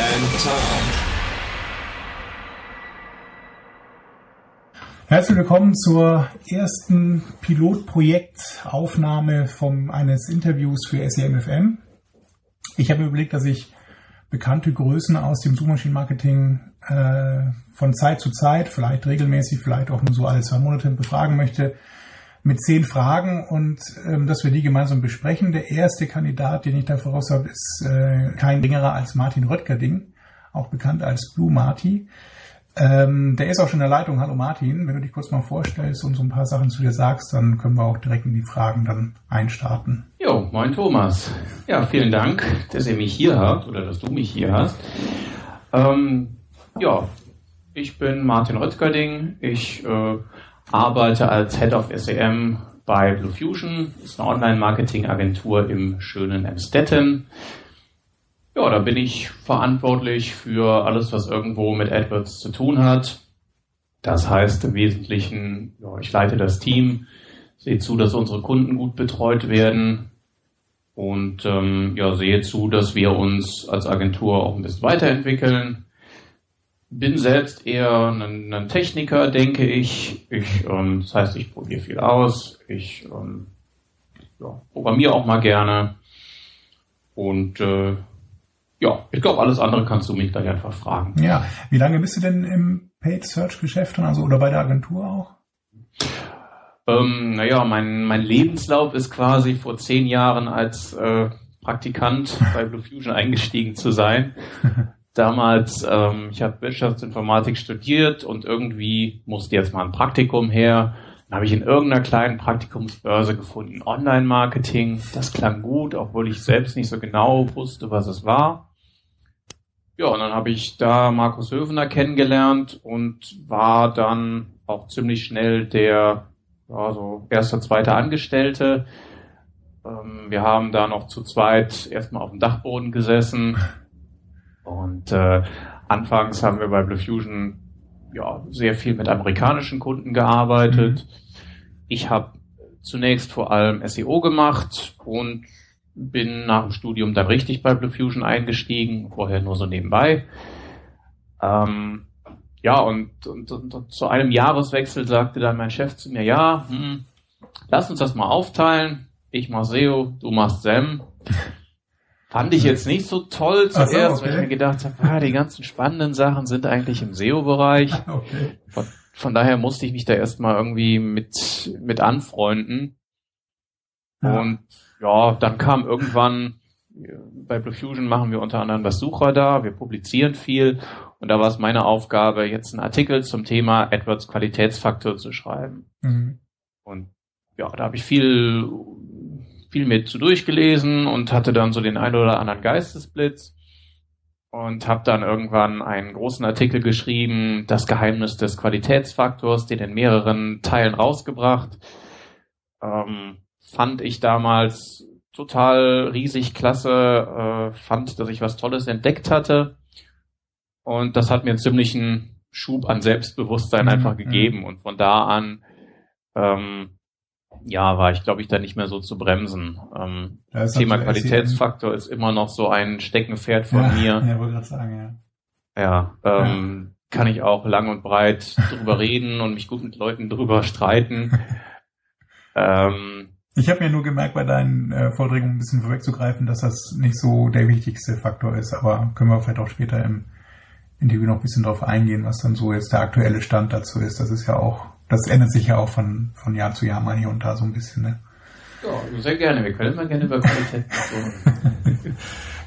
and Tom. Herzlich willkommen zur ersten Pilotprojektaufnahme eines Interviews für SEM-FM. Ich habe mir überlegt, dass ich bekannte Größen aus dem Suchmaschinenmarketing von Zeit zu Zeit, vielleicht regelmäßig, vielleicht auch nur so alle 2 Monate befragen möchte mit 10 Fragen und dass wir die gemeinsam besprechen. Der erste Kandidat, den ich da voraus habe, ist kein geringerer als Martin Röttgerding, auch bekannt als Blue Marty. Der ist auch schon in der Leitung. Hallo Martin, wenn du dich kurz mal vorstellst und so ein paar Sachen zu dir sagst, dann können wir auch direkt in die Fragen dann einstarten. Jo, moin Thomas. Ja, vielen Dank, dass ihr mich hier habt oder dass du mich hier hast. Ich bin Martin Röttgerding. Ich arbeite als Head of SEM bei Bloofusion, ist eine Online-Marketing-Agentur im schönen Amstetten. Ja, da bin ich verantwortlich für alles, was irgendwo mit AdWords zu tun hat. Das heißt im Wesentlichen, ja, ich leite das Team, sehe zu, dass unsere Kunden gut betreut werden und sehe zu, dass wir uns als Agentur auch ein bisschen weiterentwickeln. Bin selbst eher ein Techniker, denke ich. Das heißt, ich probiere viel aus. Ich programmiere auch mal gerne. Und ich glaube, alles andere kannst du mich dann einfach fragen. Ja, wie lange bist du denn im Paid-Search-Geschäft oder bei der Agentur auch? Mein Lebenslauf ist quasi vor 10 Jahren als Praktikant bei Bloofusion eingestiegen zu sein. Damals, ich habe Wirtschaftsinformatik studiert und irgendwie musste jetzt mal ein Praktikum her. Dann habe ich in irgendeiner kleinen Praktikumsbörse gefunden, Online-Marketing. Das klang gut, obwohl ich selbst nicht so genau wusste, was es war. Ja, und dann habe ich da Markus Höfner kennengelernt und war dann auch ziemlich schnell der erster, zweiter Angestellte. Wir haben da noch zu zweit erstmal auf dem Dachboden gesessen. Und anfangs haben wir bei Bloofusion sehr viel mit amerikanischen Kunden gearbeitet. Ich habe zunächst vor allem SEO gemacht und bin nach dem Studium dann richtig bei Bloofusion eingestiegen, vorher nur so nebenbei. Und zu einem Jahreswechsel sagte dann mein Chef zu mir, lass uns das mal aufteilen. Ich mache SEO, du machst SEM. Fand ich jetzt nicht so toll zuerst, weil ich mir gedacht habe, die ganzen spannenden Sachen sind eigentlich im SEO-Bereich. Okay. Von daher musste ich mich da erstmal irgendwie mit anfreunden. Ja. Und dann kam irgendwann, bei Bloofusion machen wir unter anderem das Suchradar, wir publizieren viel und da war es meine Aufgabe, jetzt einen Artikel zum Thema AdWords Qualitätsfaktor zu schreiben. Mhm. Und da habe ich viel mit zu durchgelesen und hatte dann so den einen oder anderen Geistesblitz und habe dann irgendwann einen großen Artikel geschrieben, das Geheimnis des Qualitätsfaktors, den in mehreren Teilen rausgebracht. Fand ich damals total riesig klasse, fand, dass ich was Tolles entdeckt hatte und das hat mir einen ziemlichen Schub an Selbstbewusstsein einfach gegeben und von da an war ich, glaube ich, da nicht mehr so zu bremsen. Das Thema Qualitätsfaktor ist immer noch so ein Steckenpferd von mir. Ja, wollte ich gerade sagen, ja. Ja, kann ich auch lang und breit drüber reden und mich gut mit Leuten drüber streiten. Ich habe mir nur gemerkt, bei deinen Vorträgen ein bisschen vorwegzugreifen, dass das nicht so der wichtigste Faktor ist, aber können wir vielleicht auch später im Interview noch ein bisschen drauf eingehen, was dann so jetzt der aktuelle Stand dazu ist. Das ist ja auch... Das ändert sich ja auch von Jahr zu Jahr mal hier und da so ein bisschen, ne? Ja, sehr gerne. Wir können immer gerne über Qualität reden.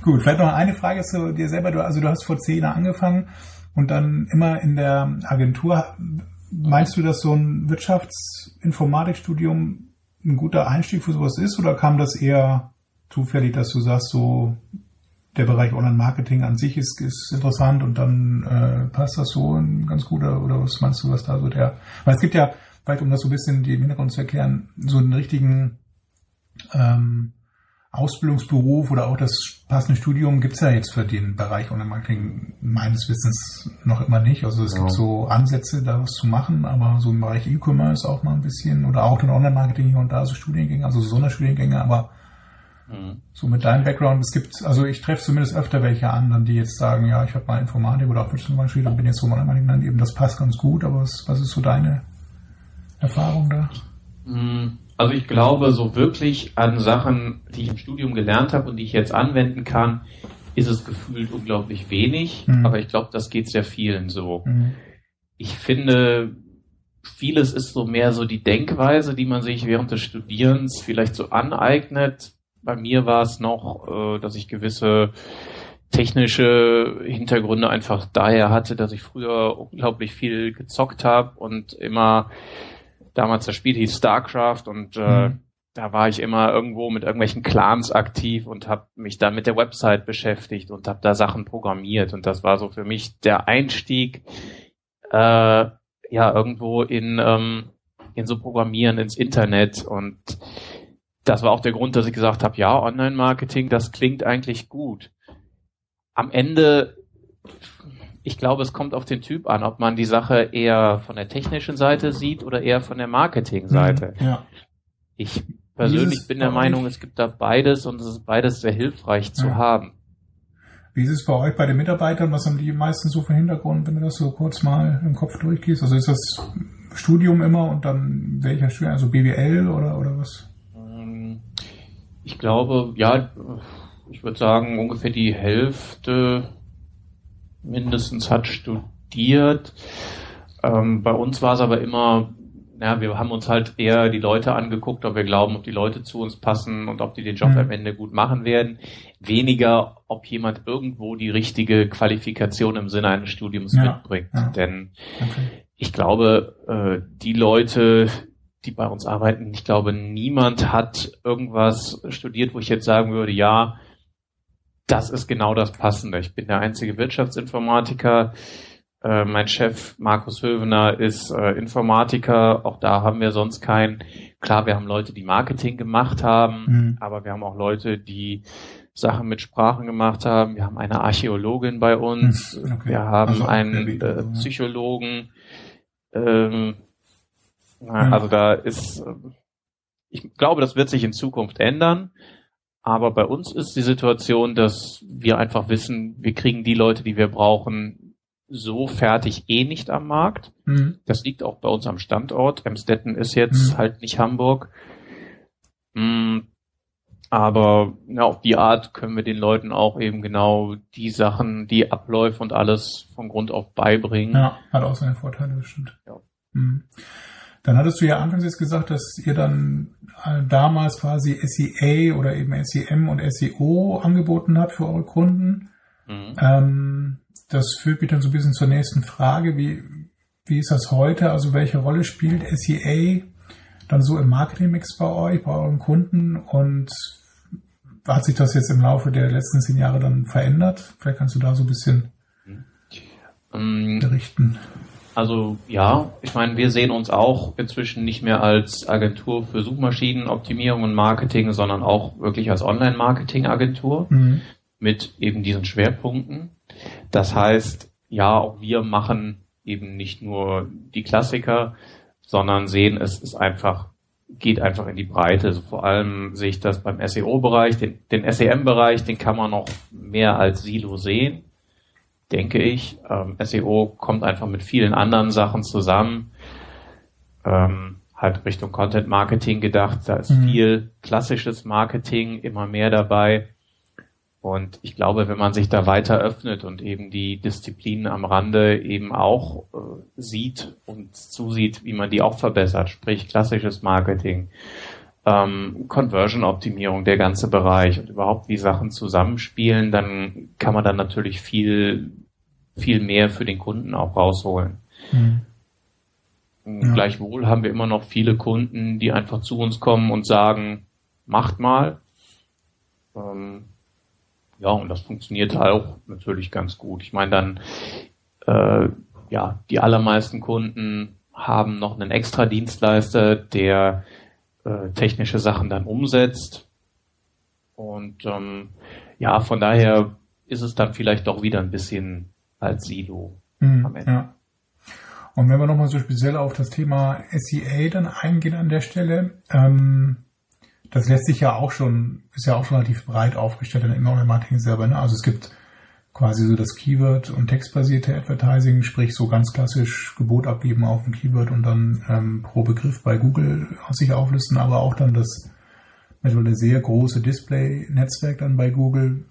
Gut, vielleicht noch eine Frage zu dir selber. Du hast vor 10 Jahren angefangen und dann immer in der Agentur. Meinst du, dass so ein Wirtschaftsinformatikstudium ein guter Einstieg für sowas ist? Oder kam das eher zufällig, dass du sagst, so der Bereich Online-Marketing an sich ist interessant und dann passt das so ein ganz guter, oder was meinst du, was da so der... Weil es gibt ja, vielleicht um das so ein bisschen im Hintergrund zu erklären, so einen richtigen Ausbildungsberuf oder auch das passende Studium gibt's ja jetzt für den Bereich Online-Marketing meines Wissens noch immer nicht. Also es gibt so Ansätze, da was zu machen, aber so im Bereich E-Commerce auch mal ein bisschen oder auch den Online-Marketing hier und da so Studiengänge, also Sonderstudiengänge, aber so mit deinem Background, es gibt, also ich treffe zumindest öfter welche an, dann die jetzt sagen, ja, ich habe mal Informatik oder auch Wirtschaftsinformatik und bin jetzt so Online-Marketing, dann eben das passt ganz gut, aber was ist so deine Erfahrung da? Also ich glaube, so wirklich an Sachen, die ich im Studium gelernt habe und die ich jetzt anwenden kann, ist es gefühlt unglaublich wenig. Aber ich glaube, das geht sehr vielen so. Ich finde, vieles ist so mehr so die Denkweise, die man sich während des Studierens vielleicht so aneignet. Bei mir war es noch, dass ich gewisse technische Hintergründe einfach daher hatte, dass ich früher unglaublich viel gezockt habe und immer... Damals das Spiel hieß StarCraft und da war ich immer irgendwo mit irgendwelchen Clans aktiv und habe mich dann mit der Website beschäftigt und habe da Sachen programmiert. Und das war so für mich der Einstieg irgendwo in so Programmieren ins Internet. Und das war auch der Grund, dass ich gesagt habe, ja, Online-Marketing, das klingt eigentlich gut. Am Ende... Ich glaube, es kommt auf den Typ an, ob man die Sache eher von der technischen Seite sieht oder eher von der Marketing-Seite. Ja. Ich persönlich bin der Meinung, es gibt da beides und es ist beides sehr hilfreich zu haben. Wie ist es bei euch, bei den Mitarbeitern? Was haben die meisten so für Hintergrund, wenn du das so kurz mal im Kopf durchgehst? Also ist das Studium immer und dann welcher Studium? Also BWL oder was? Ich glaube, ja, ich würde sagen, ungefähr die Hälfte... mindestens hat studiert. Bei uns war es aber immer, wir haben uns halt eher die Leute angeguckt, ob wir glauben, ob die Leute zu uns passen und ob die den Job am Ende gut machen werden. Weniger, ob jemand irgendwo die richtige Qualifikation im Sinne eines Studiums mitbringt. Ja. Denn ich glaube, die Leute, die bei uns arbeiten, ich glaube, niemand hat irgendwas studiert, wo ich jetzt sagen würde, ja, das ist genau das Passende. Ich bin der einzige Wirtschaftsinformatiker. Mein Chef Markus Hövener ist Informatiker. Auch da haben wir sonst keinen. Klar, wir haben Leute, die Marketing gemacht haben, aber wir haben auch Leute, die Sachen mit Sprachen gemacht haben. Wir haben eine Archäologin bei uns. Wir haben einen Psychologen. Also da ist... ich glaube, das wird sich in Zukunft ändern. Aber bei uns ist die Situation, dass wir einfach wissen, wir kriegen die Leute, die wir brauchen, so fertig nicht am Markt. Das liegt auch bei uns am Standort. Amstetten ist jetzt halt nicht Hamburg. Aber auf die Art können wir den Leuten auch eben genau die Sachen, die Abläufe und alles von Grund auf beibringen. Ja, hat auch seine Vorteile bestimmt. Ja. Dann hattest du ja anfangs jetzt gesagt, dass ihr dann damals quasi SEA oder eben SEM und SEO angeboten habt für eure Kunden. Das führt mich dann so ein bisschen zur nächsten Frage. Wie ist das heute? Also welche Rolle spielt SEA dann so im Marketingmix bei euch, bei euren Kunden? Und hat sich das jetzt im Laufe der letzten 10 Jahre dann verändert? Vielleicht kannst du da so ein bisschen berichten. Also ja, ich meine, wir sehen uns auch inzwischen nicht mehr als Agentur für Suchmaschinenoptimierung und Marketing, sondern auch wirklich als Online-Marketing-Agentur mit eben diesen Schwerpunkten. Das heißt, ja, auch wir machen eben nicht nur die Klassiker, sondern sehen, es ist einfach, geht einfach in die Breite. Also vor allem sehe ich das beim SEO-Bereich, den SEM-Bereich, den kann man noch mehr als Silo sehen. Denke ich. SEO kommt einfach mit vielen anderen Sachen zusammen. Halt Richtung Content Marketing gedacht. Da ist viel klassisches Marketing immer mehr dabei. Und ich glaube, wenn man sich da weiter öffnet und eben die Disziplinen am Rande eben auch sieht und zusieht, wie man die auch verbessert, sprich klassisches Marketing, Conversion Optimierung, der ganze Bereich und überhaupt wie Sachen zusammenspielen, dann kann man dann natürlich viel, viel mehr für den Kunden auch rausholen. Ja. Gleichwohl haben wir immer noch viele Kunden, die einfach zu uns kommen und sagen, macht mal. Ja, und das funktioniert halt auch natürlich ganz gut. Ich meine dann, die allermeisten Kunden haben noch einen extra Dienstleister, der technische Sachen dann umsetzt. Und von daher ist es dann vielleicht doch wieder ein bisschen als Silo am Ende. Ja. Und wenn wir nochmal so speziell auf das Thema SEA dann eingehen an der Stelle, das lässt sich ja auch schon, ist ja auch schon relativ breit aufgestellt in der Marketing selber. Ne? Also es gibt quasi so das Keyword- und textbasierte Advertising, sprich so ganz klassisch Gebot abgeben auf ein Keyword und dann pro Begriff bei Google sich auflisten, aber auch dann das mittlerweile sehr große Display-Netzwerk dann bei Google.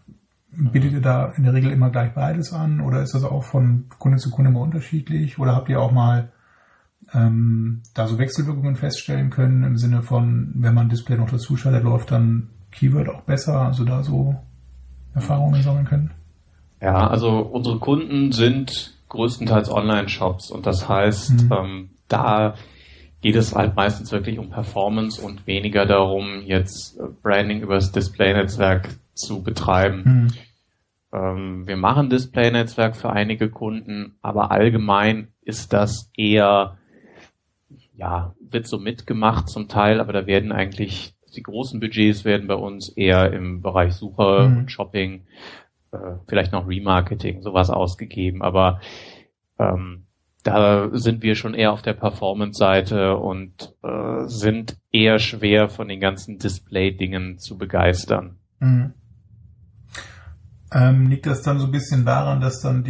Bietet ihr da in der Regel immer gleich beides an oder ist das auch von Kunde zu Kunde mal unterschiedlich? Oder habt ihr auch mal da so Wechselwirkungen feststellen können im Sinne von, wenn man Display noch dazu schaltet, läuft dann Keyword auch besser, also da so Erfahrungen sammeln können? Ja, also unsere Kunden sind größtenteils Online-Shops und das heißt, da geht es halt meistens wirklich um Performance und weniger darum, jetzt Branding über das Display-Netzwerk zu betreiben. Wir machen Display-Netzwerk für einige Kunden, aber allgemein ist das eher, wird so mitgemacht zum Teil, aber da werden eigentlich die großen Budgets werden bei uns eher im Bereich Suche und Shopping, vielleicht noch Remarketing, sowas ausgegeben, aber da sind wir schon eher auf der Performance-Seite und sind eher schwer von den ganzen Display-Dingen zu begeistern. Liegt das dann so ein bisschen daran, dass dann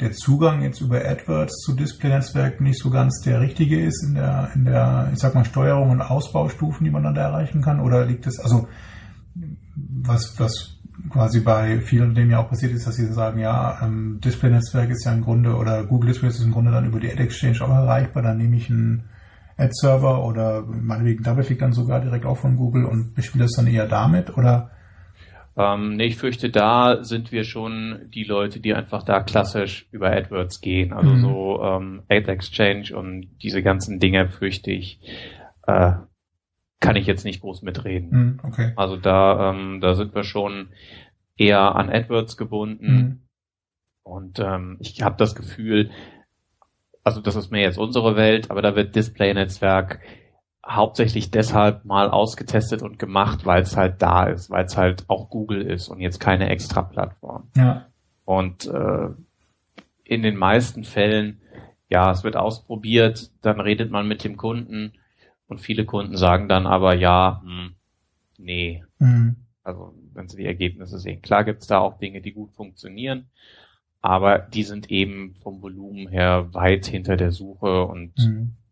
der Zugang jetzt über AdWords zu Display-Netzwerken nicht so ganz der richtige ist in der, ich sag mal, Steuerung und Ausbaustufen, die man dann da erreichen kann? Oder liegt das, also was quasi bei vielen Unternehmen ja auch passiert ist, dass sie sagen, Display-Netzwerk ist ja im Grunde oder Google Display ist im Grunde dann über die Ad-Exchange auch erreichbar, dann nehme ich einen Ad-Server oder meinetwegen DoubleClick dann sogar direkt auch von Google und bespiele das dann eher damit, oder? Ich fürchte, da sind wir schon die Leute, die einfach da klassisch über AdWords gehen. Also so Ad-Exchange und diese ganzen Dinge, fürchte ich, kann ich jetzt nicht groß mitreden. Okay. Also da sind wir schon eher an AdWords gebunden. Und ich habe das Gefühl, also das ist mehr jetzt unsere Welt, aber da wird Display-Netzwerk hauptsächlich deshalb mal ausgetestet und gemacht, weil es halt da ist, weil es halt auch Google ist und jetzt keine extra Plattform. Ja. Und in den meisten Fällen, es wird ausprobiert, dann redet man mit dem Kunden und viele Kunden sagen dann aber, nee. Also wenn sie die Ergebnisse sehen. Klar gibt's da auch Dinge, die gut funktionieren, aber die sind eben vom Volumen her weit hinter der Suche und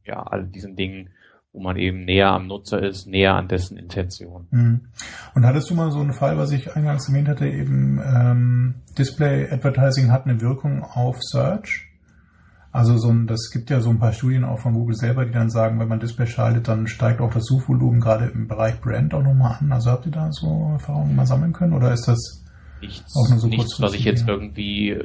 all diesen Dingen, wo man eben näher am Nutzer ist, näher an dessen Intention. Und hattest du mal so einen Fall, was ich eingangs erwähnt hatte, eben Display-Advertising hat eine Wirkung auf Search? Also das gibt ja so ein paar Studien auch von Google selber, die dann sagen, wenn man Display schaltet, dann steigt auch das Suchvolumen gerade im Bereich Brand auch nochmal an. Also habt ihr da so Erfahrungen mal sammeln können oder ist das Nichts, was ich jetzt irgendwie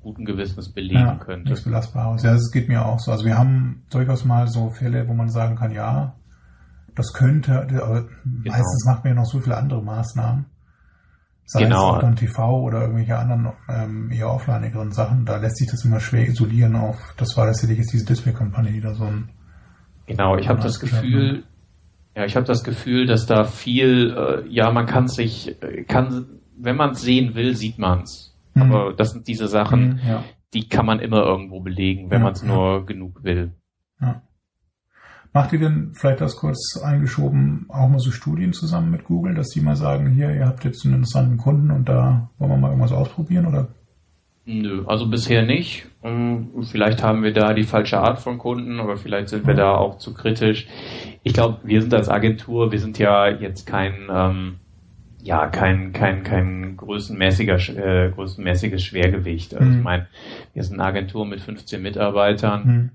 guten Gewissens belegen könnte. Nichts Belastbares. Ja, das geht mir auch so. Also wir haben durchaus mal so Fälle, wo man sagen kann, das könnte, aber meistens macht man ja noch so viele andere Maßnahmen. Sei es auch dann TV oder irgendwelche anderen eher offlineigeren Sachen. Da lässt sich das immer schwer isolieren auf, das war tatsächlich jetzt diese Display-Kampagne, die da so ein... ich habe das Gefühl... Ja, ich habe das Gefühl, dass da viel... man kann sich... wenn man es sehen will, sieht man es. Aber das sind diese Sachen, die kann man immer irgendwo belegen, wenn man es nur genug will. Ja. Macht ihr denn, vielleicht das kurz eingeschoben, auch mal so Studien zusammen mit Google, dass die mal sagen, hier, ihr habt jetzt einen interessanten Kunden und da wollen wir mal irgendwas ausprobieren, oder? Nö, also bisher nicht. Vielleicht haben wir da die falsche Art von Kunden, aber vielleicht sind wir da auch zu kritisch. Ich glaube, wir sind als Agentur, wir sind ja jetzt kein größenmäßiges Schwergewicht. Also ich meine, wir sind eine Agentur mit 15 Mitarbeitern.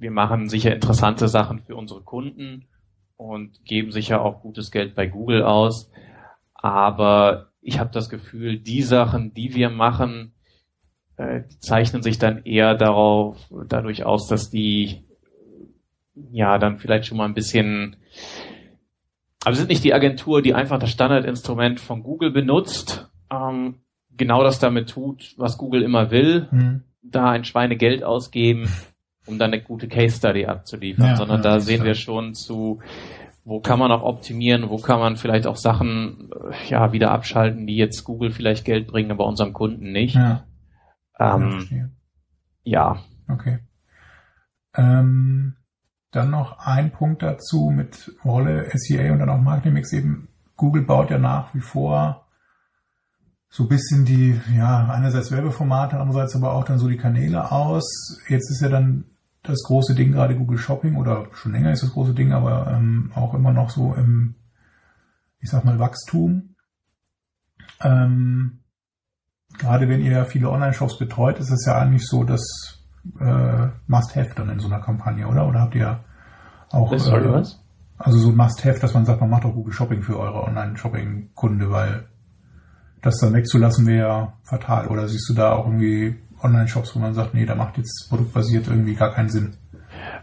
Wir machen sicher interessante Sachen für unsere Kunden und geben sicher auch gutes Geld bei Google aus. Aber ich habe das Gefühl, die Sachen, die wir machen, zeichnen sich dann eher dadurch aus, dass die dann vielleicht schon mal ein bisschen Aber sind nicht die Agentur, die einfach das Standardinstrument von Google benutzt, genau das damit tut, was Google immer will, da ein Schweinegeld ausgeben, um dann eine gute Case-Study abzuliefern, sondern da sehen wir schon zu, wo kann man auch optimieren, wo kann man vielleicht auch Sachen wieder abschalten, die jetzt Google vielleicht Geld bringen, aber unserem Kunden nicht. Okay. Dann noch ein Punkt dazu mit Rolle SEA und dann auch Marketing Mix eben. Google baut ja nach wie vor so ein bisschen die, einerseits Werbeformate, andererseits aber auch dann so die Kanäle aus. Jetzt ist ja dann das große Ding gerade Google Shopping, oder schon länger ist das große Ding, aber auch immer noch so im, ich sag mal, Wachstum. Gerade wenn ihr ja viele Online-Shops betreut, ist das ja eigentlich so das Must-Have dann in so einer Kampagne, oder? Oder habt ihr auch... Also so ein Must-Have, dass man sagt, man macht auch Google Shopping für eure Online-Shopping-Kunde, weil das dann wegzulassen wäre fatal. Oder siehst du da auch irgendwie Online-Shops, wo man sagt, nee, da macht jetzt produktbasiert irgendwie gar keinen Sinn?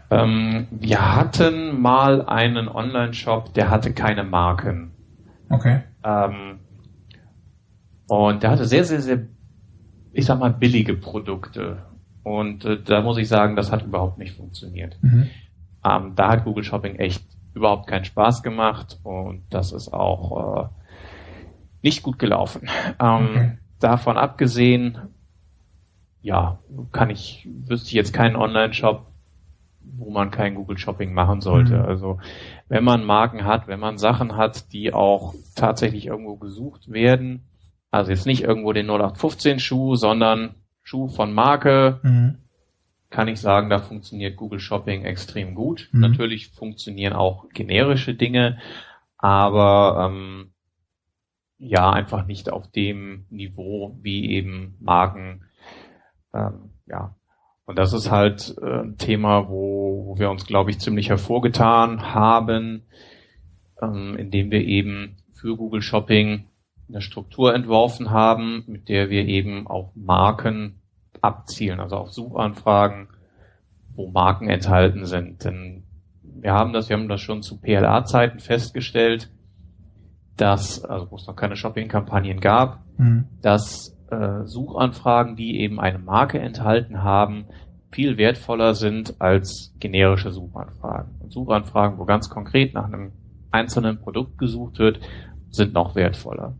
Wir hatten mal einen Online-Shop, der hatte keine Marken. Okay. Und der hatte sehr, sehr, sehr, ich sag mal, billige Produkte. Und da muss ich sagen, das hat überhaupt nicht funktioniert. Da hat Google Shopping echt überhaupt keinen Spaß gemacht und das ist auch nicht gut gelaufen. Davon abgesehen, wüsste ich jetzt keinen Online-Shop, wo man kein Google Shopping machen sollte. Also wenn man Marken hat, wenn man Sachen hat, die auch tatsächlich irgendwo gesucht werden, also jetzt nicht irgendwo den 0815-Schuh, sondern Schuh von Marke, kann ich sagen, da funktioniert Google Shopping extrem gut. Natürlich funktionieren auch generische Dinge, aber einfach nicht auf dem Niveau wie eben Marken. Und das ist halt ein Thema, wo wir uns, glaube ich, ziemlich hervorgetan haben, indem wir eben für Google Shopping eine Struktur entworfen haben, mit der wir eben auf Marken abzielen, also auf Suchanfragen, wo Marken enthalten sind. Denn wir haben das schon zu PLA-Zeiten festgestellt, dass, also wo es noch keine Shopping-Kampagnen gab, dass Suchanfragen, die eben eine Marke enthalten haben, viel wertvoller sind als generische Suchanfragen. Und Suchanfragen, wo ganz konkret nach einem einzelnen Produkt gesucht wird, sind noch wertvoller.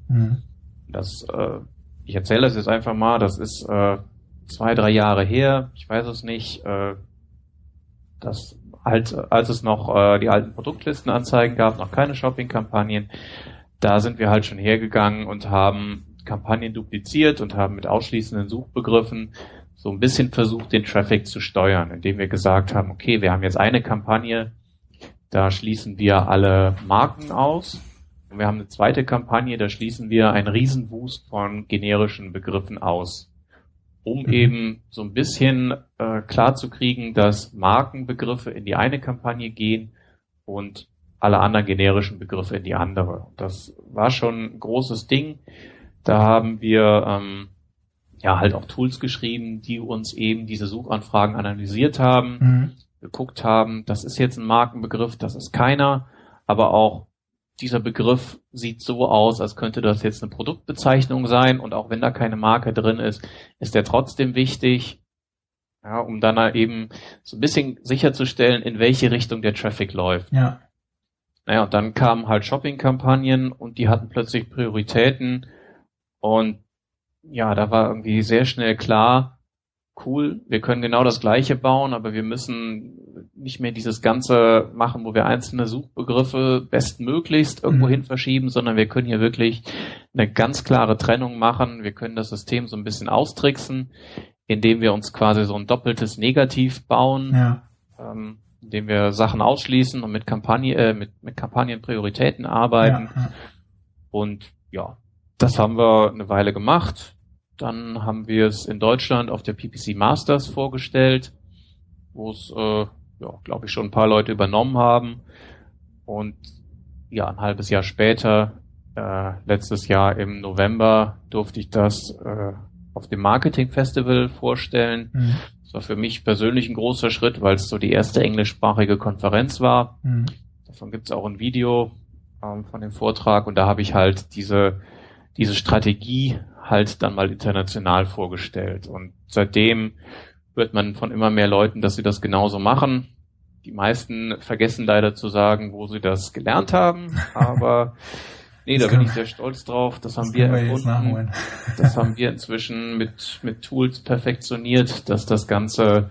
Ich erzähle das jetzt einfach mal, das ist 2-3 Jahre her, ich weiß es nicht, als es noch die alten Produktlistenanzeigen gab, noch keine Shopping-Kampagnen, da sind wir halt schon hergegangen und haben Kampagnen dupliziert und haben mit ausschließenden Suchbegriffen so ein bisschen versucht, den Traffic zu steuern, indem wir gesagt haben, okay, wir haben jetzt eine Kampagne, da schließen wir alle Marken aus. Und wir haben eine zweite Kampagne, da schließen wir einen Riesenwust von generischen Begriffen aus, um eben so ein bisschen klarzukriegen, dass Markenbegriffe in die eine Kampagne gehen und alle anderen generischen Begriffe in die andere. Das war schon ein großes Ding. Da haben wir halt auch Tools geschrieben, die uns eben diese Suchanfragen analysiert haben, geguckt haben, das ist jetzt ein Markenbegriff, das ist keiner, aber auch dieser Begriff sieht so aus, als könnte das jetzt eine Produktbezeichnung sein und auch wenn da keine Marke drin ist, ist der trotzdem wichtig, um dann eben so ein bisschen sicherzustellen, in welche Richtung der Traffic läuft. Und dann kamen halt Shopping-Kampagnen und die hatten plötzlich Prioritäten und da war irgendwie sehr schnell klar, cool, wir können genau das Gleiche bauen, aber wir müssen nicht mehr dieses Ganze machen, wo wir einzelne Suchbegriffe bestmöglichst irgendwo hin verschieben, sondern wir können hier wirklich eine ganz klare Trennung machen. Wir können das System so ein bisschen austricksen, indem wir uns quasi so ein doppeltes Negativ bauen, indem wir Sachen ausschließen und mit Kampagnenprioritäten arbeiten. Und das haben wir eine Weile gemacht. Dann haben wir es in Deutschland auf der PPC Masters vorgestellt, wo es, glaube ich, schon ein paar Leute übernommen haben. Und ein halbes Jahr später, letztes Jahr im November, durfte ich das auf dem Marketing Festival vorstellen. Das war für mich persönlich ein großer Schritt, weil es so die erste englischsprachige Konferenz war. Davon gibt es auch ein Video. von dem Vortrag, und da habe ich halt diese Strategie halt dann mal international vorgestellt, und seitdem hört man von immer mehr Leuten, dass sie das genauso machen. Die meisten vergessen leider zu sagen, wo sie das gelernt haben, aber nee, da bin ich sehr stolz drauf. Das haben wir erfunden. Das haben wir inzwischen mit Tools perfektioniert, dass das Ganze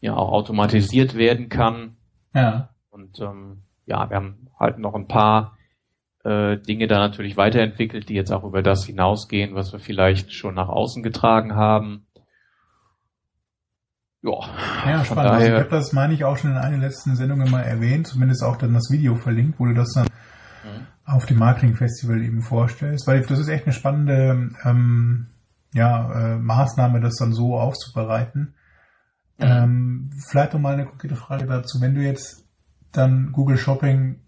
ja auch automatisiert werden kann. Ja. Und ja, wir haben halt noch ein paar Dinge da natürlich weiterentwickelt, die jetzt auch über das hinausgehen, was wir vielleicht schon nach außen getragen haben. Ja, spannend. Also ich habe das, meine ich, auch schon in einer letzten Sendung mal erwähnt, zumindest auch dann das Video verlinkt, wo du das dann auf dem Marketing Festival eben vorstellst, weil das ist echt eine spannende Maßnahme, das dann so aufzubereiten. Mhm. Vielleicht noch mal eine konkrete Frage dazu. Wenn du jetzt dann Google Shopping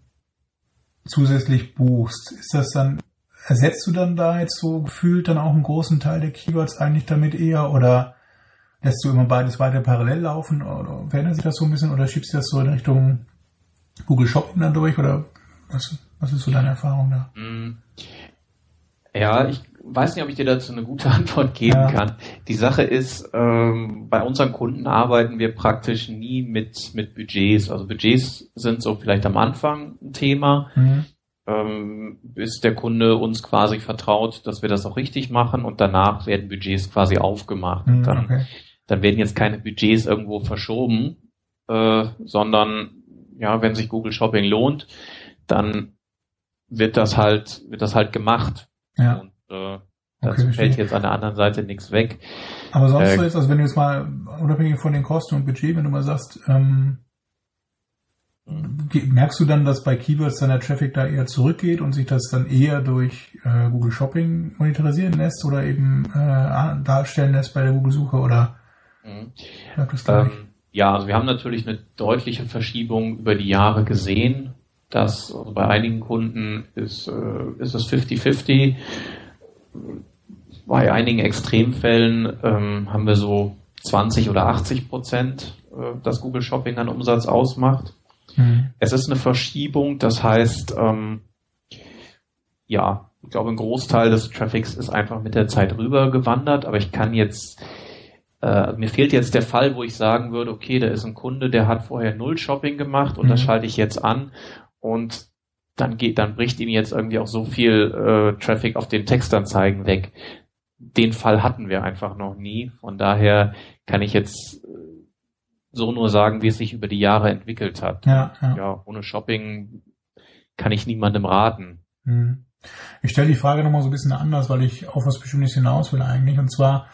zusätzlich buchst, ist das dann, ersetzt du dann da jetzt so gefühlt dann auch einen großen Teil der Keywords eigentlich damit eher, oder lässt du immer beides weiter parallel laufen, oder verändert sich das so ein bisschen, oder schiebst du das so in Richtung Google Shopping dann durch, oder was ist so deine Erfahrung da? Ja, ich weiß nicht, ob ich dir dazu eine gute Antwort geben kann. Die Sache ist, bei unseren Kunden arbeiten wir praktisch nie mit Budgets. Also Budgets sind so vielleicht am Anfang ein Thema, bis der Kunde uns quasi vertraut, dass wir das auch richtig machen, und danach werden Budgets quasi aufgemacht. Dann werden jetzt keine Budgets irgendwo verschoben, sondern ja, wenn sich Google Shopping lohnt, dann wird das halt gemacht. Ja. Und das fällt jetzt an der anderen Seite nichts weg. Aber sonst so ist, also wenn du jetzt mal unabhängig von den Kosten und Budget, wenn du mal sagst, merkst du dann, dass bei Keywords dann der Traffic da eher zurückgeht und sich das dann eher durch Google Shopping monetarisieren lässt oder eben darstellen lässt bei der Google Suche, oder? Ja, also wir haben natürlich eine deutliche Verschiebung über die Jahre gesehen. Das, also bei einigen Kunden ist es 50-50. Bei einigen Extremfällen haben wir so 20 oder 80%, das Google Shopping an Umsatz ausmacht. Es ist eine Verschiebung, das heißt, ich glaube, ein Großteil des Traffics ist einfach mit der Zeit rübergewandert, aber ich kann jetzt, mir fehlt jetzt der Fall, wo ich sagen würde, okay, da ist ein Kunde, der hat vorher 0 Shopping gemacht und das schalte ich jetzt an und dann bricht ihm jetzt irgendwie auch so viel Traffic auf den Textanzeigen weg. Den Fall hatten wir einfach noch nie, von daher kann ich jetzt so nur sagen, wie es sich über die Jahre entwickelt hat. Ja, ohne Shopping kann ich niemandem raten. Ich stelle die Frage nochmal so ein bisschen anders, weil ich auf was Bestimmtes hinaus will eigentlich. Und zwar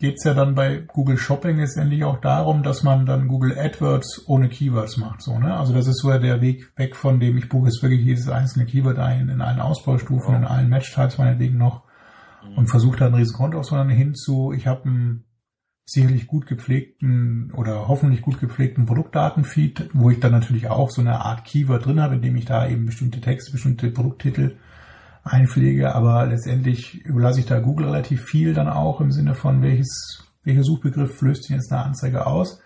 geht es ja dann bei Google Shopping letztendlich auch darum, dass man dann Google AdWords ohne Keywords macht. So, ne? Also das ist so der Weg weg von dem, ich buche jetzt wirklich jedes einzelne Keyword ein, in allen Ausbaustufen, in allen Match-Types meinetwegen noch und versuche da einen riesen Konto aufzubauen, hin zu, ich habe ein sicherlich gut gepflegten oder hoffentlich gut gepflegten Produktdatenfeed, wo ich dann natürlich auch so eine Art Keyword drin habe, indem ich da eben bestimmte Texte, bestimmte Produkttitel einpflege, aber letztendlich überlasse ich da Google relativ viel dann auch im Sinne von, welcher Suchbegriff löst denn jetzt eine Anzeige aus?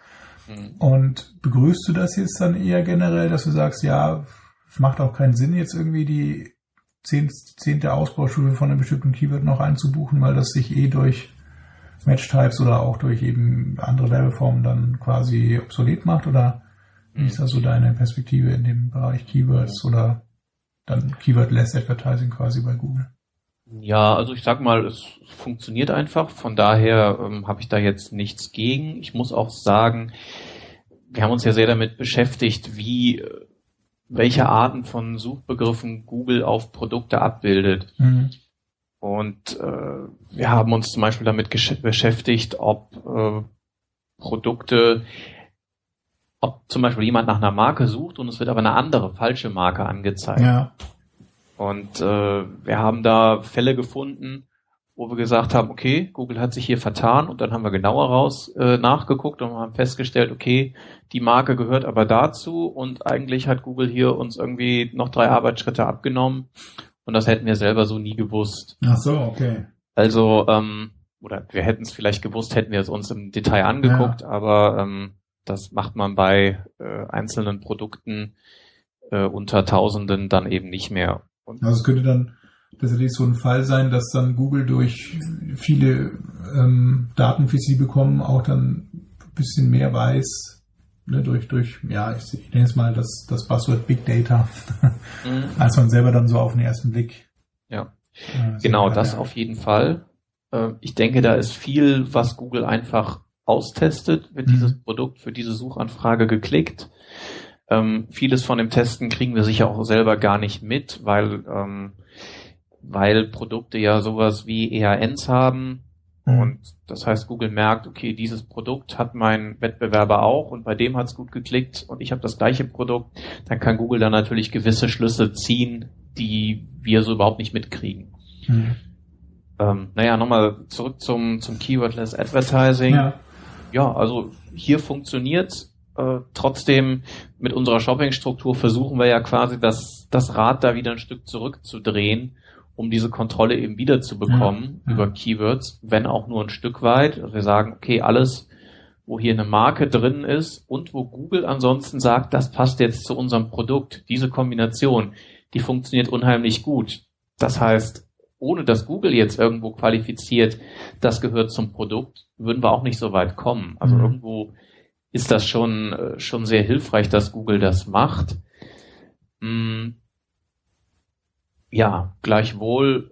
Und begrüßt du das jetzt dann eher generell, dass du sagst, ja, es macht auch keinen Sinn, jetzt irgendwie die 10. Ausbaustufe von einem bestimmten Keyword noch einzubuchen, weil das sich durch Match-Types oder auch durch eben andere Werbeformen dann quasi obsolet macht, oder wie ist das so deine Perspektive in dem Bereich Keywords oder dann Keyword-less Advertising quasi bei Google? Ja, also ich sag mal, es funktioniert einfach, von daher habe ich da jetzt nichts gegen. Ich muss auch sagen, wir haben uns ja sehr damit beschäftigt, welche Arten von Suchbegriffen Google auf Produkte abbildet. Und wir haben uns zum Beispiel damit beschäftigt, ob Produkte, ob zum Beispiel jemand nach einer Marke sucht und es wird aber eine andere, falsche Marke angezeigt. Ja. Und wir haben da Fälle gefunden, wo wir gesagt haben, okay, Google hat sich hier vertan, und dann haben wir genauer nachgeguckt und haben festgestellt, okay, die Marke gehört aber dazu und eigentlich hat Google hier uns irgendwie noch 3 Arbeitsschritte abgenommen. Und das hätten wir selber so nie gewusst. Ach so, okay. Also, oder wir hätten es vielleicht gewusst, hätten wir es uns im Detail angeguckt, aber das macht man bei einzelnen Produkten unter Tausenden dann eben nicht mehr. Und also es könnte dann tatsächlich so ein Fall sein, dass dann Google durch viele Daten, die sie bekommen, auch dann ein bisschen mehr weiß, ne, durch ja, ich nenne jetzt mal das Buzzword Big Data, als man selber dann so auf den ersten Blick. Ja, genau, das auf jeden Fall. Ich denke, da ist viel, was Google einfach austestet, wird dieses Produkt für diese Suchanfrage geklickt. Vieles von dem Testen kriegen wir sicher auch selber gar nicht mit, weil Produkte ja sowas wie EANs haben. Und das heißt, Google merkt, okay, dieses Produkt hat mein Wettbewerber auch und bei dem hat's gut geklickt und ich habe das gleiche Produkt. Dann kann Google da natürlich gewisse Schlüsse ziehen, die wir so überhaupt nicht mitkriegen. Nochmal zurück zum Keywordless Advertising. Ja, also hier funktioniert's. Trotzdem mit unserer Shopping-Struktur versuchen wir ja quasi das Rad da wieder ein Stück zurückzudrehen, um diese Kontrolle eben wieder zu bekommen über Keywords, wenn auch nur ein Stück weit. Also wir sagen, okay, alles, wo hier eine Marke drin ist und wo Google ansonsten sagt, das passt jetzt zu unserem Produkt, diese Kombination, die funktioniert unheimlich gut. Das heißt, ohne dass Google jetzt irgendwo qualifiziert, das gehört zum Produkt, würden wir auch nicht so weit kommen. Also irgendwo ist das schon sehr hilfreich, dass Google das macht. Ja, gleichwohl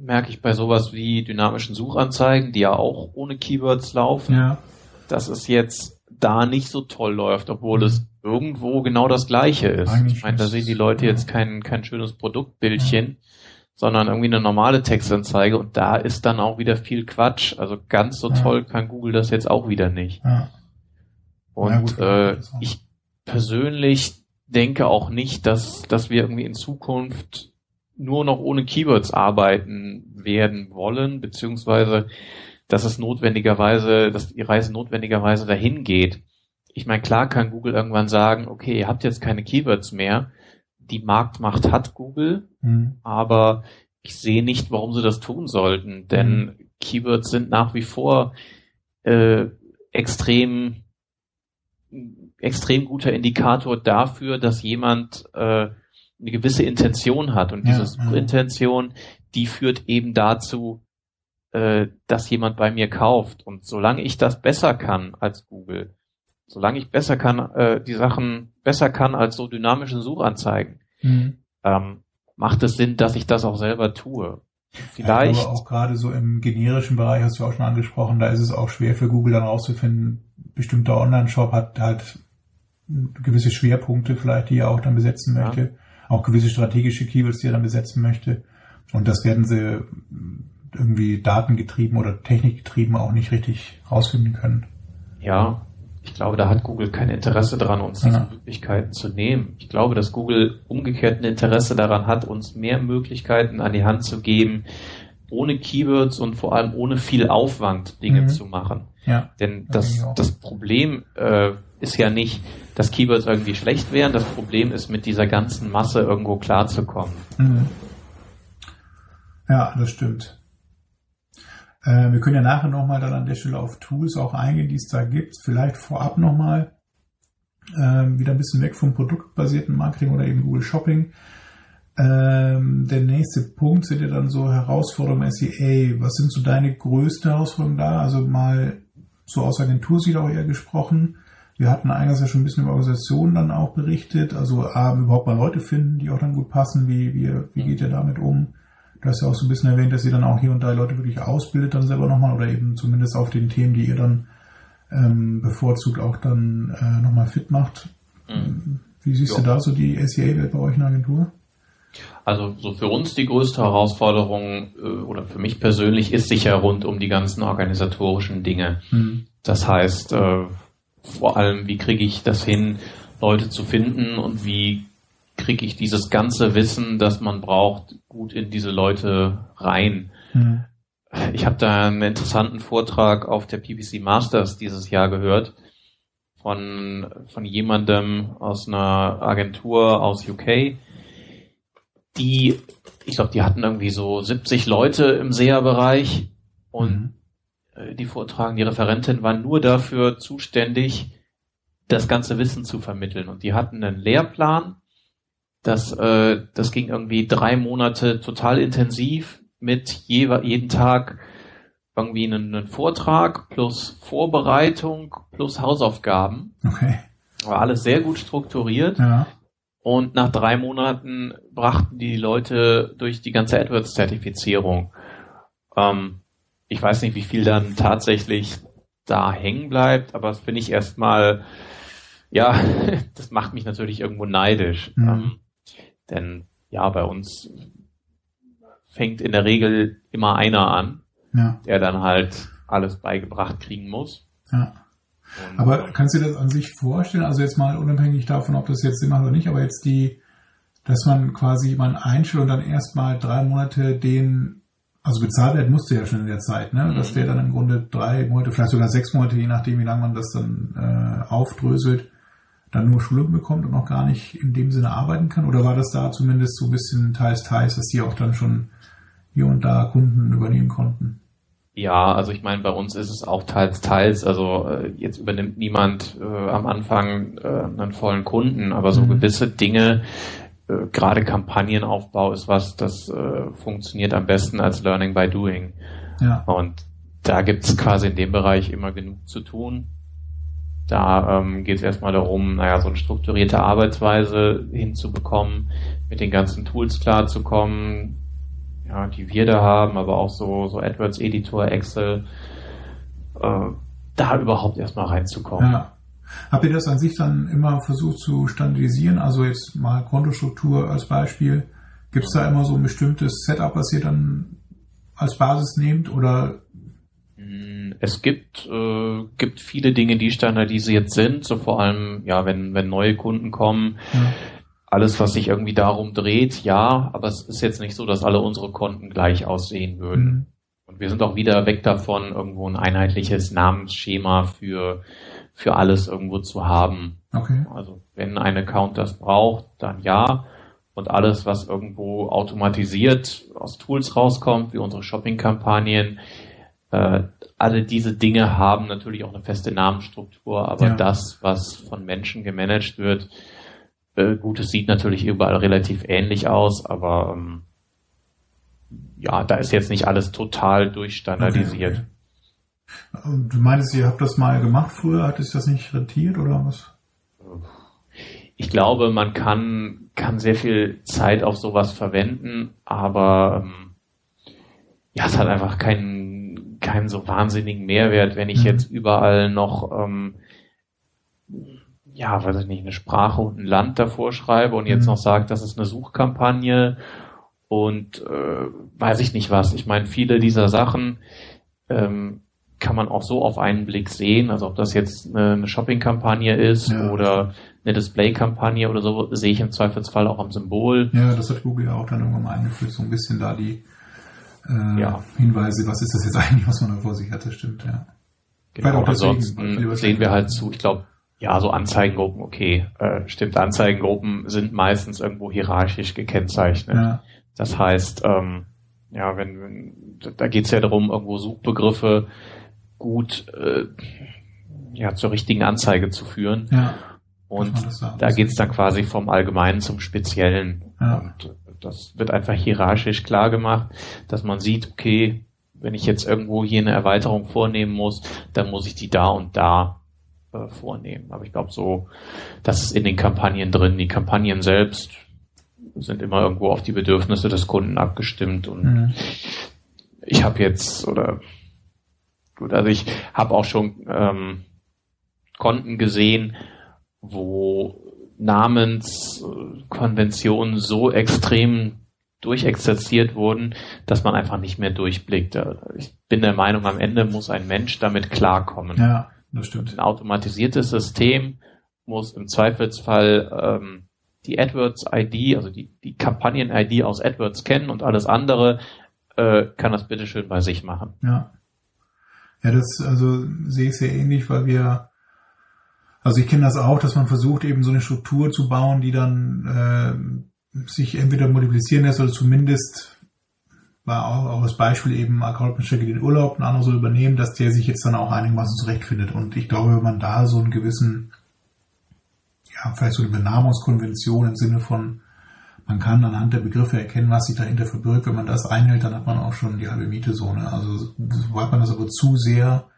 merke ich bei sowas wie dynamischen Suchanzeigen, die ja auch ohne Keywords laufen, dass es jetzt da nicht so toll läuft, obwohl es irgendwo genau das Gleiche ist. Ich meine, da sehen die Leute jetzt kein schönes Produktbildchen, sondern irgendwie eine normale Textanzeige und da ist dann auch wieder viel Quatsch. Also ganz so toll kann Google das jetzt auch wieder nicht. Und ich persönlich denke auch nicht, dass wir irgendwie in Zukunft nur noch ohne Keywords arbeiten werden wollen, beziehungsweise dass die Reise notwendigerweise dahin geht. Ich meine, klar kann Google irgendwann sagen, okay, ihr habt jetzt keine Keywords mehr. Die Marktmacht hat Google, aber ich sehe nicht, warum sie das tun sollten, denn Keywords sind nach wie vor extrem guter Indikator dafür, dass jemand eine gewisse Intention hat. Und diese Suchintention, die führt eben dazu, dass jemand bei mir kauft. Und solange ich das besser kann als Google, solange ich die Sachen besser kann als so dynamische Suchanzeigen, macht es Sinn, dass ich das auch selber tue. Vielleicht. Aber auch gerade so im generischen Bereich, hast du auch schon angesprochen, da ist es auch schwer für Google dann rauszufinden, bestimmter Online-Shop hat halt gewisse Schwerpunkte vielleicht, die er auch dann besetzen möchte. Auch gewisse strategische Keywords, die er dann besetzen möchte. Und das werden sie irgendwie datengetrieben oder technikgetrieben auch nicht richtig rausfinden können. Ja, ich glaube, da hat Google kein Interesse daran, uns diese Möglichkeiten zu nehmen. Ich glaube, dass Google umgekehrt ein Interesse daran hat, uns mehr Möglichkeiten an die Hand zu geben, ohne Keywords und vor allem ohne viel Aufwand Dinge zu machen. Ja, denn das Problem ist ja nicht, dass Keywords irgendwie schlecht wären. Das Problem ist, mit dieser ganzen Masse irgendwo klarzukommen. Ja, das stimmt. Wir können ja nachher nochmal dann an der Stelle auf Tools auch eingehen, die es da gibt. Vielleicht vorab nochmal wieder ein bisschen weg vom produktbasierten Marketing oder eben Google Shopping. Der nächste Punkt sind ja dann so Herausforderungen SEA. Was sind so deine größten Herausforderungen da? Also mal so aus Agentursicht auch eher gesprochen. Wir hatten eingangs ja schon ein bisschen über Organisationen dann auch berichtet. Also überhaupt mal Leute finden, die auch dann gut passen. Wie geht ihr damit um? Du hast ja auch so ein bisschen erwähnt, dass ihr dann auch hier und da Leute wirklich ausbildet dann selber nochmal oder eben zumindest auf den Themen, die ihr dann bevorzugt auch dann nochmal fit macht. Wie siehst du da so die SEA-Welt bei euch in der Agentur? Also so für uns die größte Herausforderung oder für mich persönlich ist sicher rund um die ganzen organisatorischen Dinge. Das heißt vor allem, wie kriege ich das hin, Leute zu finden und wie kriege ich dieses ganze Wissen, das man braucht, gut in diese Leute rein. Ich habe da einen interessanten Vortrag auf der PPC Masters dieses Jahr gehört von jemandem aus einer Agentur aus UK, die hatten irgendwie so 70 Leute im SEA-Bereich und die Referentin war nur dafür zuständig, das ganze Wissen zu vermitteln. Und die hatten einen Lehrplan, Das ging irgendwie 3 Monate total intensiv mit jeden Tag irgendwie einen Vortrag plus Vorbereitung plus Hausaufgaben. Okay. War alles sehr gut strukturiert. Ja. Und nach 3 Monaten brachten die Leute durch die ganze AdWords-Zertifizierung. Ich weiß nicht, wie viel dann tatsächlich da hängen bleibt, aber das finde ich erstmal, ja, das macht mich natürlich irgendwo neidisch. Mhm. Denn ja, bei uns fängt in der Regel immer einer an, ja, der dann halt alles beigebracht kriegen muss. Ja. Aber kannst du dir das an sich vorstellen? Also jetzt mal unabhängig davon, ob das jetzt Sinn macht oder nicht, aber jetzt dass man quasi jemanden einstellt und dann erstmal 3 Monate den, also bezahlt werden musste ja schon in der Zeit, ne? Dass der dann im Grunde 3 Monate, vielleicht sogar 6 Monate, je nachdem, wie lange man das dann aufdröselt, dann nur Schulung bekommt und noch gar nicht in dem Sinne arbeiten kann? Oder war das da zumindest so ein bisschen teils, dass die auch dann schon hier und da Kunden übernehmen konnten? Ja, also ich meine, bei uns ist es auch teils. Also jetzt übernimmt niemand am Anfang einen vollen Kunden, aber so gewisse Dinge, gerade Kampagnenaufbau ist was, das funktioniert am besten als Learning by Doing. Ja. Und da gibt es quasi in dem Bereich immer genug zu tun. Da geht es erstmal darum, so eine strukturierte Arbeitsweise hinzubekommen, mit den ganzen Tools klarzukommen, ja, die wir da haben, aber auch so AdWords Editor, Excel, da überhaupt erstmal reinzukommen. Ja. Habt ihr das an sich dann immer versucht zu standardisieren? Also jetzt mal Kontostruktur als Beispiel. Gibt es da immer so ein bestimmtes Setup, was ihr dann als Basis nehmt, oder? Es gibt viele Dinge, die standardisiert sind, so vor allem, ja, wenn neue Kunden kommen, alles, was sich irgendwie darum dreht, ja, aber es ist jetzt nicht so, dass alle unsere Konten gleich aussehen würden. Mhm. Und wir sind auch wieder weg davon, irgendwo ein einheitliches Namensschema für alles irgendwo zu haben. Okay. Also wenn ein Account das braucht, dann ja. Und alles, was irgendwo automatisiert aus Tools rauskommt, wie unsere Shopping-Kampagnen, alle diese Dinge haben natürlich auch eine feste Namensstruktur, aber das, was von Menschen gemanagt wird, gut, es sieht natürlich überall relativ ähnlich aus, aber da ist jetzt nicht alles total durchstandardisiert. Okay. Und du meinst, ihr habt das mal gemacht früher, hat sich das nicht rentiert oder was? Ich glaube, man kann sehr viel Zeit auf sowas verwenden, aber es hat einfach keinen so wahnsinnigen Mehrwert, wenn ich jetzt überall noch weiß ich nicht, eine Sprache und ein Land davor schreibe und jetzt noch sage, das ist eine Suchkampagne und weiß ich nicht was. Ich meine, viele dieser Sachen kann man auch so auf einen Blick sehen, also ob das jetzt eine Shopping-Kampagne ist oder eine Display-Kampagne oder so, sehe ich im Zweifelsfall auch am Symbol. Ja, das hat Google ja auch dann irgendwann mal eingeführt, so ein bisschen da die Hinweise, was ist das jetzt eigentlich, was man da vor sich hatte, stimmt, ja. Genau, auch ansonsten sehen wir halt zu, ich glaube, so Anzeigengruppen, okay, stimmt, Anzeigengruppen sind meistens irgendwo hierarchisch gekennzeichnet. Ja. Das heißt, da geht es ja darum, irgendwo Suchbegriffe gut zur richtigen Anzeige zu führen. Ja. Und da geht es dann quasi vom Allgemeinen zum Speziellen. Ja. Und das wird einfach hierarchisch klar gemacht, dass man sieht, okay, wenn ich jetzt irgendwo hier eine Erweiterung vornehmen muss, dann muss ich die da und da vornehmen. Aber ich glaube so, das ist in den Kampagnen drin. Die Kampagnen selbst sind immer irgendwo auf die Bedürfnisse des Kunden abgestimmt. Und ich habe jetzt, ich habe auch schon Konten gesehen, wo Namenskonventionen so extrem durchexerziert wurden, dass man einfach nicht mehr durchblickt. Ich bin der Meinung, am Ende muss ein Mensch damit klarkommen. Ja, das stimmt. Ein automatisiertes System muss im Zweifelsfall die AdWords-ID, also die Kampagnen-ID aus AdWords kennen und alles andere kann das bitteschön bei sich machen. Ja, das sehe ich sehr ähnlich, weil ich kenne das auch, dass man versucht, eben so eine Struktur zu bauen, die dann sich entweder multiplizieren lässt oder zumindest war auch das Beispiel eben, Account-Manager geht in den Urlaub, ein anderer soll übernehmen, dass der sich jetzt dann auch einigermaßen zurechtfindet. Und ich glaube, wenn man da so einen gewissen, vielleicht so eine Benamungskonvention im Sinne von Man kann anhand der Begriffe erkennen, was sich dahinter verbirgt. Wenn man das einhält, dann hat man auch schon die halbe Miete so. Ne? Also sobald man das aber zu sehr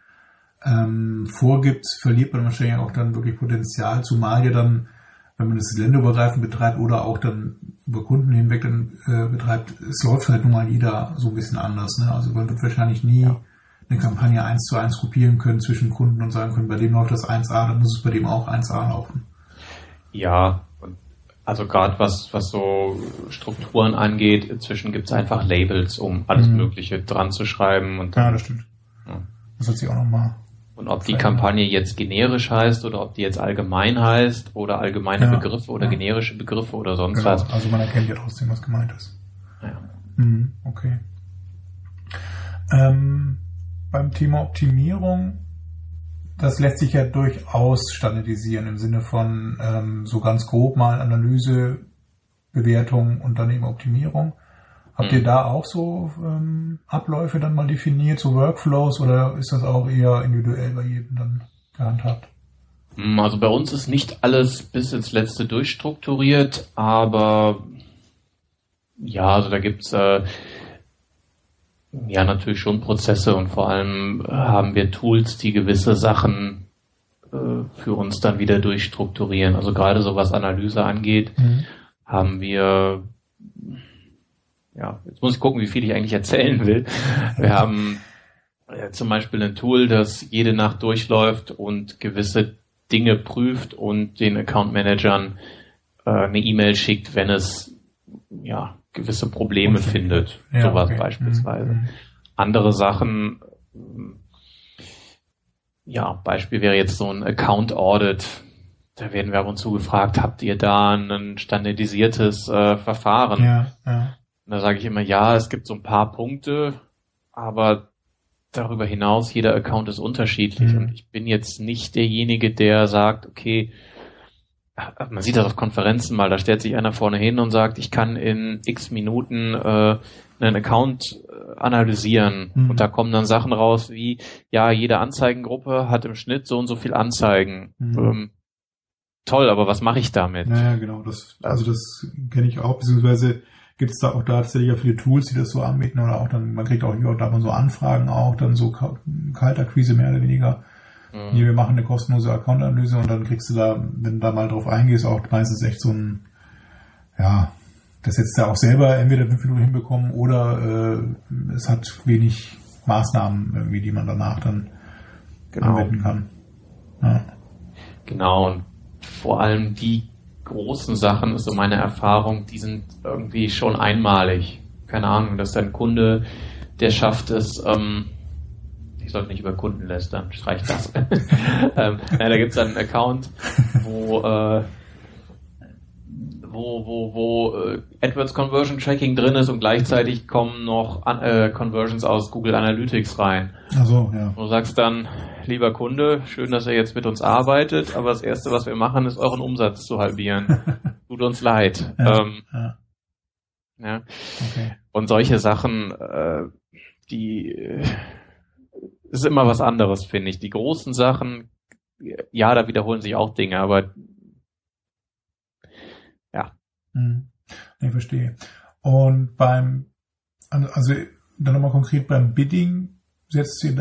vorgibt, verliert man wahrscheinlich auch dann wirklich Potenzial, zumal ja dann, wenn man es länderübergreifend betreibt oder auch dann über Kunden hinweg dann betreibt, es läuft halt nun mal jeder so ein bisschen anders. Ne? Also man wird wahrscheinlich nie eine Kampagne 1:1 kopieren können zwischen Kunden und sagen können, bei dem läuft das 1A, dann muss es bei dem auch 1A laufen. Ja, also gerade was so Strukturen angeht, inzwischen gibt es einfach Labels, um alles Mögliche dran zu schreiben. Und ja, das stimmt. Ja. Das hat sich auch nochmal. Und ob die Kampagne jetzt generisch heißt oder ob die jetzt allgemein heißt oder allgemeine Begriffe oder generische Begriffe oder sonst was. Also man erkennt ja trotzdem, was gemeint ist. Ja. Mhm, okay. Beim Thema Optimierung, das lässt sich ja durchaus standardisieren im Sinne von so ganz grob mal Analyse, Bewertung und dann eben Optimierung. Habt ihr da auch so Abläufe dann mal definiert, so Workflows, oder ist das auch eher individuell bei jedem dann gehandhabt? Also bei uns ist nicht alles bis ins Letzte durchstrukturiert, aber ja, also da gibt's ja, natürlich schon Prozesse, und vor allem haben wir Tools, die gewisse Sachen für uns dann wieder durchstrukturieren. Also gerade so was Analyse angeht, haben wir, ja, jetzt muss ich gucken, wie viel ich eigentlich erzählen will. Wir haben zum Beispiel ein Tool, das jede Nacht durchläuft und gewisse Dinge prüft und den Account-Managern eine E-Mail schickt, wenn es, ja, gewisse Probleme findet, ja, sowas beispielsweise. Andere Sachen, ja, Beispiel wäre jetzt so ein Account Audit. Da werden wir ab und zu gefragt, habt ihr da ein standardisiertes Verfahren? Ja, ja. Und da sage ich immer, ja, es gibt so ein paar Punkte, aber darüber hinaus, jeder Account ist unterschiedlich. Und ich bin jetzt nicht derjenige, der sagt, okay, man sieht das auf Konferenzen mal, da stellt sich einer vorne hin und sagt, ich kann in x Minuten einen Account analysieren. Und da kommen dann Sachen raus wie, ja, jede Anzeigengruppe hat im Schnitt so und so viel Anzeigen. Toll, aber was mache ich damit? Naja, genau, das kenne ich auch, beziehungsweise gibt es da auch tatsächlich ja viele Tools, die das so anbieten, oder auch dann, man kriegt auch hier und da mal so Anfragen auch, dann so Kaltakquise mehr oder weniger. Nee, wir machen eine kostenlose Account-Analyse, und dann kriegst du da, wenn du da mal drauf eingehst, auch meistens echt so ein, ja, das hättest du auch selber entweder 5 Minuten hinbekommen, oder es hat wenig Maßnahmen irgendwie, die man danach dann anwenden kann. Ja. Genau, und vor allem die großen Sachen, ist so meine Erfahrung, die sind irgendwie schon einmalig. Keine Ahnung, dass dein Kunde, der schafft es, ich sollte nicht über Kunden lästern, streich das. Da gibt es dann einen Account, wo AdWords Conversion Tracking drin ist, und gleichzeitig kommen noch Conversions aus Google Analytics rein. Ach so, ja. Du sagst dann, lieber Kunde, schön, dass ihr jetzt mit uns arbeitet, aber das Erste, was wir machen, ist, euren Umsatz zu halbieren. Tut uns leid. Ja, ja. Okay. Und solche Sachen, die... Das ist immer was anderes, finde ich. Die großen Sachen, ja, da wiederholen sich auch Dinge, aber ja. Ich verstehe. Und dann nochmal konkret beim Bidding, setzt ihr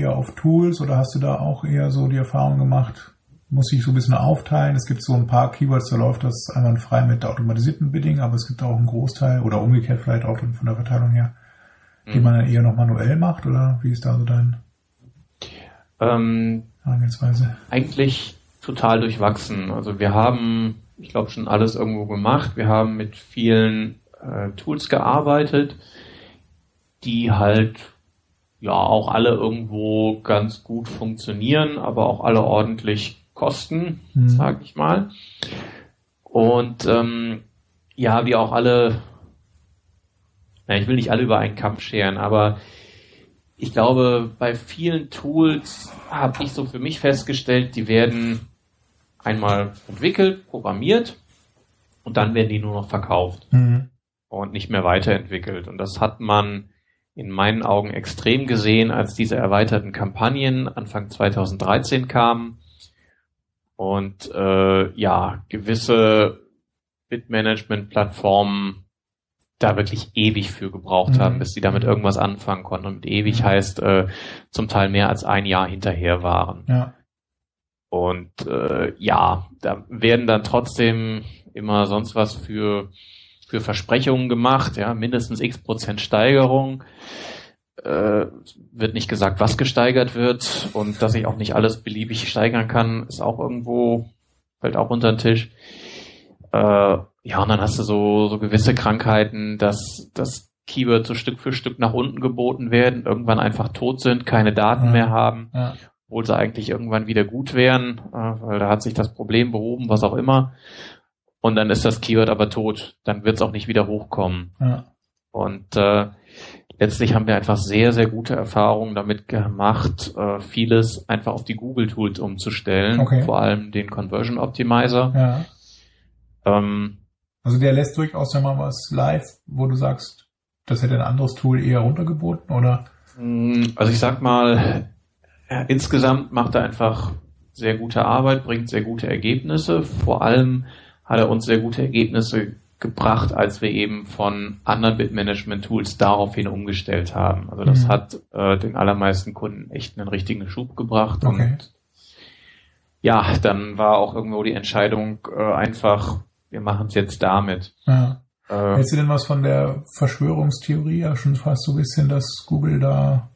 eher auf Tools, oder hast du da auch eher so die Erfahrung gemacht, muss ich so ein bisschen aufteilen? Es gibt so ein paar Keywords, da läuft das einwandfrei mit automatisiertem Bidding, aber es gibt auch einen Großteil, oder umgekehrt vielleicht auch von der Verteilung her, die man dann eher noch manuell macht, oder wie ist da so dein Herangehensweise? Eigentlich total durchwachsen. Also wir haben, ich glaube, schon alles irgendwo gemacht. Wir haben mit vielen Tools gearbeitet, die halt ja auch alle irgendwo ganz gut funktionieren, aber auch alle ordentlich kosten, sage ich mal. Und ja, wie auch alle... Ich will nicht alle über einen Kamm scheren, aber ich glaube, bei vielen Tools habe ich so für mich festgestellt, die werden einmal entwickelt, programmiert, und dann werden die nur noch verkauft und nicht mehr weiterentwickelt. Und das hat man in meinen Augen extrem gesehen, als diese erweiterten Kampagnen Anfang 2013 kamen und ja, gewisse Bid-Management-Plattformen da wirklich ewig für gebraucht haben, bis sie damit irgendwas anfangen konnten. Und mit ewig heißt zum Teil mehr als ein Jahr hinterher waren. Ja. Und ja, da werden dann trotzdem immer sonst was für Versprechungen gemacht, ja, mindestens x% Steigerung. Wird nicht gesagt, was gesteigert wird, und dass ich auch nicht alles beliebig steigern kann, ist auch irgendwo, fällt auch unter den Tisch. Ja, und dann hast du so gewisse Krankheiten, dass Keywords so Stück für Stück nach unten geboten werden, irgendwann einfach tot sind, keine Daten mehr haben, obwohl sie eigentlich irgendwann wieder gut wären, weil da hat sich das Problem behoben, was auch immer. Und dann ist das Keyword aber tot, dann wird es auch nicht wieder hochkommen. Ja. Und letztlich haben wir einfach sehr, sehr gute Erfahrungen damit gemacht, vieles einfach auf die Google-Tools umzustellen, vor allem den Conversion Optimizer. Ja. Also der lässt durchaus ja mal was live, wo du sagst, das hätte ein anderes Tool eher runtergeboten, oder? Also ich sag mal, insgesamt macht er einfach sehr gute Arbeit, bringt sehr gute Ergebnisse, vor allem hat er uns sehr gute Ergebnisse gebracht, als wir eben von anderen Bid-Management-Tools daraufhin umgestellt haben. Also das hat den allermeisten Kunden echt einen richtigen Schub gebracht. Und ja, dann war auch irgendwo die Entscheidung einfach, wir machen es jetzt damit. Ja. Hältst du denn was von der Verschwörungstheorie? Ja, schon fast so ein bisschen, dass Google da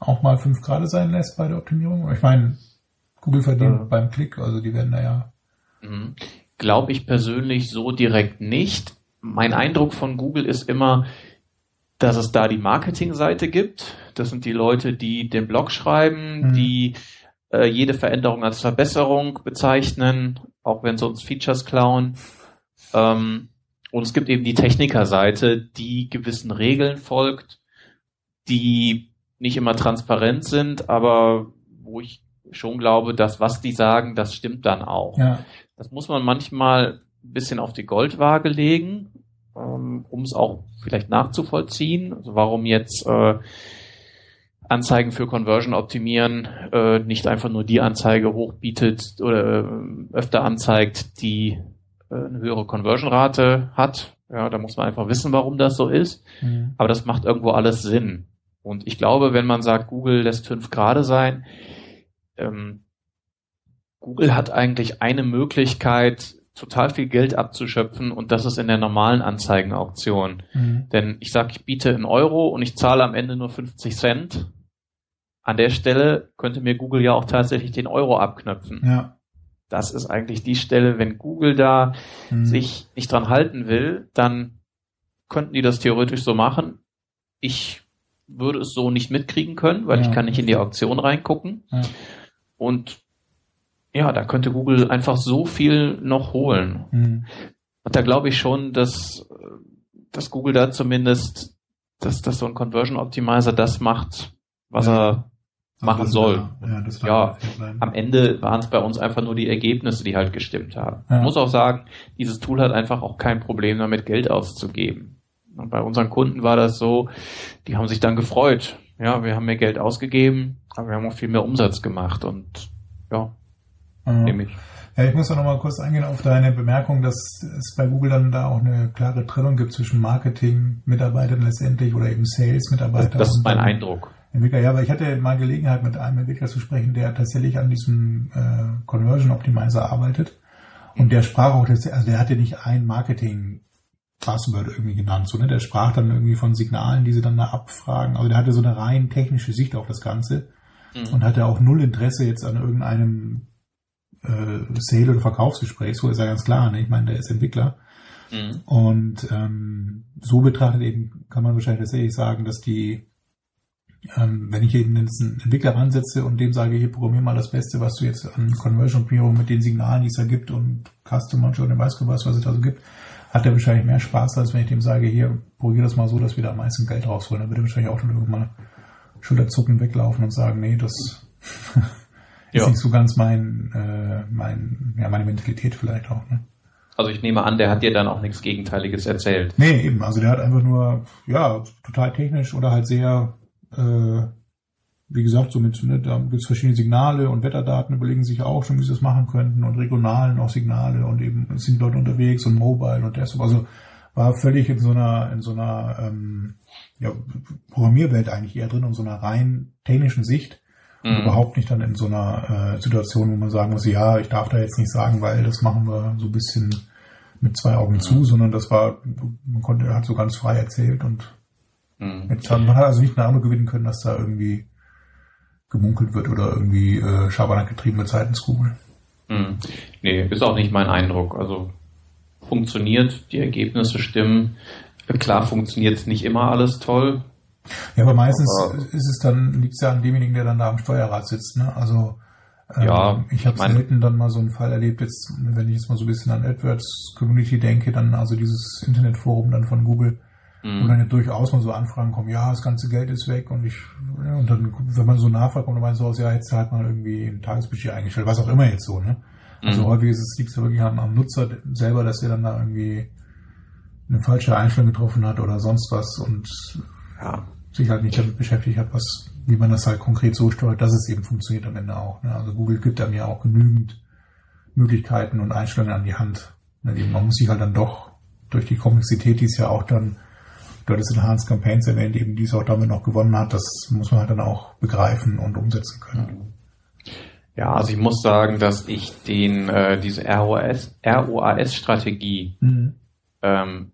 auch mal 5 Grade sein lässt bei der Optimierung? Ich meine, Google verdient beim Klick, also die werden da ja... Glaube ich persönlich so direkt nicht. Mein Eindruck von Google ist immer, dass es da die Marketingseite gibt. Das sind die Leute, die den Blog schreiben, die jede Veränderung als Verbesserung bezeichnen, auch wenn sie uns Features klauen. Und es gibt eben die Technikerseite, die gewissen Regeln folgt, die nicht immer transparent sind, aber wo ich schon glaube, dass was die sagen, das stimmt dann auch. Ja. Das muss man manchmal ein bisschen auf die Goldwaage legen, um es auch vielleicht nachzuvollziehen. Also warum jetzt Anzeigen für Conversion optimieren nicht einfach nur die Anzeige hochbietet oder öfter anzeigt, die eine höhere Conversion-Rate hat. Ja, da muss man einfach wissen, warum das so ist. Mhm. Aber das macht irgendwo alles Sinn. Und ich glaube, wenn man sagt, Google lässt 5 Grade sein, Google hat eigentlich eine Möglichkeit, total viel Geld abzuschöpfen, und das ist in der normalen Anzeigenauktion. Denn ich sage, ich biete €1 und ich zahle am Ende nur 50 Cent. An der Stelle könnte mir Google ja auch tatsächlich den Euro abknöpfen. Ja. Das ist eigentlich die Stelle, wenn Google da sich nicht dran halten will, dann könnten die das theoretisch so machen. Ich würde es so nicht mitkriegen können, weil ich kann nicht in die Auktion reingucken. Ja. Und ja, da könnte Google einfach so viel noch holen. Und da glaube ich schon, dass Google da zumindest, dass so ein Conversion Optimizer das macht, was er machen soll. Ja, am Ende waren es bei uns einfach nur die Ergebnisse, die halt gestimmt haben. Ja. Ich muss auch sagen, dieses Tool hat einfach auch kein Problem damit, Geld auszugeben. Und bei unseren Kunden war das so, die haben sich dann gefreut. Ja, wir haben mehr Geld ausgegeben, aber wir haben auch viel mehr Umsatz gemacht, und ja. Ja, ich muss ja noch mal kurz eingehen auf deine Bemerkung, dass es bei Google dann da auch eine klare Trennung gibt zwischen Marketing-Mitarbeitern letztendlich oder eben Sales-Mitarbeitern. Das ist mein Eindruck. Entwickler. Ja, aber ich hatte mal Gelegenheit, mit einem Entwickler zu sprechen, der tatsächlich an diesem Conversion Optimizer arbeitet. Und der sprach auch, also der hatte nicht ein Marketing-Passwort irgendwie genannt, so, ne? Der sprach dann irgendwie von Signalen, die sie dann da abfragen. Also der hatte so eine rein technische Sicht auf das Ganze und hatte auch null Interesse jetzt an irgendeinem Sale- oder Verkaufsgespräch, so ist ja ganz klar, ne? Ich meine, der ist Entwickler. Und so betrachtet eben kann man wahrscheinlich tatsächlich sagen, dass die, wenn ich eben einen Entwickler ransetze und dem sage, hier programmier mal das Beste, was du jetzt an Conversion Optimierung mit den Signalen, die es da gibt, und Custom und schon, weißt du was es da so gibt, hat der wahrscheinlich mehr Spaß, als wenn ich dem sage, hier, probier das mal so, dass wir da am meisten Geld rausholen. Dann würde wahrscheinlich auch dann irgendwann Schulterzucken weglaufen und sagen, nee, das ist nicht so ganz meine Mentalität vielleicht auch, ne? Also ich nehme an, der hat dir dann auch nichts Gegenteiliges erzählt. Nee, eben. Also der hat einfach nur, total technisch oder halt sehr wie gesagt, somit, ne, da gibt es verschiedene Signale und Wetterdaten überlegen sich auch schon, wie sie das machen könnten und regionalen auch Signale und eben sind Leute unterwegs und mobile und desktop. Also war völlig in so einer ja, Programmierwelt eigentlich eher drin, in so einer rein technischen Sicht und überhaupt nicht dann in so einer Situation, wo man sagen muss, ja, ich darf da jetzt nicht sagen, weil das machen wir so ein bisschen mit zwei Augen zu, sondern das war, man konnte halt so ganz frei erzählt und jetzt hat man also nicht eine Ahnung gewinnen können, dass da irgendwie gemunkelt wird oder irgendwie Schabernack getrieben wird seitens Google. Nee, ist auch nicht mein Eindruck. Also funktioniert, die Ergebnisse stimmen. Klar funktioniert nicht immer alles toll. Ja, aber meistens liegt es ja an demjenigen, der dann da am Steuerrad sitzt. Ne? Also ich habe selten dann mal so einen Fall erlebt, jetzt, wenn ich jetzt mal so ein bisschen an AdWords Community denke, dann also dieses Internetforum dann von Google, wo dann ja durchaus mal so Anfragen kommen, ja, das ganze Geld ist weg und dann, wenn man so nachfragt, kommt dann meistens so aus, ja, jetzt hat man irgendwie ein Tagesbudget eingestellt, was auch immer jetzt so, ne? Also häufig liegt es ja wirklich am Nutzer selber, dass er dann da irgendwie eine falsche Einstellung getroffen hat oder sonst was und sich halt nicht damit beschäftigt hat, wie man das halt konkret so steuert, dass es eben funktioniert am Ende auch. Ne? Also Google gibt einem ja auch genügend Möglichkeiten und Einstellungen an die Hand. Ne? Man muss sich halt dann doch durch die Komplexität, die es ja auch dann, du hattest Enhanced Campaigns erwähnt, eben die es auch damit noch gewonnen hat, das muss man halt dann auch begreifen und umsetzen können. Ja, also ich muss sagen, dass ich diese ROAS-Strategie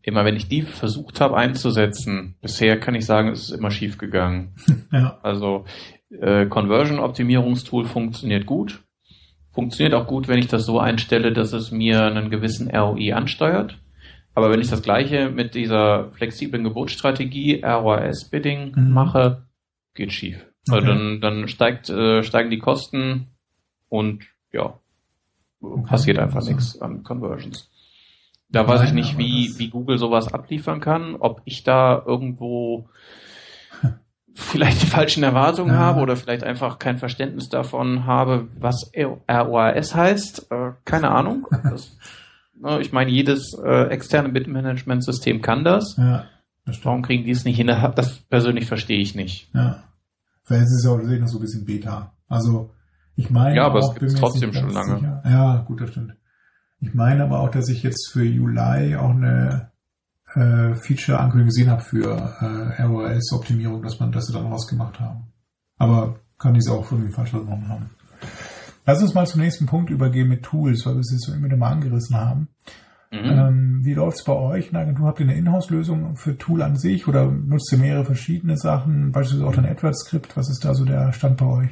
immer wenn ich die versucht habe einzusetzen, bisher kann ich sagen, es ist immer schief gegangen. Ja. Also Conversion-Optimierungstool funktioniert gut. Funktioniert auch gut, wenn ich das so einstelle, dass es mir einen gewissen ROI ansteuert. Aber wenn ich das Gleiche mit dieser flexiblen Gebotsstrategie, ROAS-Bidding, mache, geht schief. Okay. Also dann steigen die Kosten und passiert einfach nichts an Conversions. Da weiß ich nicht, wie Google sowas abliefern kann, ob ich da irgendwo vielleicht die falschen Erwartungen habe oder vielleicht einfach kein Verständnis davon habe, was ROAS heißt. Keine Ahnung. Ich meine, jedes externe Bid-Management-System kann das. Ja, das stimmt. Warum kriegen die es nicht hin? Das persönlich verstehe ich nicht. Ja. Weil es ist ja auch noch so ein bisschen Beta. Also ich meine, aber es gibt es trotzdem schon lange. Sicher. Ja, gut, das stimmt. Ich meine aber auch, dass ich jetzt für Juli auch eine Feature-Ankündigung gesehen habe für ROAS-Optimierung, dass sie da noch was gemacht haben. Aber kann ich es auch irgendwie falsch verstanden haben. Lass uns mal zum nächsten Punkt übergehen mit Tools, weil wir es jetzt immer wieder mal angerissen haben. Wie läuft es bei euch in der Agentur? Habt ihr eine Inhouse-Lösung für Tool an sich oder nutzt ihr mehrere verschiedene Sachen, beispielsweise auch ein AdWords-Skript? Was ist da so der Stand bei euch?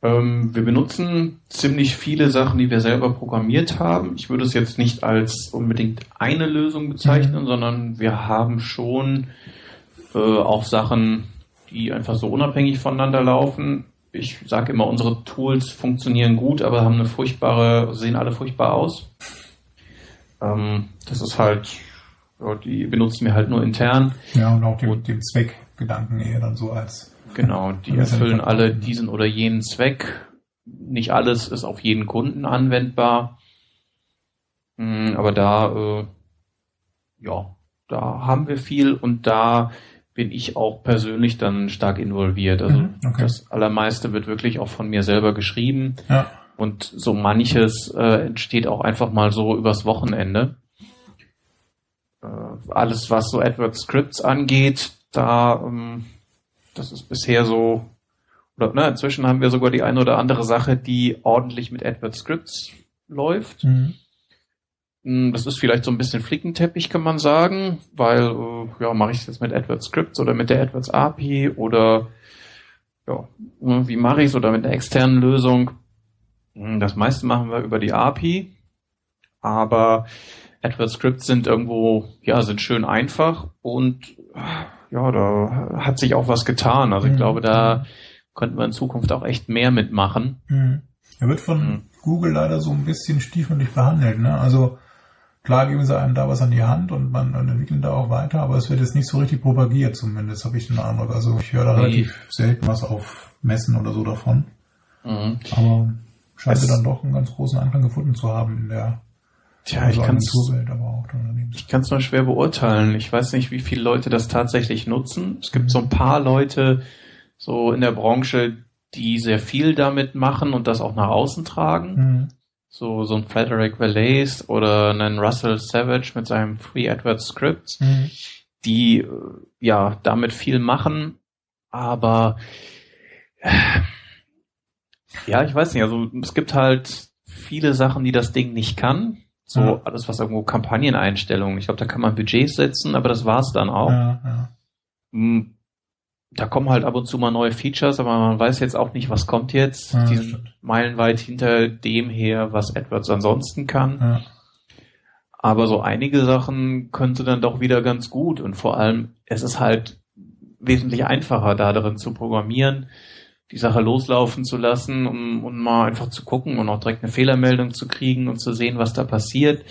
Wir benutzen ziemlich viele Sachen, die wir selber programmiert haben. Ich würde es jetzt nicht als unbedingt eine Lösung bezeichnen, sondern wir haben schon auch Sachen, die einfach so unabhängig voneinander laufen. Ich sage immer, unsere Tools funktionieren gut, aber haben sehen alle furchtbar aus. Das ist halt, die benutzen wir halt nur intern. Ja, und auch den Zweckgedanken eher dann so als... Genau, die erfüllen alle diesen oder jenen Zweck. Nicht alles ist auf jeden Kunden anwendbar. Aber da haben wir viel und da bin ich auch persönlich dann stark involviert. Also das Allermeiste wird wirklich auch von mir selber geschrieben. Ja. Und so manches entsteht auch einfach mal so übers Wochenende. Alles, was so AdWords Scripts angeht, das ist bisher so, inzwischen haben wir sogar die eine oder andere Sache, die ordentlich mit AdWords Scripts läuft. Das ist vielleicht so ein bisschen Flickenteppich, kann man sagen, weil, mache ich es jetzt mit AdWords Scripts oder mit der AdWords API oder, wie mache ich es oder mit einer externen Lösung? Das meiste machen wir über die API, aber AdWords Scripts sind irgendwo, sind schön einfach und da hat sich auch was getan. Also ich glaube, da könnten wir in Zukunft auch echt mehr mitmachen. Er wird von Google leider so ein bisschen stiefmütterlich behandelt. Ne? Also klar geben sie einem da was an die Hand und man entwickelt da auch weiter, aber es wird jetzt nicht so richtig propagiert zumindest, habe ich den Eindruck. Also ich höre da relativ selten was auf Messen oder so davon. Aber scheint dann doch einen ganz großen Anklang gefunden zu haben in der... Tja, ich kann es nur schwer beurteilen. Ich weiß nicht, wie viele Leute das tatsächlich nutzen. Es gibt so ein paar Leute, so in der Branche, die sehr viel damit machen und das auch nach außen tragen. Mhm. So ein Frederick Valais oder einen Russell Savage mit seinem Free AdWords Scripts, mhm. die ja damit viel machen, aber ja, ich weiß nicht, also es gibt halt viele Sachen, die das Ding nicht kann. So ja. alles, was irgendwo Kampagneneinstellungen, ich glaube, da kann man Budgets setzen, aber das war's dann auch. Ja, ja. Da kommen halt ab und zu mal neue Features, aber man weiß jetzt auch nicht, was kommt jetzt. Ja, die sind meilenweit hinter dem her, was AdWords ansonsten kann. Ja. Aber so einige Sachen könnte dann doch wieder ganz gut und vor allem, es ist halt wesentlich einfacher, da drin zu programmieren, die Sache loslaufen zu lassen und mal einfach zu gucken und auch direkt eine Fehlermeldung zu kriegen und zu sehen, was da passiert.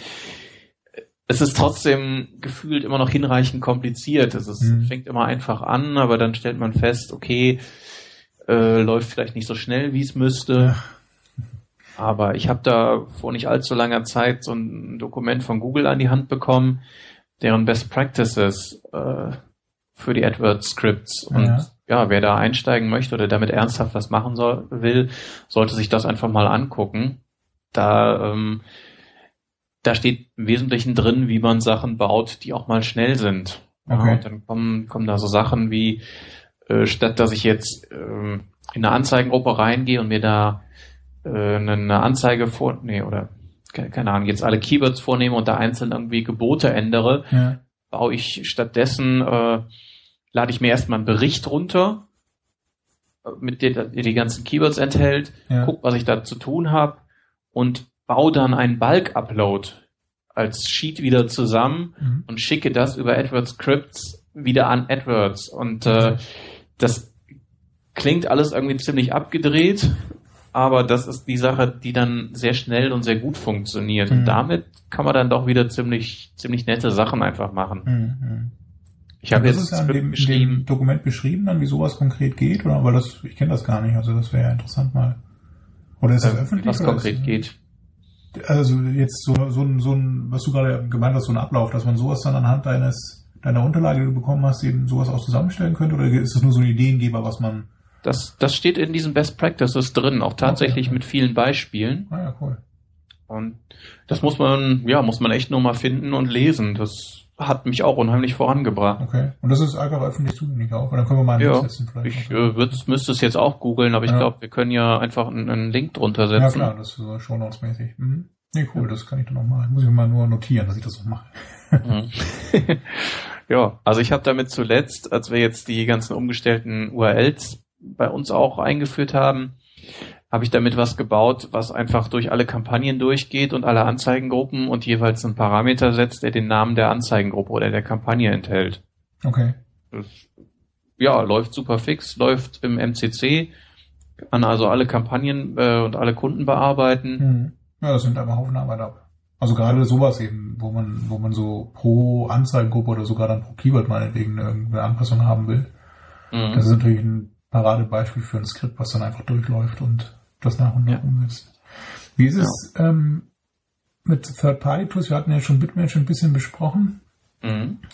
Es ist trotzdem gefühlt immer noch hinreichend kompliziert. Es ist, fängt immer einfach an, aber dann stellt man fest, okay, läuft vielleicht nicht so schnell, wie es müsste. Ja. Aber ich habe da vor nicht allzu langer Zeit so ein Dokument von Google an die Hand bekommen, deren Best Practices für die AdWords Scripts. Und ja, wer da einsteigen möchte oder damit ernsthaft was machen will, sollte sich das einfach mal angucken. Da steht im Wesentlichen drin, wie man Sachen baut, die auch mal schnell sind. Okay. Ja, und dann kommen da so Sachen wie, statt dass ich jetzt in eine Anzeigengruppe reingehe und mir da eine Anzeige jetzt alle Keywords vornehme und da einzeln irgendwie Gebote ändere, baue ich stattdessen, lade ich mir erstmal einen Bericht runter, mit dem die ganzen Keywords enthält, guck, was ich da zu tun habe und baue dann einen Bulk-Upload als Sheet wieder zusammen und schicke das über AdWords Scripts wieder an AdWords. Und das klingt alles irgendwie ziemlich abgedreht, aber das ist die Sache, die dann sehr schnell und sehr gut funktioniert. Und damit kann man dann doch wieder ziemlich nette Sachen einfach machen. Ich habe jetzt ja in dem Dokument beschrieben, dann wie sowas konkret geht, oder? Aber ich kenne das gar nicht, also das wäre ja interessant mal. Oder ist das öffentlich? Was konkret geht. Also jetzt so ein, was du gerade gemeint hast, so ein Ablauf, dass man sowas dann anhand deiner Unterlage, die du bekommen hast, eben sowas auch zusammenstellen könnte, oder ist das nur so ein Ideengeber, was man... Das steht in diesen Best Practices drin, auch tatsächlich mit vielen Beispielen. Ah ja, cool. Und das muss man echt nur mal finden und lesen. Das hat mich auch unheimlich vorangebracht. Okay. Und das ist einfach öffentlich zugänglich auch, oder können wir mal einen Link setzen vielleicht? Ich müsste es jetzt auch googeln, aber ich glaube, wir können ja einfach einen Link drunter setzen. Ja klar, das ist so Shownotes-mäßig. Nee, cool, das kann ich dann auch machen. Muss ich mal nur notieren, dass ich das auch mache. Ja, also ich habe damit zuletzt, als wir jetzt die ganzen umgestellten URLs bei uns auch eingeführt haben, habe ich damit was gebaut, was einfach durch alle Kampagnen durchgeht und alle Anzeigengruppen und jeweils einen Parameter setzt, der den Namen der Anzeigengruppe oder der Kampagne enthält. Okay. Ja, läuft super fix, läuft im MCC, kann also alle Kampagnen und alle Kunden bearbeiten. Ja, das nimmt aber einen Haufen Arbeit ab. Also gerade sowas eben, wo man so pro Anzeigengruppe oder sogar dann pro Keyword meinetwegen irgendeine Anpassung haben will. Das ist natürlich ein Paradebeispiel für ein Skript, was dann einfach durchläuft und das nach und nach umsetzt. Wie ist es mit Third-Party-Tools? Wir hatten ja schon BitMansion ein bisschen besprochen.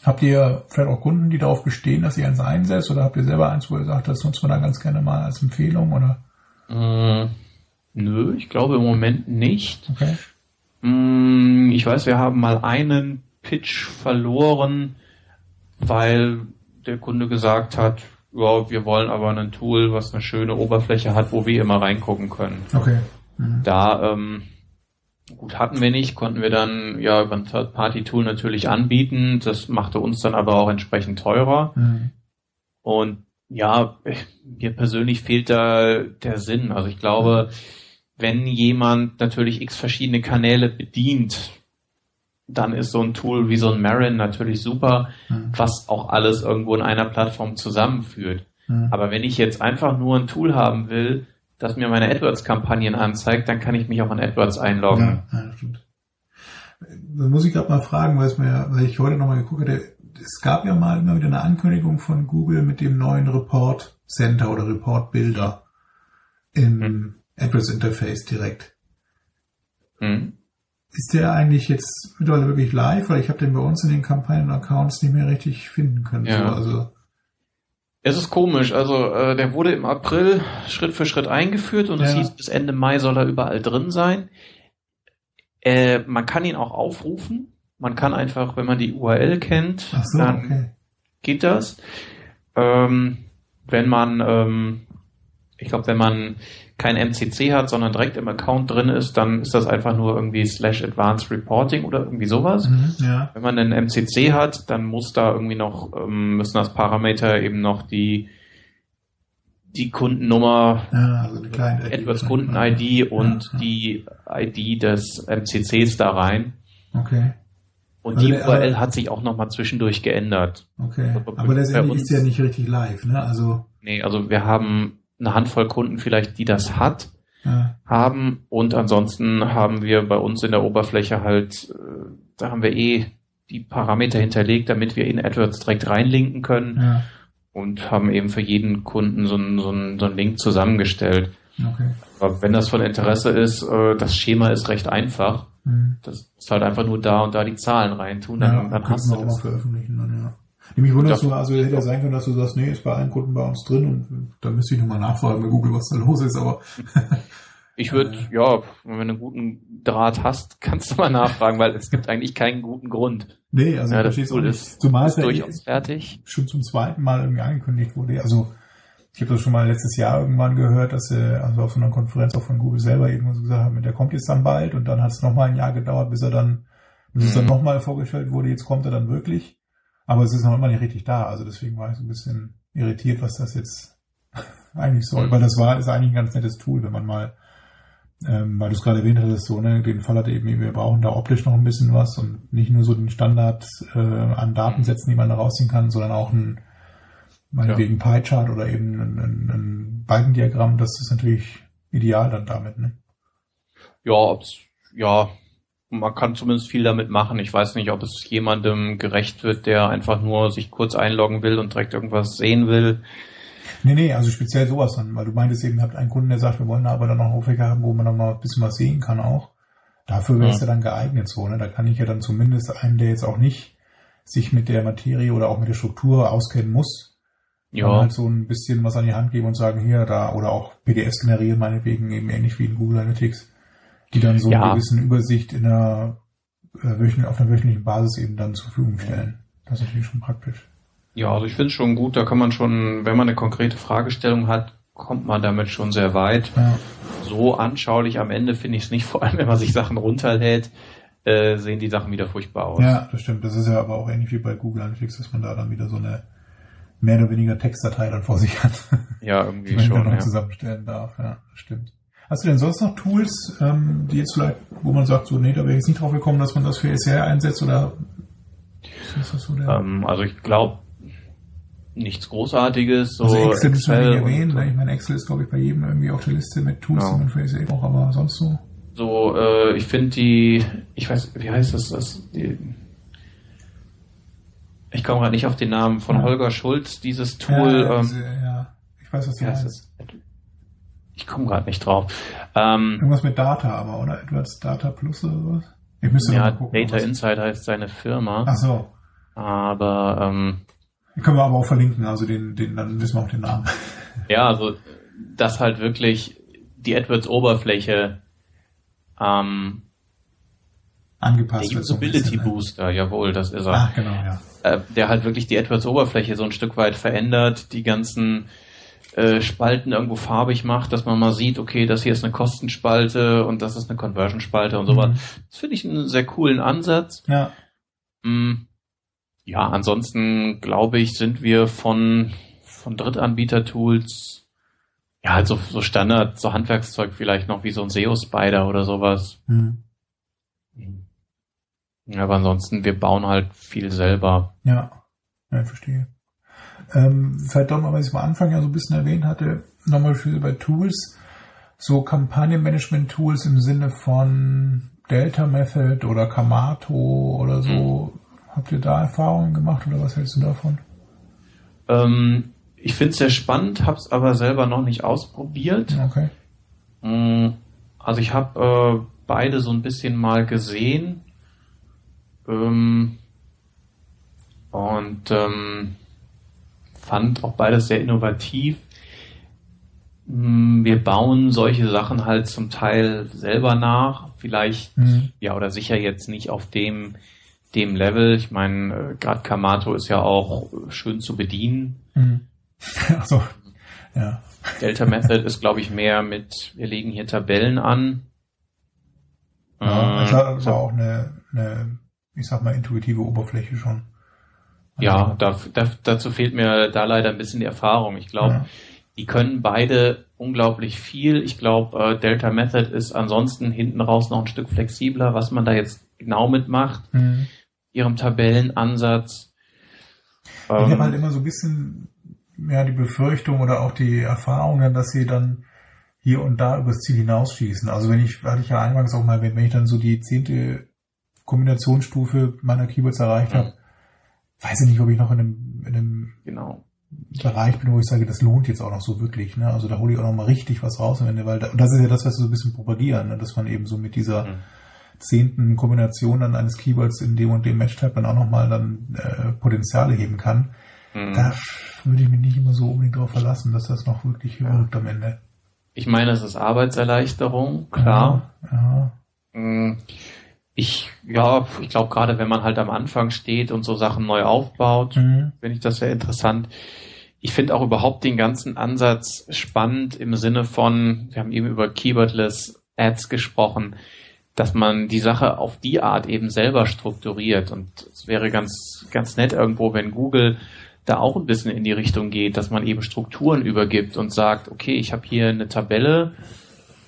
Habt ihr vielleicht auch Kunden, die darauf bestehen, dass ihr eins einsetzt, oder habt ihr selber eins, wo ihr sagt, das nutzt man da ganz gerne mal als Empfehlung, oder? Nö, ich glaube im Moment nicht. Okay. Ich weiß, wir haben mal einen Pitch verloren, weil der Kunde gesagt hat, ja, wir wollen aber ein Tool, was eine schöne Oberfläche hat, wo wir immer reingucken können. Okay. Da, gut, hatten wir nicht, konnten wir dann ja über ein Third-Party-Tool natürlich anbieten. Das machte uns dann aber auch entsprechend teurer. Und ja, mir persönlich fehlt da der Sinn. Also ich glaube, wenn jemand natürlich x verschiedene Kanäle bedient, dann ist so ein Tool wie so ein Marin natürlich super, was auch alles irgendwo in einer Plattform zusammenführt. Aber wenn ich jetzt einfach nur ein Tool haben will, das mir meine AdWords-Kampagnen anzeigt, dann kann ich mich auch in AdWords einloggen. Ja, stimmt. Da muss ich gerade mal fragen, weil ich heute nochmal geguckt hatte, es gab ja mal immer wieder eine Ankündigung von Google mit dem neuen Report Center oder Report Builder im AdWords Interface direkt. Ist der eigentlich jetzt mittlerweile wirklich live? Weil ich habe den bei uns in den Kampagnen-Accounts nicht mehr richtig finden können. Ja. So, also Es ist komisch, also der wurde im April Schritt für Schritt eingeführt und es hieß, bis Ende Mai soll er überall drin sein. Man kann ihn auch aufrufen, man kann einfach, wenn man die URL kennt, geht das. Wenn man, ich glaube, wenn man kein MCC hat, sondern direkt im Account drin ist, dann ist das einfach nur irgendwie /Advanced Reporting oder irgendwie sowas. Mhm, ja. Wenn man einen MCC hat, dann muss da irgendwie noch, müssen als Parameter eben noch die Kundennummer, also AdWords Kunden-ID und die ID des MCCs da rein. Okay. Und also die URL hat sich auch nochmal zwischendurch geändert. Okay. Aber letztendlich ist ja nicht richtig live, ne? Also. Nee, also wir haben eine Handvoll Kunden vielleicht, die das haben. Und ansonsten haben wir bei uns in der Oberfläche halt, da haben wir die Parameter hinterlegt, damit wir in AdWords direkt reinlinken können und haben eben für jeden Kunden so einen Link zusammengestellt. Okay. Aber wenn das von Interesse ist, das Schema ist recht einfach. Mhm. Das ist halt einfach nur da und da die Zahlen reintun, dann hast du das. Nämlich wundert du, also hätte ja sein können, dass du sagst, nee, ist bei allen Kunden bei uns drin und dann müsste ich nochmal nachfragen bei Google, was da los ist, aber. Ich würde, wenn du einen guten Draht hast, kannst du mal nachfragen, weil es gibt eigentlich keinen guten Grund. Nee, also das Tool ist durchaus fertig. Schon zum zweiten Mal irgendwie angekündigt wurde. Also ich habe das schon mal letztes Jahr irgendwann gehört, dass sie also auf so einer Konferenz auch von Google selber eben so gesagt haben, der kommt jetzt dann bald und dann hat es nochmal ein Jahr gedauert, bis es dann nochmal vorgestellt wurde, jetzt kommt er dann wirklich. Aber es ist noch immer nicht richtig da, also deswegen war ich so ein bisschen irritiert, was das jetzt eigentlich soll, weil das ist eigentlich ein ganz nettes Tool, wenn man mal, weil du es gerade erwähnt hattest, so, ne, den Fall hatte eben, wir brauchen da optisch noch ein bisschen was und nicht nur so den Standard an Datensätzen, die man da rausziehen kann, sondern auch meinetwegen Pie-Chart oder eben ein Balkendiagramm, das ist natürlich ideal dann damit, ne? Ja. Man kann zumindest viel damit machen. Ich weiß nicht, ob es jemandem gerecht wird, der einfach nur sich kurz einloggen will und direkt irgendwas sehen will. Nee, also speziell sowas dann, weil du meintest eben, ihr habt einen Kunden, der sagt, wir wollen aber dann noch einen Aufwecker haben, wo man dann mal ein bisschen was sehen kann auch. Dafür wäre es ja dann geeignet so, ne? Da kann ich ja dann zumindest einen, der jetzt auch nicht sich mit der Materie oder auch mit der Struktur auskennen muss, dann halt so ein bisschen was an die Hand geben und sagen, hier, da, oder auch PDFs generieren, meinetwegen eben ähnlich wie in Google Analytics, die dann so eine gewisse Übersicht auf einer wöchentlichen Basis eben dann zur Verfügung stellen. Das ist natürlich schon praktisch. Ja, also ich finde es schon gut, da kann man schon, wenn man eine konkrete Fragestellung hat, kommt man damit schon sehr weit. Ja. So anschaulich am Ende finde ich es nicht, vor allem wenn man sich Sachen runterlädt, sehen die Sachen wieder furchtbar aus. Ja, das stimmt. Das ist ja aber auch ähnlich wie bei Google Analytics, dass man da dann wieder so eine mehr oder weniger Textdatei dann vor sich hat. Ja, irgendwie schon. Die man dann noch zusammenstellen darf. Ja, das stimmt. Hast du denn sonst noch Tools, die jetzt vielleicht, wo man sagt, so, nee, da wäre jetzt nicht drauf gekommen, dass man das für SEA einsetzt oder? Was ist so der? Also ich glaube, nichts Großartiges. So, also Excel müssen wir nicht erwähnen, weil ich meine, Excel ist, glaube ich, bei jedem irgendwie auf der Liste mit Tools, die man für SEA braucht, aber sonst so. So, ich finde wie heißt das? Ich komme gerade nicht auf den Namen von Holger Schulz, dieses Tool. Ich weiß, was du meinst. Ich komme gerade nicht drauf. Irgendwas mit Data aber, oder? AdWords Data Plus oder sowas? Ich müsste mal gucken. Data Insight heißt seine Firma. Ach so. Aber können wir aber auch verlinken, also den dann wissen wir auch den Namen. Ja, also das halt wirklich die AdWords Oberfläche angepasst wird. Der Usability Booster, jawohl, das ist er. Ach, genau, ja. Der halt wirklich die AdWords Oberfläche so ein Stück weit verändert, die ganzen Spalten irgendwo farbig macht, dass man mal sieht, okay, das hier ist eine Kostenspalte und das ist eine Conversion-Spalte und sowas. Das finde ich einen sehr coolen Ansatz. Ja. Ja, ansonsten glaube ich, sind wir von Drittanbieter-Tools, ja, halt so Standard, so Handwerkszeug vielleicht noch wie so ein SEO-Spider oder sowas. Ja, aber ansonsten, wir bauen halt viel selber. Ja, verstehe. Vielleicht doch mal, was ich am Anfang ja so ein bisschen erwähnt hatte, nochmal bei Tools, so Kampagnenmanagement-Tools im Sinne von Delta Method oder Kamato oder so. Habt ihr da Erfahrungen gemacht oder was hältst du davon? Ich finde es sehr spannend, habe es aber selber noch nicht ausprobiert. Okay. Also ich habe beide so ein bisschen mal gesehen. fand auch beides sehr innovativ. Wir bauen solche Sachen halt zum Teil selber nach, vielleicht, ja, oder sicher jetzt nicht auf dem Level. Ich meine, gerade Kamato ist ja auch schön zu bedienen. Ach so, ja. Delta Method ist, glaube ich, mehr mit, wir legen hier Tabellen an. Ja, das war auch eine, ich sag mal, intuitive Oberfläche schon. Also ja, dazu fehlt mir da leider ein bisschen die Erfahrung. Ich glaube, die können beide unglaublich viel. Ich glaube, Delta Method ist ansonsten hinten raus noch ein Stück flexibler, was man da jetzt genau mitmacht, ihrem Tabellenansatz. Ich habe halt immer so ein bisschen die Befürchtung oder auch die Erfahrung, dass sie dann hier und da übers Ziel hinausschießen. Also hatte ich ja eingangs auch mal erwähnt, wenn ich dann so die 10. Kombinationsstufe meiner Keywords erreicht habe, weiß ich nicht, ob ich noch in einem Bereich bin, wo ich sage, das lohnt jetzt auch noch so wirklich. Ne? Also da hole ich auch noch mal richtig was raus am Ende, weil und das ist ja das, was wir so ein bisschen propagieren, ne? Dass man eben so mit dieser 10. Kombination dann eines Keywords in dem und dem Match-Type dann auch noch mal dann Potenziale heben kann. Da würde ich mich nicht immer so unbedingt darauf verlassen, dass das noch wirklich wirkt am Ende. Ich meine, das ist Arbeitserleichterung, klar. Ja. Ich glaube, gerade wenn man halt am Anfang steht und so Sachen neu aufbaut, finde ich das sehr interessant. Ich finde auch überhaupt den ganzen Ansatz spannend im Sinne von, wir haben eben über Keywordless Ads gesprochen, dass man die Sache auf die Art eben selber strukturiert. Und es wäre ganz, ganz nett irgendwo, wenn Google da auch ein bisschen in die Richtung geht, dass man eben Strukturen übergibt und sagt, okay, ich habe hier eine Tabelle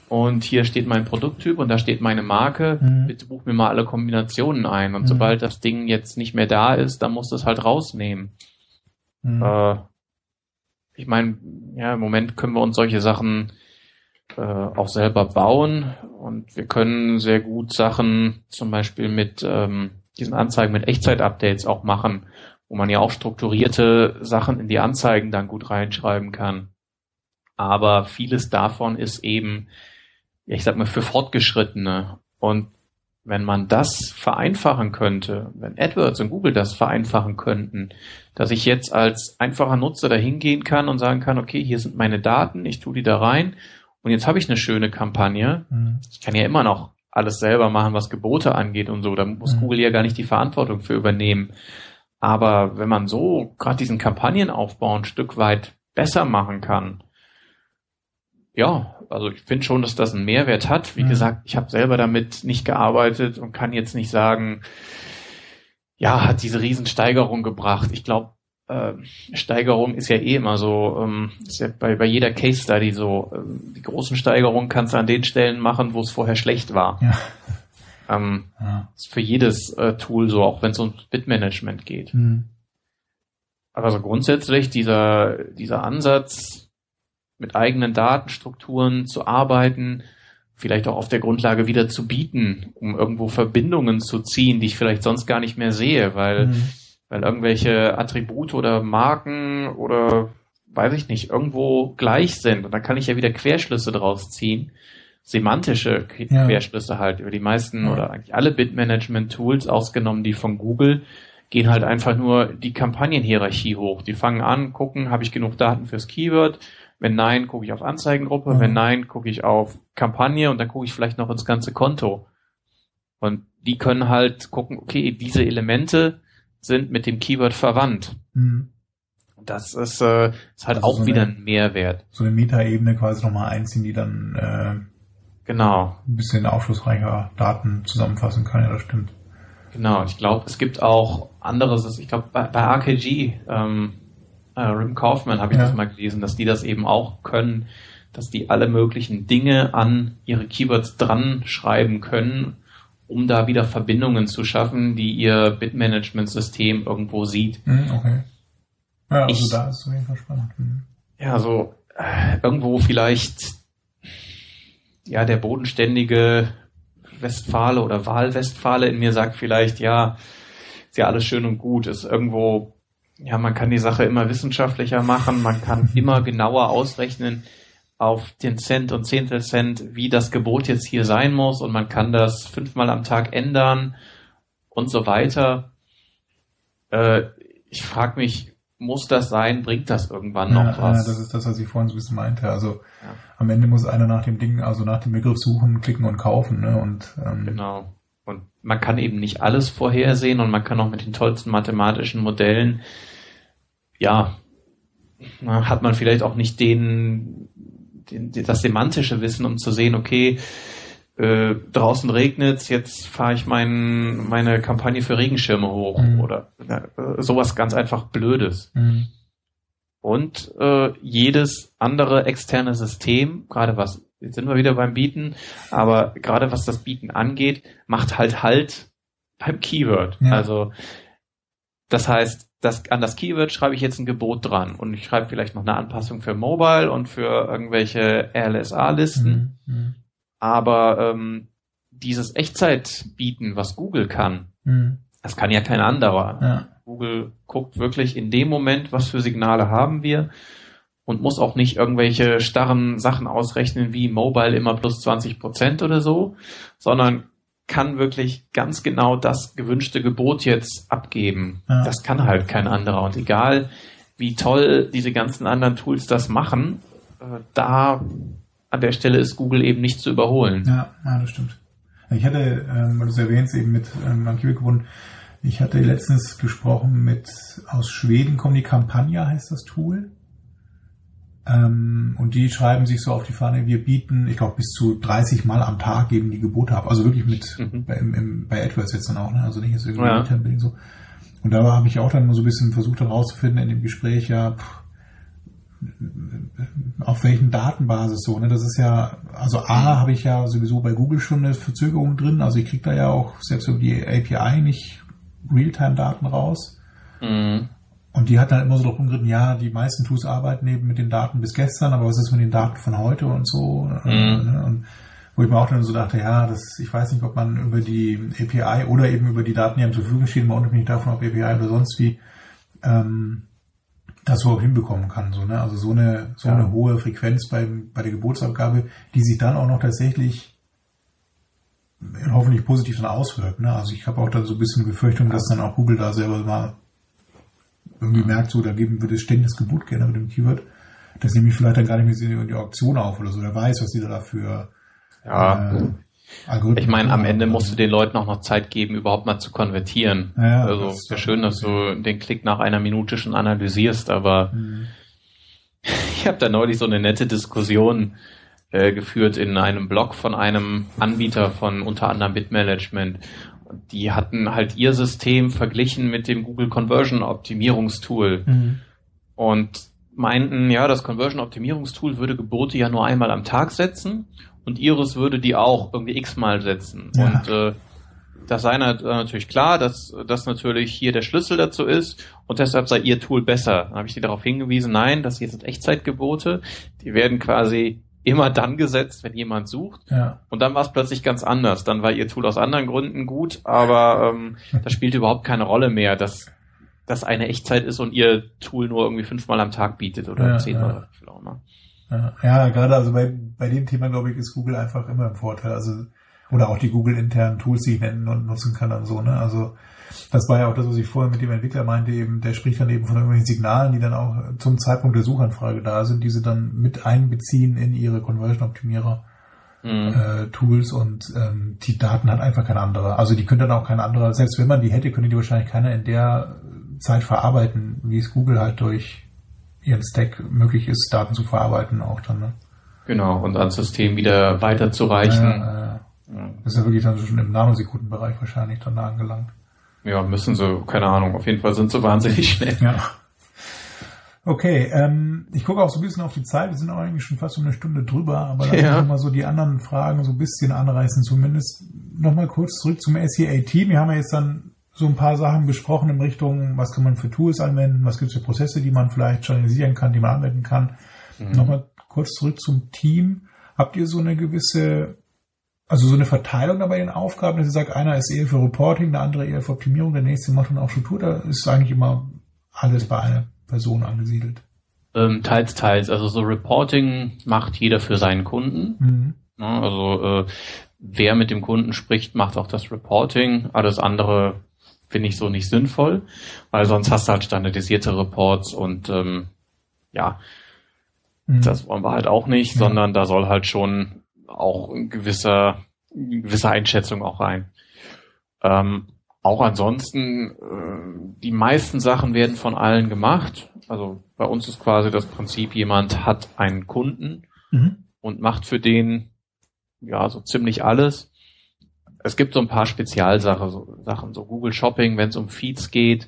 und hier steht mein Produkttyp und da steht meine Marke, bitte buch mir mal alle Kombinationen ein. Und sobald das Ding jetzt nicht mehr da ist, dann muss das halt rausnehmen. Ich meine, ja, im Moment können wir uns solche Sachen auch selber bauen und wir können sehr gut Sachen zum Beispiel mit diesen Anzeigen mit Echtzeit-Updates auch machen, wo man ja auch strukturierte Sachen in die Anzeigen dann gut reinschreiben kann. Aber vieles davon ist eben, ich sag mal, für Fortgeschrittene. Und wenn man das vereinfachen könnte, wenn AdWords und Google das vereinfachen könnten, dass ich jetzt als einfacher Nutzer da hingehen kann und sagen kann, okay, hier sind meine Daten, ich tue die da rein und jetzt habe ich eine schöne Kampagne. Ich kann ja immer noch alles selber machen, was Gebote angeht und so. Da muss Google ja gar nicht die Verantwortung für übernehmen. Aber wenn man so gerade diesen Kampagnenaufbau ein Stück weit besser machen kann, ja, also ich finde schon, dass das einen Mehrwert hat. Wie gesagt, ich habe selber damit nicht gearbeitet und kann jetzt nicht sagen, ja, hat diese Riesensteigerung gebracht. Ich glaube, Steigerung ist ja eh immer so, ist ja bei jeder Case Study so. Die großen Steigerungen kannst du an den Stellen machen, wo es vorher schlecht war. Ja. Ist für jedes Tool so, auch wenn es um Bitmanagement geht. Aber so grundsätzlich dieser Ansatz, mit eigenen Datenstrukturen zu arbeiten, vielleicht auch auf der Grundlage wieder zu bieten, um irgendwo Verbindungen zu ziehen, die ich vielleicht sonst gar nicht mehr sehe, weil irgendwelche Attribute oder Marken oder weiß ich nicht, irgendwo gleich sind. Und dann kann ich ja wieder Querschlüsse draus ziehen. Semantische Querschlüsse halt über die meisten oder eigentlich alle Bid-Management-Tools, ausgenommen die von Google, gehen halt einfach nur die Kampagnenhierarchie hoch. Die fangen an, gucken, habe ich genug Daten fürs Keyword? Wenn nein, gucke ich auf Anzeigengruppe. Wenn nein, gucke ich auf Kampagne und dann gucke ich vielleicht noch ins ganze Konto. Und die können halt gucken, okay, diese Elemente sind mit dem Keyword verwandt. Das ist, ist halt also auch so wieder ein Mehrwert. So eine Metaebene quasi nochmal einziehen, die dann ein bisschen aufschlussreicher Daten zusammenfassen kann, ja, das stimmt. Genau, ich glaube, es gibt auch anderes, ich glaube, bei RKG, Rimm Kaufman habe ich das mal gelesen, dass die das eben auch können, dass die alle möglichen Dinge an ihre Keywords dran schreiben können, um da wieder Verbindungen zu schaffen, die ihr Bid-Management-System irgendwo sieht. Okay. Ja, also da ist es auf jeden Fall spannend. Ja, so irgendwo vielleicht der bodenständige Westfale oder Wahlwestfale in mir sagt vielleicht, ja, ist ja alles schön und gut, ist irgendwo, ja, man kann die Sache immer wissenschaftlicher machen, man kann immer genauer ausrechnen auf den Cent und Zehntelcent, wie das Gebot jetzt hier sein muss und man kann das 5-mal am Tag ändern und so weiter. Ich frage mich, muss das sein, bringt das irgendwann noch was? Ja, das ist das, was ich vorhin so ein bisschen meinte. Also am Ende muss einer nach dem Ding, also nach dem Begriff suchen, klicken und kaufen. Ne? Und, genau. Und man kann eben nicht alles vorhersehen und man kann auch mit den tollsten mathematischen Modellen, hat man vielleicht auch nicht das semantische Wissen, um zu sehen, okay, draußen regnet's, jetzt fahre ich meine Kampagne für Regenschirme hoch oder sowas ganz einfach Blödes. Mhm. Und jedes andere externe System, gerade was, jetzt sind wir wieder beim Bieten, aber gerade was das Bieten angeht, macht halt beim Keyword. Ja. Also das heißt, an das Keyword schreibe ich jetzt ein Gebot dran und ich schreibe vielleicht noch eine Anpassung für Mobile und für irgendwelche RLSA-Listen. Mhm. Aber dieses Echtzeitbieten, was Google kann, das kann ja kein anderer. Ja. Google guckt wirklich in dem Moment, was für Signale haben wir und muss auch nicht irgendwelche starren Sachen ausrechnen wie Mobile immer plus 20% oder so, sondern kann wirklich ganz genau das gewünschte Gebot jetzt abgeben. Ja. Das kann halt kein anderer. Und egal, wie toll diese ganzen anderen Tools das machen, an der Stelle ist Google eben nicht zu überholen. Ja, das stimmt. Ich hatte, weil du es erwähnst, eben mit meinem Keyword-Gebunden, ich hatte letztens gesprochen aus Schweden kommt die Kampagne, heißt das Tool. Und die schreiben sich so auf die Fahne, wir bieten, ich glaube, bis zu 30 Mal am Tag geben die Gebote ab. Also wirklich mit, bei AdWords jetzt dann auch, ne? Also nicht jetzt irgendwie Internet so. Und da habe ich auch dann nur so ein bisschen versucht herauszufinden in dem Gespräch, auf welchen Datenbasis so, ne? Das ist ja, also habe ich ja sowieso bei Google schon eine Verzögerung drin, also ich kriege da ja auch selbst über die API nicht Realtime-Daten raus. Mhm. Und die hat dann immer so drauf umgeritten, die meisten Tools arbeiten eben mit den Daten bis gestern, aber was ist mit den Daten von heute und so? Ne? Und wo ich mir auch dann so dachte, ich weiß nicht, ob man über die API oder eben über die Daten, die einem zur Verfügung stehen, mal unabhängig davon, ob API oder sonst wie, das so auch hinbekommen kann, so, ne? Also so eine hohe Frequenz bei der Gebotsabgabe, die sich dann auch noch tatsächlich hoffentlich positiv dann auswirkt, ne? Also ich habe auch dann so ein bisschen Befürchtung, dass dann auch Google da selber mal irgendwie merkt, so, da geben wir das ständiges Gebot gerne mit dem Keyword. Das nehme ich vielleicht dann gar nicht mehr in die Auktion auf oder so. Der weiß, was die da dafür Algorithmen. Ich meine, am Ende musst du den Leuten auch noch Zeit geben, überhaupt mal zu konvertieren. Ja, also es wäre schön, dass du den Klick nach einer Minute schon analysierst, aber ich habe da neulich so eine nette Diskussion geführt in einem Blog von einem Anbieter von unter anderem Bitmanagement. Und die hatten halt ihr System verglichen mit dem Google Conversion Optimierungstool und meinten, das Conversion Optimierungstool würde Gebote ja nur einmal am Tag setzen und ihres würde die auch irgendwie x-mal setzen. Ja. Und das sei natürlich klar, dass das natürlich hier der Schlüssel dazu ist und deshalb sei ihr Tool besser. Dann habe ich die darauf hingewiesen, nein, das hier sind Echtzeitgebote, die werden quasi immer dann gesetzt, wenn jemand sucht. Ja. Und dann war es plötzlich ganz anders. Dann war ihr Tool aus anderen Gründen gut, aber das spielt überhaupt keine Rolle mehr, dass das eine Echtzeit ist und ihr Tool nur irgendwie 5-mal am Tag bietet oder 10-mal. Ja, gerade also bei dem Thema, glaube ich, ist Google einfach immer im Vorteil. Also oder auch die Google-internen Tools, die ich nennen und nutzen kann und so. Ne? Also das war ja auch das, was ich vorher mit dem Entwickler meinte, eben der spricht dann eben von irgendwelchen Signalen, die dann auch zum Zeitpunkt der Suchanfrage da sind, die sie dann mit einbeziehen in ihre Conversion-Optimierer-Tools und die Daten hat einfach kein anderer. Also die könnte dann auch kein anderer, selbst wenn man die hätte, könnte die wahrscheinlich keiner in der Zeit verarbeiten, wie es Google halt durch ihren Stack möglich ist, Daten zu verarbeiten auch dann. Ne? Genau, und ans System wieder weiterzureichen. Das ist ja wirklich dann schon im Nanosekundenbereich wahrscheinlich dann angelangt. Ja, müssen sie, keine Ahnung. Auf jeden Fall sind sie wahnsinnig schnell. Ja. Okay, ich gucke auch so ein bisschen auf die Zeit. Wir sind auch eigentlich schon fast um eine Stunde drüber, aber lass uns mal so die anderen Fragen so ein bisschen anreißen. Zumindest nochmal kurz zurück zum SEAT. Wir haben ja jetzt dann so ein paar Sachen besprochen in Richtung, was kann man für Tools anwenden, was gibt es für Prozesse, die man vielleicht journalisieren kann, die man anwenden kann. Nochmal kurz zurück zum Team. Habt ihr so eine gewisse... Also so eine Verteilung dabei in den Aufgaben, dass ihr sagt, einer ist eher für Reporting, der andere eher für Optimierung, der nächste macht dann auch Struktur, da ist eigentlich immer alles bei einer Person angesiedelt. Teils, teils. Also so Reporting macht jeder für seinen Kunden. Also wer mit dem Kunden spricht, macht auch das Reporting. Alles andere finde ich so nicht sinnvoll, weil sonst hast du halt standardisierte Reports und das wollen wir halt auch nicht, sondern da soll halt schon auch eine gewisse Einschätzung auch rein. Auch ansonsten, die meisten Sachen werden von allen gemacht. Also bei uns ist quasi das Prinzip, jemand hat einen Kunden und macht für den so ziemlich alles. Es gibt so ein paar Spezialsachen, so Google Shopping, wenn es um Feeds geht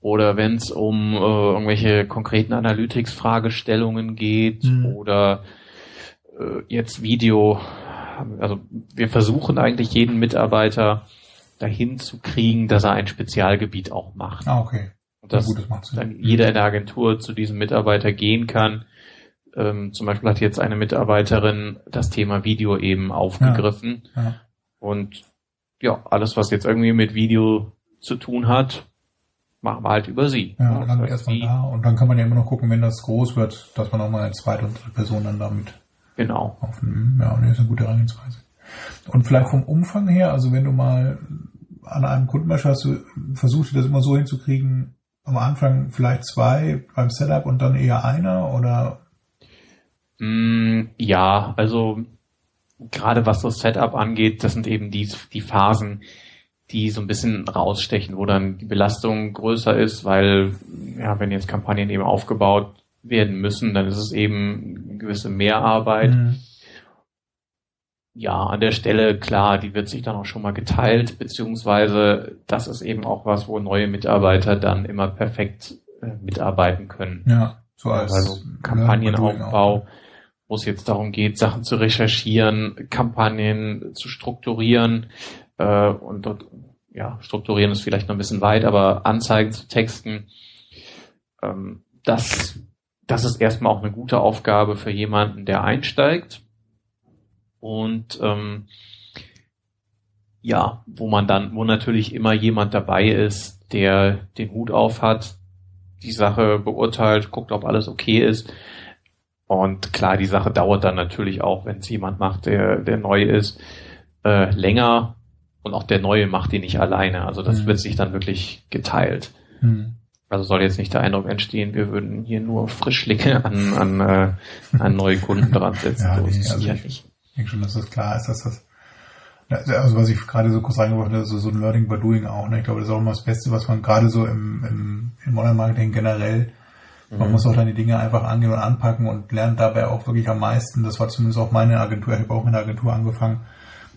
oder wenn es um irgendwelche konkreten Analytics-Fragestellungen geht oder jetzt Video. Also wir versuchen eigentlich jeden Mitarbeiter dahin zu kriegen, dass er ein Spezialgebiet auch macht. Ah, okay. Und dass das macht Sinn. Dann jeder in der Agentur zu diesem Mitarbeiter gehen kann. Zum Beispiel hat jetzt eine Mitarbeiterin das Thema Video eben aufgegriffen. Ja. Und alles, was jetzt irgendwie mit Video zu tun hat, machen wir halt über sie. Ja, und dann erstmal da. Und dann kann man ja immer noch gucken, wenn das groß wird, dass man auch mal eine zweite und dritte Person dann damit aufnimmt. Ja, das ist eine gute Herangehensweise. Und vielleicht vom Umfang her, also wenn du mal an einem Kunden hast, du versuchst das immer so hinzukriegen, am Anfang vielleicht zwei beim Setup und dann eher einer, oder? Ja, also gerade was das Setup angeht, das sind eben die Phasen, die so ein bisschen rausstechen, wo dann die Belastung größer ist, weil wenn jetzt Kampagnen eben aufgebaut werden müssen, dann ist es eben eine gewisse Mehrarbeit. Ja, an der Stelle, klar, die wird sich dann auch schon mal geteilt, beziehungsweise das ist eben auch was, wo neue Mitarbeiter dann immer perfekt mitarbeiten können. Ja, so als Kampagnenaufbau, wo es jetzt darum geht, Sachen zu recherchieren, Kampagnen zu strukturieren und dort, strukturieren ist vielleicht noch ein bisschen weit, aber Anzeigen zu texten, das ist erstmal auch eine gute Aufgabe für jemanden, der einsteigt. Und wo natürlich immer jemand dabei ist, der den Hut auf hat, die Sache beurteilt, guckt, ob alles okay ist. Und klar, die Sache dauert dann natürlich auch, wenn es jemand macht, der neu ist, länger. Und auch der Neue macht die nicht alleine. Also das wird sich dann wirklich geteilt. Also soll jetzt nicht der Eindruck entstehen, wir würden hier nur Frischlinge an neue Kunden dran setzen. Ja, so ist es sicher nicht. Ich denke schon, dass das klar ist, dass das, also was ich gerade so kurz reingebracht habe, so ein Learning by Doing auch, ne? Ich glaube, das ist auch immer das Beste, was man gerade so im Online-Marketing generell, man muss auch dann die Dinge einfach angehen und anpacken und lernt dabei auch wirklich am meisten. Das war zumindest auch meine Agentur, ich habe auch mit der Agentur angefangen,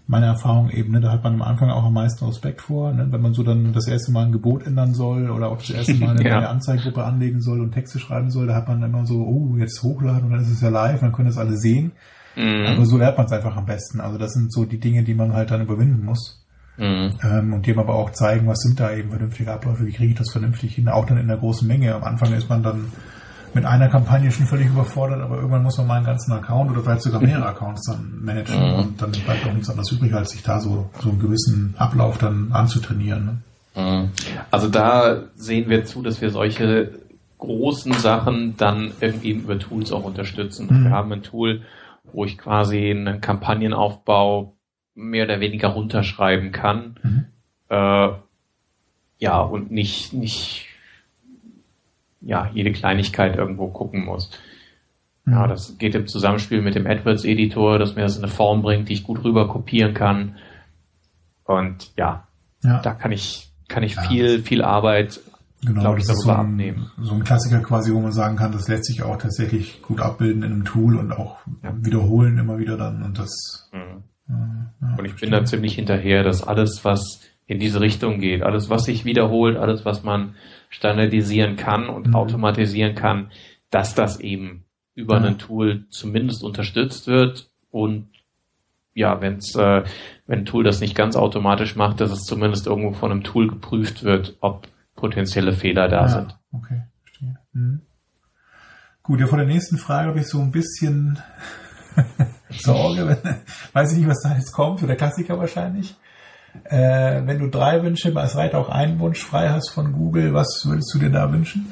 meine Erfahrung eben, ne? Da hat man am Anfang auch am meisten Respekt vor, ne? Wenn man so dann das erste Mal ein Gebot ändern soll oder auch das erste Mal eine neue Anzeigengruppe anlegen soll und Texte schreiben soll, da hat man immer so, jetzt hochladen und dann ist es ja live und dann können das alle sehen. Aber so lernt man es einfach am besten. Also das sind so die Dinge, die man halt dann überwinden muss. Und dem aber auch zeigen, was sind da eben vernünftige Abläufe, wie kriege ich das vernünftig hin, auch dann in der großen Menge. Am Anfang ist man dann mit einer Kampagne schon völlig überfordert, aber irgendwann muss man mal einen ganzen Account oder vielleicht sogar mehrere Accounts dann managen und dann bleibt auch nichts anderes übrig, als sich da so einen gewissen Ablauf dann anzutrainieren. Ne? Also da sehen wir zu, dass wir solche großen Sachen dann eben über Tools auch unterstützen. Wir haben ein Tool, wo ich quasi einen Kampagnenaufbau mehr oder weniger runterschreiben kann. Und nicht jede Kleinigkeit irgendwo gucken muss. Ja, das geht im Zusammenspiel mit dem AdWords Editor, dass mir das in eine Form bringt, die ich gut rüber kopieren kann. Und da kann ich viel Arbeit, glaube ich, darüber abnehmen. So ein Klassiker quasi, wo man sagen kann, das lässt sich auch tatsächlich gut abbilden in einem Tool und auch wiederholen immer wieder dann und das. Und ich bin da ziemlich hinterher, dass alles, was in diese Richtung geht, alles, was sich wiederholt, alles, was man standardisieren kann und automatisieren kann, dass das eben über ein Tool zumindest unterstützt wird und wenn ein Tool das nicht ganz automatisch macht, dass es zumindest irgendwo von einem Tool geprüft wird, ob potenzielle Fehler da sind. Okay, verstehe. Gut, ja, vor der nächsten Frage habe ich so ein bisschen Sorge, weiß ich nicht, was da jetzt kommt, für der Klassiker wahrscheinlich. Wenn du 3 Wünsche, es reicht auch einen Wunsch frei hast von Google, was würdest du dir da wünschen?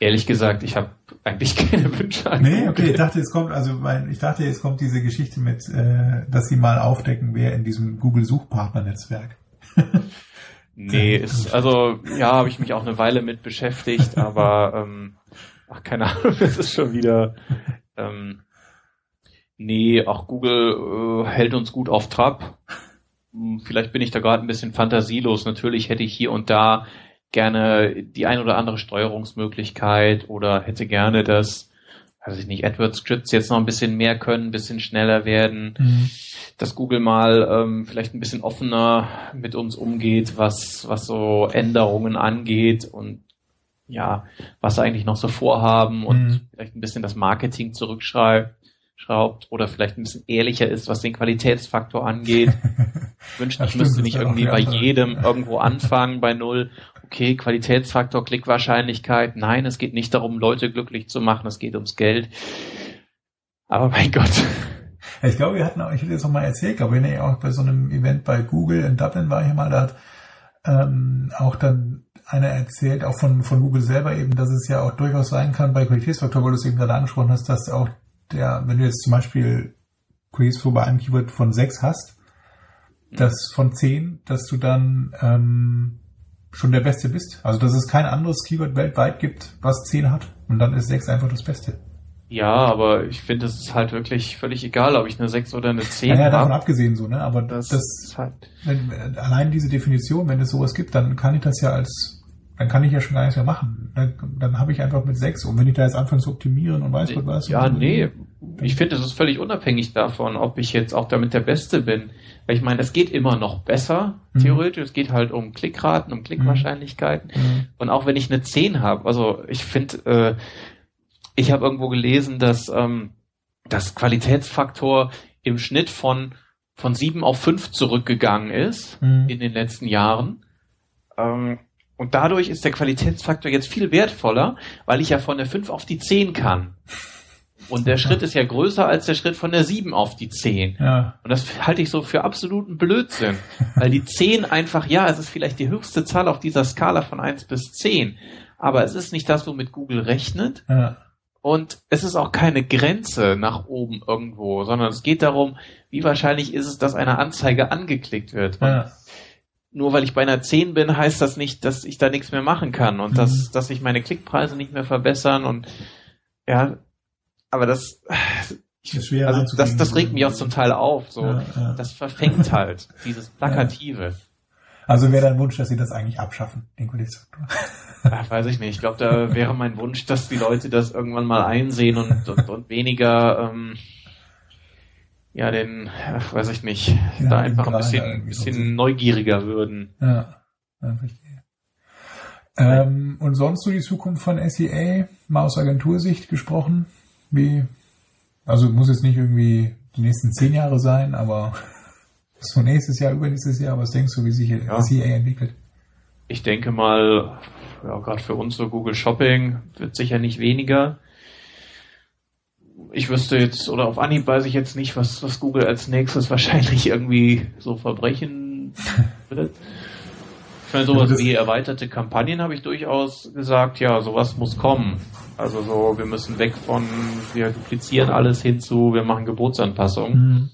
Ehrlich gesagt, ich habe eigentlich keine Wünsche an Google. Nee, okay, ich dachte, jetzt kommt diese Geschichte mit, dass sie mal aufdecken, wer in diesem Google-Suchpartner-Netzwerk Nee, ist, also ja, habe ich mich auch eine Weile mit beschäftigt, aber ach, keine Ahnung, es ist schon wieder nee, auch Google hält uns gut auf Trab. Vielleicht bin ich da gerade ein bisschen fantasielos. Natürlich hätte ich hier und da gerne die ein oder andere Steuerungsmöglichkeit oder hätte gerne, dass, weiß ich nicht, AdWords Scripts jetzt noch ein bisschen mehr können, ein bisschen schneller werden, dass Google mal vielleicht ein bisschen offener mit uns umgeht, was so Änderungen angeht und ja, was sie eigentlich noch so vorhaben und vielleicht ein bisschen das Marketing zurückschraubt oder vielleicht ein bisschen ehrlicher ist, was den Qualitätsfaktor angeht. Ich wünschte, ich müsste nicht irgendwie bei jedem irgendwo anfangen, bei null. Okay, Qualitätsfaktor, Klickwahrscheinlichkeit. Nein, es geht nicht darum, Leute glücklich zu machen, es geht ums Geld. Aber mein Gott. Ich glaube, wir hatten auch, ich hätte jetzt noch mal erzählt, glaube ich, auch bei so einem Event bei Google in Dublin war ich mal, da hat auch dann einer erzählt, auch von Google selber eben, dass es ja auch durchaus sein kann, bei Qualitätsfaktor, weil du es eben gerade angesprochen hast, dass auch der, wenn du jetzt zum Beispiel Qualitätsfaktor bei einem Keyword von 6 hast, dass von 10, dass du dann schon der Beste bist. Also dass es kein anderes Keyword weltweit gibt, was 10 hat. Und dann ist 6 einfach das Beste. Ja, aber ich finde, es ist halt wirklich völlig egal, ob ich eine 6 oder eine 10 habe. Ja, davon abgesehen so, ne? Aber das ist halt, wenn, allein diese Definition, wenn es sowas gibt, dann kann ich das ja dann kann ich ja schon gar nichts mehr machen. Dann habe ich einfach mit 6. Und wenn ich da jetzt anfange zu optimieren und weiß Gott was. Ja, nee. Ich finde, das ist völlig unabhängig davon, ob ich jetzt auch damit der Beste bin. Weil ich meine, es geht immer noch besser, theoretisch. Es geht halt um Klickraten, um Klickwahrscheinlichkeiten. Und auch wenn ich eine 10 habe, also ich finde, ich habe irgendwo gelesen, dass das Qualitätsfaktor im Schnitt von 7 auf 5 zurückgegangen ist in den letzten Jahren. Und dadurch ist der Qualitätsfaktor jetzt viel wertvoller, weil ich ja von der 5 auf die 10 kann. Und der Schritt ist ja größer als der Schritt von der 7 auf die 10. Ja. Und das halte ich so für absoluten Blödsinn. Weil die 10 einfach, ja, es ist vielleicht die höchste Zahl auf dieser Skala von 1 bis 10. Aber es ist nicht das, womit Google rechnet. Ja. Und es ist auch keine Grenze nach oben irgendwo, sondern es geht darum, wie wahrscheinlich ist es, dass eine Anzeige angeklickt wird. Ja. Nur weil ich bei einer 10 bin, heißt das nicht, dass ich da nichts mehr machen kann und dass sich meine Klickpreise nicht mehr verbessern und ja, aber das regt mich auch zum Teil auf. So. Ja, ja. Das verfängt halt, dieses Plakative. Ja. Also wäre dein Wunsch, dass sie das eigentlich abschaffen, den Qualitätsfaktor? Weiß ich nicht. Ich glaube, da wäre mein Wunsch, dass die Leute das irgendwann mal einsehen und weniger da einfach ein bisschen neugieriger würden. Ja, verstehe. Und sonst so die Zukunft von SEA, mal aus Agentursicht gesprochen, wie, also muss jetzt nicht irgendwie die nächsten 10 Jahre sein, aber so nächstes Jahr, übernächstes Jahr, was denkst du, wie sich SEA entwickelt? Ich denke mal, ja, gerade für uns so Google Shopping wird sicher nicht weniger. Ich wüsste jetzt, oder auf Anhieb weiß ich jetzt nicht, was Google als nächstes wahrscheinlich irgendwie so verbrechen wird. Ich meine, sowas wie erweiterte Kampagnen habe ich durchaus gesagt, ja, sowas muss kommen. Also so, wir müssen weg von, wir duplizieren alles hinzu, wir machen Gebotsanpassungen.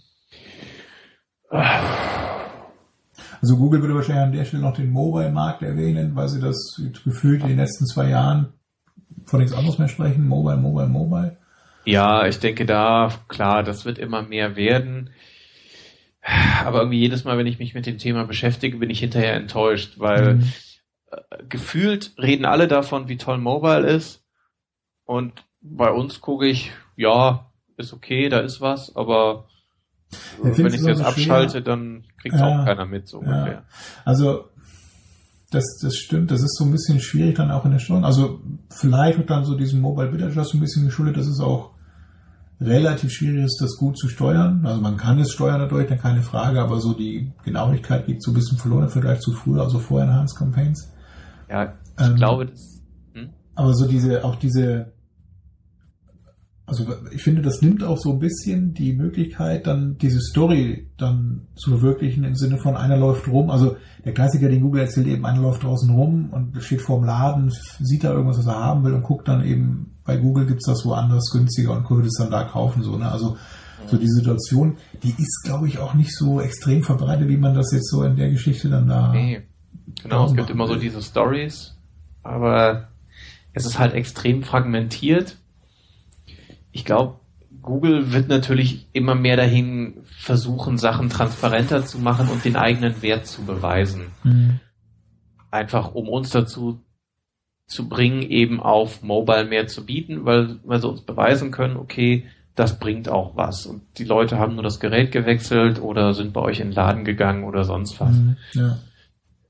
Also Google würde wahrscheinlich an der Stelle noch den Mobile-Markt erwähnen, weil sie das gefühlt in den letzten 2 Jahren von nichts anderes mehr sprechen. Mobile. Ja, ich denke da, klar, das wird immer mehr werden. Aber irgendwie jedes Mal, wenn ich mich mit dem Thema beschäftige, bin ich hinterher enttäuscht, weil gefühlt reden alle davon, wie toll Mobile ist. Und bei uns gucke ich, ja, ist okay, da ist was, aber wenn ich es jetzt abschalte, dann kriegt es auch keiner mit, so ungefähr. Also Das stimmt, das ist so ein bisschen schwierig dann auch in der Steuerung. Also vielleicht wird dann so diesem Mobile Bid Adjust so ein bisschen geschuldet, dass es auch relativ schwierig ist, das gut zu steuern. Also man kann es steuern dadurch, dann keine Frage, aber so die Genauigkeit geht so ein bisschen verloren im Vergleich zu früher, also vor Enhanced Campaigns. Ja, ich glaube das. Aber so also ich finde, das nimmt auch so ein bisschen die Möglichkeit, dann diese Story dann zu verwirklichen im Sinne von einer läuft rum. Also der Klassiker, den Google erzählt eben, einer läuft draußen rum und steht vorm Laden, sieht da irgendwas, was er haben will und guckt dann eben, bei Google gibt's das woanders günstiger und könnte es dann da kaufen. So, ne? Also so die Situation, die ist, glaube ich, auch nicht so extrem verbreitet, wie man das jetzt so in der Geschichte dann da Genau, es gibt immer so diese Stories, aber es ist halt extrem fragmentiert. Ich glaube, Google wird natürlich immer mehr dahin versuchen, Sachen transparenter zu machen und den eigenen Wert zu beweisen. Mhm. Einfach, um uns dazu zu bringen, eben auf Mobile mehr zu bieten, weil sie uns beweisen können, okay, das bringt auch was. Und die Leute haben nur das Gerät gewechselt oder sind bei euch in den Laden gegangen oder sonst was. Mhm, ja.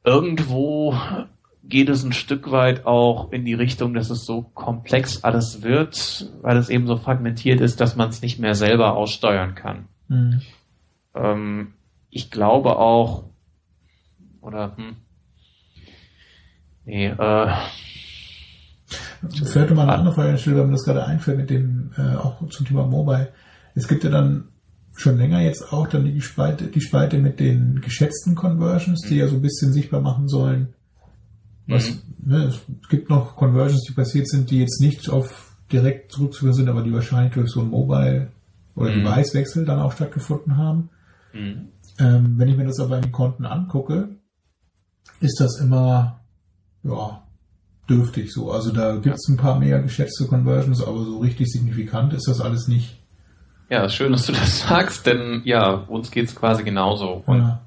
Irgendwo geht es ein Stück weit auch in die Richtung, dass es so komplex alles wird, weil es eben so fragmentiert ist, dass man es nicht mehr selber aussteuern kann. Mhm. Ich glaube auch, das fällt mir mal eine andere Frage an der Stelle, weil mir das gerade einfällt, mit dem auch zum Thema Mobile. Es gibt ja dann schon länger jetzt auch dann die Spalte mit den geschätzten Conversions, die ja so ein bisschen sichtbar machen sollen. Es gibt noch Conversions, die passiert sind, die jetzt nicht auf direkt zurückzuführen sind, aber die wahrscheinlich durch so ein Mobile- oder Device-Wechsel dann auch stattgefunden haben. Mhm. Wenn ich mir das aber in den Konten angucke, ist das immer dürftig so. Also da gibt es ein paar mehr geschätzte Conversions, aber so richtig signifikant ist das alles nicht. Ja, schön, dass du das sagst, denn uns geht's quasi genauso. Und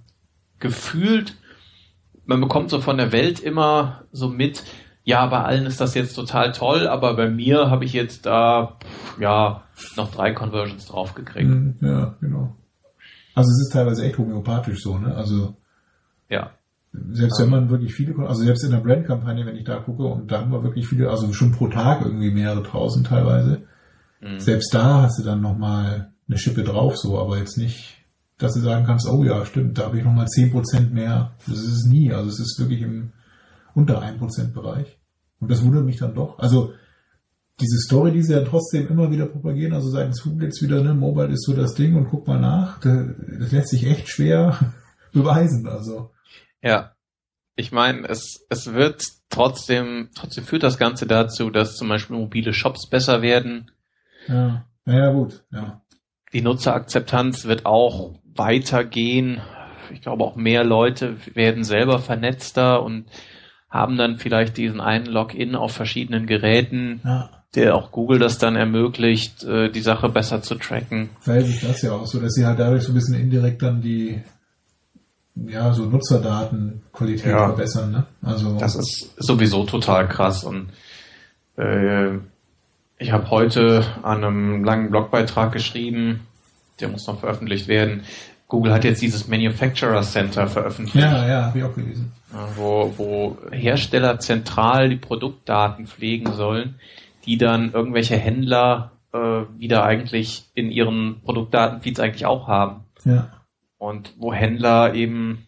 gefühlt, man bekommt so von der Welt immer so mit, bei allen ist das jetzt total toll, aber bei mir habe ich jetzt da noch 3 Conversions draufgekriegt. Ja, genau. Also es ist teilweise echt homöopathisch so, ne? Also selbst wenn man wirklich viele, also selbst in der Brandkampagne, wenn ich da gucke, und da haben wir wirklich viele, also schon pro Tag irgendwie mehrere tausend teilweise, selbst da hast du dann nochmal eine Schippe drauf, so, aber jetzt nicht, dass du sagen kannst, oh ja, stimmt, da habe ich nochmal 10% mehr. Das ist es nie, also es ist wirklich im unter 1% Bereich. Und das wundert mich dann doch. Also diese Story, die sie dann trotzdem immer wieder propagieren, also sagen, es Google jetzt wieder, ne, Mobile ist so das Ding und guck mal nach, das lässt sich echt schwer beweisen, also. Ja, ich meine, es wird trotzdem führt das Ganze dazu, dass zum Beispiel mobile Shops besser werden. Ja, naja, gut, ja. Die Nutzerakzeptanz wird auch weitergehen. Ich glaube, auch mehr Leute werden selber vernetzter und haben dann vielleicht diesen einen Login auf verschiedenen Geräten, der auch Google das dann ermöglicht, die Sache besser zu tracken. Vielleicht ist das ja auch so, dass sie halt dadurch so ein bisschen indirekt dann die so Nutzerdatenqualität verbessern, ne? Also das ist sowieso total krass. Und ich habe heute an einem langen Blogbeitrag geschrieben, der muss noch veröffentlicht werden. Google hat jetzt dieses Manufacturer Center veröffentlicht. Ja, habe ich auch gelesen. Wo Hersteller zentral die Produktdaten pflegen sollen, die dann irgendwelche Händler wieder eigentlich in ihren Produktdatenfeeds eigentlich auch haben. Ja. Und wo Händler eben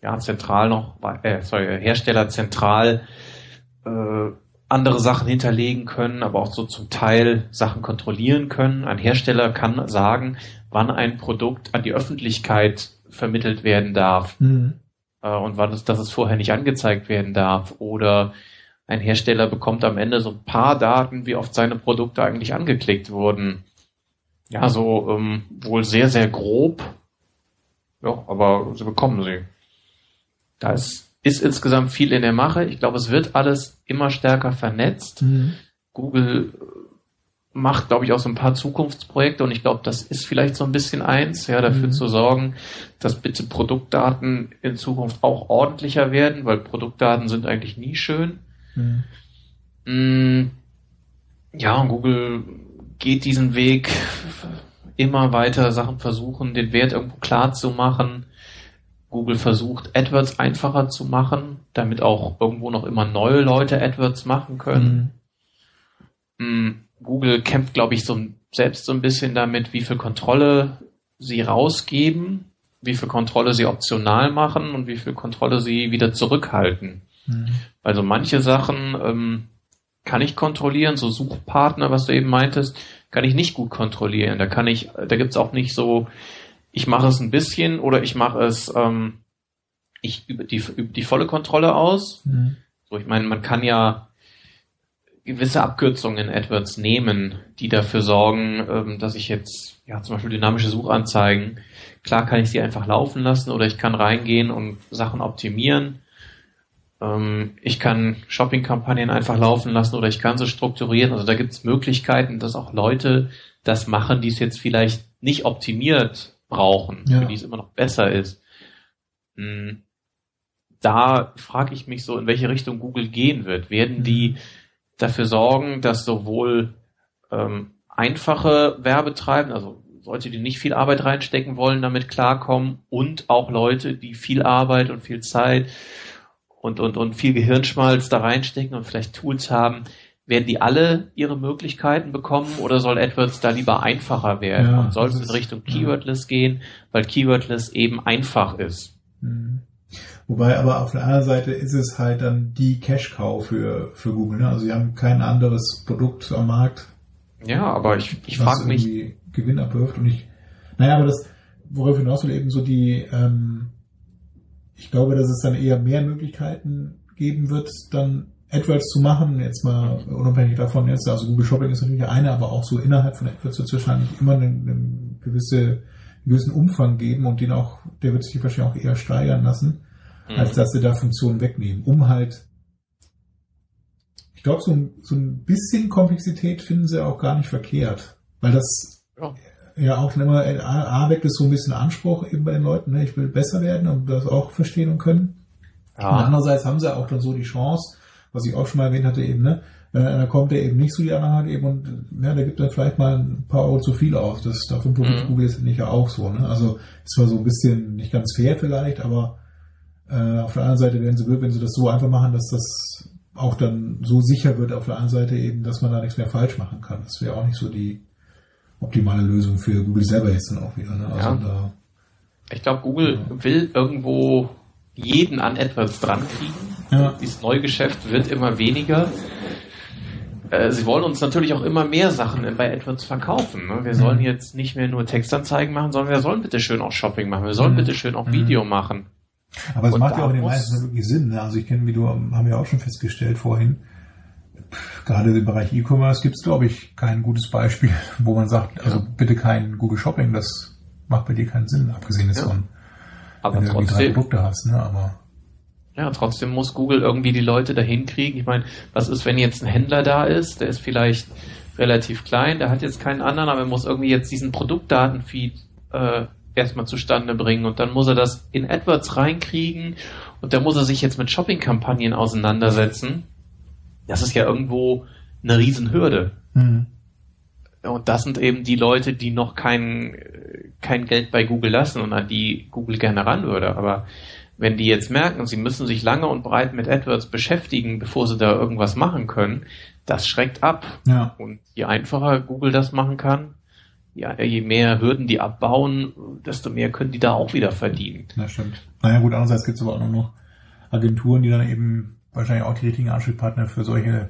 Hersteller zentral andere Sachen hinterlegen können, aber auch so zum Teil Sachen kontrollieren können. Ein Hersteller kann sagen, wann ein Produkt an die Öffentlichkeit vermittelt werden darf und wann es, dass es vorher nicht angezeigt werden darf. Oder ein Hersteller bekommt am Ende so ein paar Daten, wie oft seine Produkte eigentlich angeklickt wurden. Ja, so wohl sehr, sehr grob. Ja, aber sie bekommen sie. Da ist insgesamt viel in der Mache. Ich glaube, es wird alles immer stärker vernetzt. Mhm. Google macht, glaube ich, auch so ein paar Zukunftsprojekte und ich glaube, das ist vielleicht so ein bisschen eins, dafür zu sorgen, dass bitte Produktdaten in Zukunft auch ordentlicher werden, weil Produktdaten sind eigentlich nie schön. Mhm. Ja, und Google geht diesen Weg, immer weiter Sachen versuchen, den Wert irgendwo klar zu machen. Google versucht, AdWords einfacher zu machen, damit auch irgendwo noch immer neue Leute AdWords machen können. Mhm. Google kämpft, glaube ich, selbst so ein bisschen damit, wie viel Kontrolle sie rausgeben, wie viel Kontrolle sie optional machen und wie viel Kontrolle sie wieder zurückhalten. Mhm. Also manche Sachen kann ich kontrollieren, so Suchpartner, was du eben meintest, kann ich nicht gut kontrollieren. Da gibt's auch nicht so, ich mache es ein bisschen oder ich mache es, ich übe die volle Kontrolle aus. Mhm. So, ich meine, man kann ja gewisse Abkürzungen in AdWords nehmen, die dafür sorgen, dass ich jetzt, zum Beispiel dynamische Suchanzeigen, klar kann ich sie einfach laufen lassen oder ich kann reingehen und Sachen optimieren. Ich kann Shopping-Kampagnen einfach laufen lassen oder ich kann sie strukturieren. Also da gibt es Möglichkeiten, dass auch Leute das machen, die es jetzt vielleicht nicht optimiert brauchen, für die es immer noch besser ist. Da frage ich mich so, in welche Richtung Google gehen wird. Werden die dafür sorgen, dass sowohl einfache Werbetreibende, also Leute, die nicht viel Arbeit reinstecken wollen, damit klarkommen und auch Leute, die viel Arbeit und viel Zeit und viel Gehirnschmalz da reinstecken und vielleicht Tools haben, werden die alle ihre Möglichkeiten bekommen oder soll AdWords da lieber einfacher werden? Ja, und soll es in Richtung Keywordless gehen, weil Keywordless eben einfach ist? Mhm. Wobei aber auf der anderen Seite ist es halt dann die Cash-Cow für Google, ne? Also sie haben kein anderes Produkt am Markt. Ja, aber ich frage mich, Gewinn abwirft und ich, naja, aber das, worauf hinaus will, eben so die, ich glaube, dass es dann eher mehr Möglichkeiten geben wird, dann AdWords zu machen, jetzt mal unabhängig davon jetzt, also Google Shopping ist natürlich eine, aber auch so innerhalb von AdWords wird es wahrscheinlich immer einen gewissen Umfang geben und den auch, der wird sich wahrscheinlich auch eher steigern lassen, als dass sie da Funktionen wegnehmen, um halt, ich glaube, so ein bisschen Komplexität finden sie auch gar nicht verkehrt, weil das ja auch schon immer arbeitet so ein bisschen Anspruch eben bei den Leuten, ne? Ich will besser werden und das auch verstehen und können. Ja. Und andererseits haben sie auch dann so die Chance, was ich auch schon mal erwähnt hatte eben, ne? Da kommt der eben nicht so die Anhalt eben und ja, da gibt er vielleicht mal ein paar Euro zu viel auf. Das davon probiert Google jetzt nicht ja auch so, ne? Also ist zwar so ein bisschen nicht ganz fair vielleicht, aber auf der anderen Seite werden sie blöd, wenn sie das so einfach machen, dass das auch dann so sicher wird auf der anderen Seite eben, dass man da nichts mehr falsch machen kann. Das wäre auch nicht so die optimale Lösung für Google selber jetzt dann auch wieder. Ne? Also ja. Da, ich glaube, Google will irgendwo jeden an AdWords dran kriegen. Ja. Dieses Neugeschäft wird immer weniger. Sie wollen uns natürlich auch immer mehr Sachen bei AdWords verkaufen. Ne? Wir sollen jetzt nicht mehr nur Textanzeigen machen, sondern wir sollen bitte schön auch Shopping machen. Wir sollen bitte schön auch Video machen. Aber es macht ja auch in den meisten wirklich Sinn. Ne? Also ich kenne, wie du, haben wir auch schon festgestellt vorhin, gerade im Bereich E-Commerce gibt es, glaube ich, kein gutes Beispiel, wo man sagt, also bitte kein Google Shopping, das macht bei dir keinen Sinn, abgesehen davon, wenn du trotzdem irgendwie drei Produkte hast. Ne? Aber ja, trotzdem muss Google irgendwie die Leute dahin kriegen. Ich meine, was ist, wenn jetzt ein Händler da ist, der ist vielleicht relativ klein, der hat jetzt keinen anderen, aber er muss irgendwie jetzt diesen Produktdatenfeed erstmal zustande bringen und dann muss er das in AdWords reinkriegen und da muss er sich jetzt mit Shopping-Kampagnen auseinandersetzen. Das ist ja irgendwo eine Riesenhürde. Mhm. Und das sind eben die Leute, die noch kein Geld bei Google lassen und an die Google gerne ran würde. Aber wenn die jetzt merken, sie müssen sich lange und breit mit AdWords beschäftigen, bevor sie da irgendwas machen können, das schreckt ab. Ja. Und je einfacher Google das machen kann, je mehr Hürden die abbauen, desto mehr können die da auch wieder verdienen. Das stimmt. Naja gut, andererseits gibt es aber auch noch Agenturen, die dann eben wahrscheinlich auch die richtigen Ansprechpartner für solche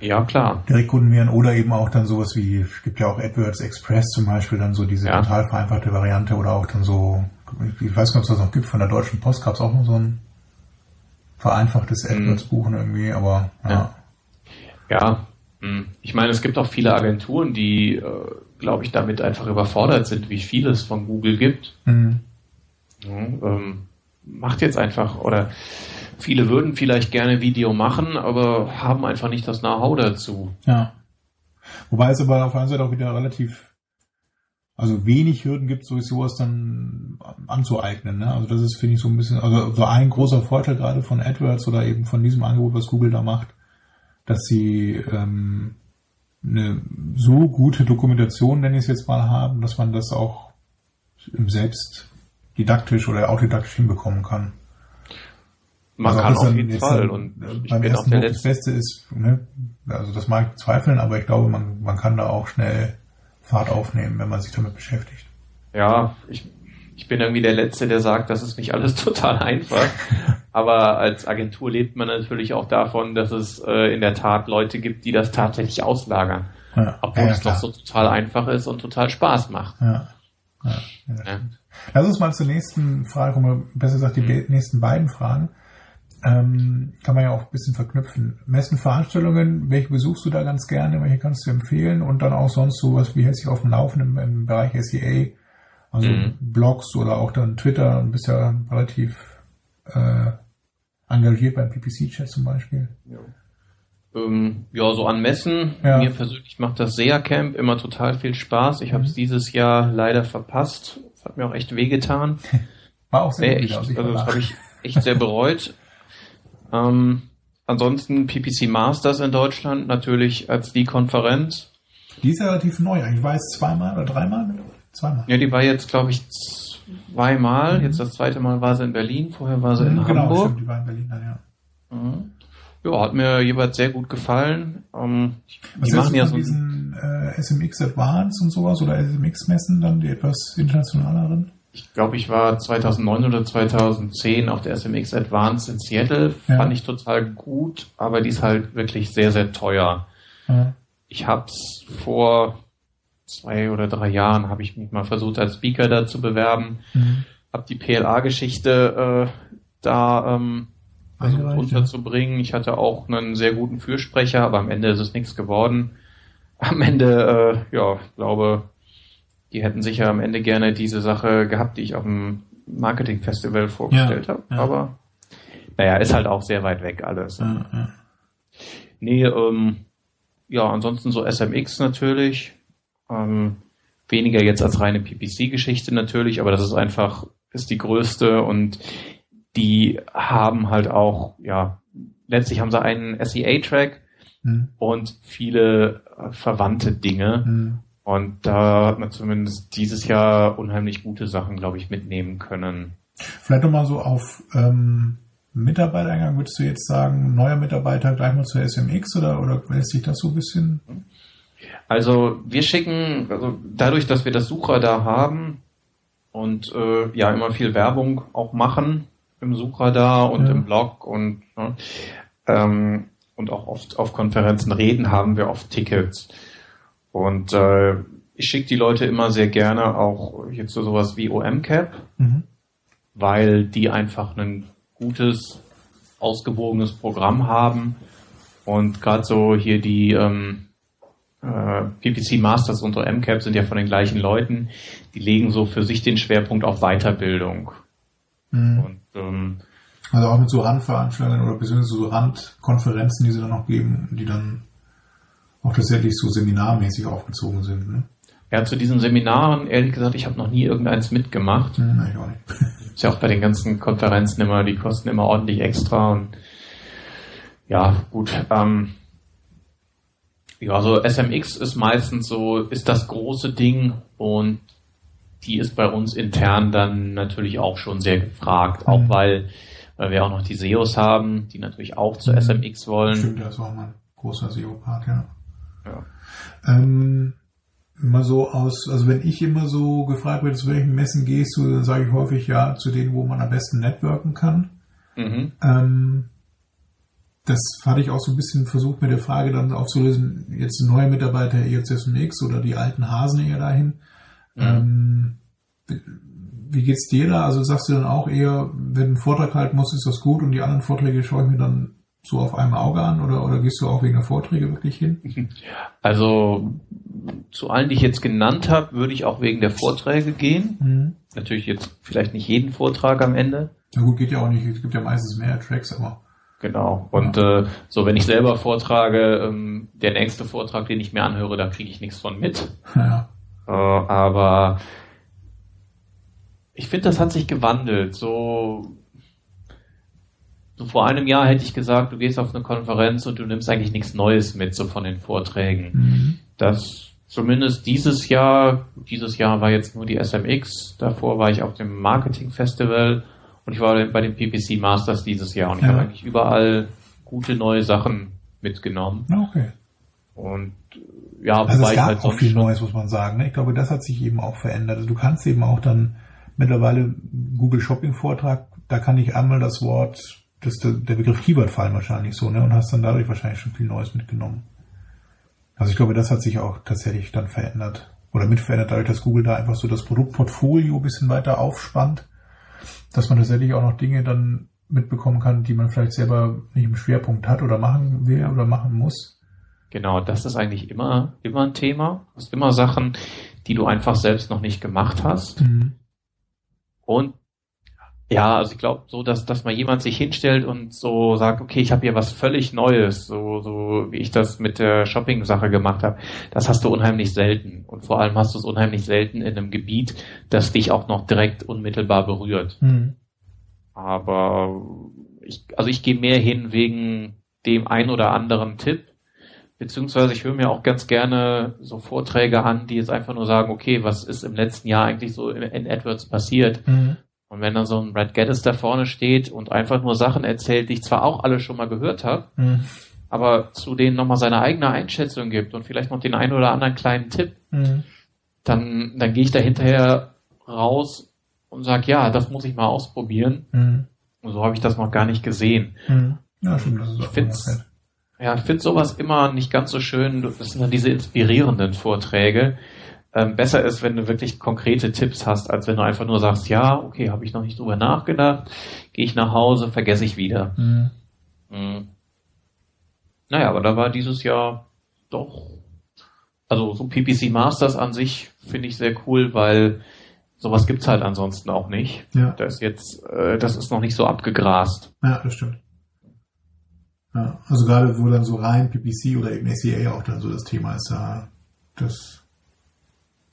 Direktkunden wären oder eben auch dann sowas wie, es gibt ja auch AdWords Express zum Beispiel, dann so diese total vereinfachte Variante oder auch dann so, ich weiß nicht, ob es das noch gibt, von der Deutschen Post gab es auch noch so ein vereinfachtes AdWords Buchen irgendwie, aber ich meine, es gibt auch viele Agenturen, die, glaube ich, damit einfach überfordert sind, wie viel es von Google gibt. Mhm. Ja, macht jetzt einfach, oder viele würden vielleicht gerne Video machen, aber haben einfach nicht das Know-how dazu. Ja. Wobei es aber auf der einen Seite auch wieder relativ, also wenig Hürden gibt, sowieso was dann anzueignen. Ne? Also das ist, finde ich, so ein bisschen, also so ein großer Vorteil gerade von AdWords oder eben von diesem Angebot, was Google da macht, dass sie eine so gute Dokumentation, nenne ich es jetzt mal, haben, dass man das auch selbst didaktisch oder auch didaktisch hinbekommen kann. Man also kann auf jeden Fall. Und beim ersten Buch das Beste ist, ne, also das mag ich zweifeln, aber ich glaube, man kann da auch schnell Fahrt aufnehmen, wenn man sich damit beschäftigt. Ja, ich bin irgendwie der Letzte, der sagt, das ist nicht alles total einfach. Aber als Agentur lebt man natürlich auch davon, dass es in der Tat Leute gibt, die das tatsächlich auslagern. Ja. Obwohl es doch so total einfach ist und total Spaß macht. Ja. Lass uns mal zur nächsten Frage kommen, besser gesagt die nächsten beiden Fragen. Kann man ja auch ein bisschen verknüpfen. Messen, Veranstaltungen, welche besuchst du da ganz gerne, welche kannst du empfehlen und dann auch sonst sowas, wie hält sich auf dem Laufenden im Bereich SEA, also Blogs oder auch dann Twitter, und bist ja relativ engagiert beim PPC-Chat zum Beispiel? Ja. Ja, so an Messen. Ja. Mir persönlich macht das SEA-Camp immer total viel Spaß. Ich habe es dieses Jahr leider verpasst. Das hat mir auch echt wehgetan. War auch sehr gut. Also das habe ich echt sehr bereut. Ansonsten PPC Masters in Deutschland natürlich als die Konferenz. Die ist ja relativ neu. Ich war jetzt zweimal oder dreimal? Zweimal. Ja, die war jetzt, glaube ich, zweimal. Mhm. Jetzt das zweite Mal war sie in Berlin. Vorher war sie in Hamburg. Genau, stimmt, die war in Berlin dann, ja. Mhm. Ja, hat mir jeweils sehr gut gefallen. Die machen ja so diesen SMX Advanced und sowas oder SMX-Messen, dann die etwas internationaleren? Ich glaube, ich war 2009 oder 2010 auf der SMX Advanced in Seattle. Ja. Fand ich total gut, aber die ist halt wirklich sehr, sehr teuer. Ja. Ich habe es vor 2 oder 3 Jahren, habe ich mich mal versucht, als Speaker da zu bewerben. Mhm. Habe die PLA-Geschichte da versucht unterzubringen. Ich hatte auch einen sehr guten Fürsprecher, aber am Ende ist es nichts geworden. Am Ende, ja, ich glaube, die hätten sicher am Ende gerne diese Sache gehabt, die ich auf dem Marketing Festival vorgestellt habe. Ja. Aber naja, ist halt auch sehr weit weg alles. Ja, ja. Nee, ja, ansonsten so SMX natürlich. Weniger jetzt als reine PPC-Geschichte natürlich, aber das ist einfach, ist die größte und die haben halt auch, ja, letztlich haben sie einen SEA-Track und viele verwandte Dinge. Und da hat man zumindest dieses Jahr unheimlich gute Sachen, glaube ich, mitnehmen können. Vielleicht nochmal so auf Mitarbeitereingang, würdest du jetzt sagen, neuer Mitarbeiter gleich mal zur SMX oder lässt sich das so ein bisschen? Also wir schicken, also dadurch, dass wir das Suchradar haben und ja immer viel Werbung auch machen, im Suchradar und im Blog und auch oft auf Konferenzen reden, haben wir oft Tickets. Und ich schicke die Leute immer sehr gerne auch jetzt so sowas wie OMCAP, weil die einfach ein gutes, ausgewogenes Programm haben. Und gerade so hier die PPC Masters und OMCAP sind ja von den gleichen Leuten. Die legen so für sich den Schwerpunkt auf Weiterbildung. Und, also auch mit so Randveranstaltungen oder beziehungsweise so Randkonferenzen, die sie dann noch geben, die dann auch tatsächlich so seminarmäßig aufgezogen sind. Ne? Ja, zu diesen Seminaren, ehrlich gesagt, ich habe noch nie irgendeins mitgemacht. Nein, ich auch nicht. Ist ja auch bei den ganzen Konferenzen immer, die kosten immer ordentlich extra. Und ja, gut. Ja, also SMX ist meistens so, ist das große Ding und die ist bei uns intern dann natürlich auch schon sehr gefragt, auch weil wir auch noch die SEOs haben, die natürlich auch zu SMX wollen. Stimmt, das war mal ein großer SEO-Part, ja. Immer so aus, also wenn ich immer so gefragt werde, zu welchen Messen gehst du, dann sage ich häufig ja, zu denen, wo man am besten networken kann. Das hatte ich auch so ein bisschen versucht, mit der Frage dann aufzulösen, jetzt neue Mitarbeiter eher zu SMX oder die alten Hasen eher dahin. Wie geht's dir da? Also sagst du dann auch eher, wenn ein Vortrag halten muss, ist das gut und die anderen Vorträge schaue ich mir dann so auf einem Auge an oder gehst du auch wegen der Vorträge wirklich hin? Also zu allen, die ich jetzt genannt habe, würde ich auch wegen der Vorträge gehen. Natürlich jetzt vielleicht nicht jeden Vortrag am Ende. Na gut, geht ja auch nicht. Es gibt ja meistens mehr Tracks, aber... Genau. Und so, wenn ich selber vortrage, der nächste Vortrag, den ich mir anhöre, da kriege ich nichts von mit. Ja. Aber ich finde, das hat sich gewandelt. So vor einem Jahr hätte ich gesagt, du gehst auf eine Konferenz und du nimmst eigentlich nichts Neues mit, so von den Vorträgen. Das zumindest dieses Jahr war jetzt nur die SMX, davor war ich auf dem Marketing Festival und ich war bei den PPC Masters dieses Jahr und ich habe eigentlich überall gute neue Sachen mitgenommen. Okay. Und ja, also es gab halt auch viel Neues, muss man sagen. Ich glaube, das hat sich eben auch verändert. Also du kannst eben auch dann mittlerweile Google Shopping Vortrag, da kann ich einmal das Wort, der Begriff Keyword fallen wahrscheinlich so, ne? Und hast dann dadurch wahrscheinlich schon viel Neues mitgenommen. Also ich glaube, das hat sich auch tatsächlich dann verändert. Oder mitverändert, dadurch, dass Google da einfach so das Produktportfolio ein bisschen weiter aufspannt, dass man tatsächlich auch noch Dinge dann mitbekommen kann, die man vielleicht selber nicht im Schwerpunkt hat oder machen will oder machen muss. Genau, das ist eigentlich immer ein Thema. Du hast immer Sachen, die du einfach selbst noch nicht gemacht hast. Und Ja, also ich glaube so, dass mal jemand sich hinstellt und so sagt, okay, ich habe hier was völlig Neues, so wie ich das mit der Shopping-Sache gemacht habe, das hast du unheimlich selten. Und vor allem hast du es unheimlich selten in einem Gebiet, das dich auch noch direkt unmittelbar berührt. Mhm. Aber ich gehe mehr hin wegen dem ein oder anderen Tipp, beziehungsweise ich höre mir auch ganz gerne so Vorträge an, die jetzt einfach nur sagen, okay, was ist im letzten Jahr eigentlich so in AdWords passiert? Mhm. Und wenn dann so ein Brad Gaddis da vorne steht und einfach nur Sachen erzählt, die ich zwar auch alle schon mal gehört habe, aber zu denen nochmal seine eigene Einschätzung gibt und vielleicht noch den einen oder anderen kleinen Tipp, dann gehe ich da hinterher raus und sage, ja, das muss ich mal ausprobieren. Und so habe ich das noch gar nicht gesehen. Ja, stimmt, das ist ich finde sowas immer nicht ganz so schön. Das sind dann diese inspirierenden Vorträge. Besser ist, wenn du wirklich konkrete Tipps hast, als wenn du einfach nur sagst, ja, okay, habe ich noch nicht drüber nachgedacht, gehe ich nach Hause, vergesse ich wieder. Naja, aber da war dieses Jahr doch, also so PPC Masters an sich finde ich sehr cool, weil sowas gibt's halt ansonsten auch nicht. Ja. Das ist noch nicht so abgegrast. Ja, das stimmt. Ja, also gerade wo dann so rein PPC oder eben SEA auch dann so das Thema ist, ja, das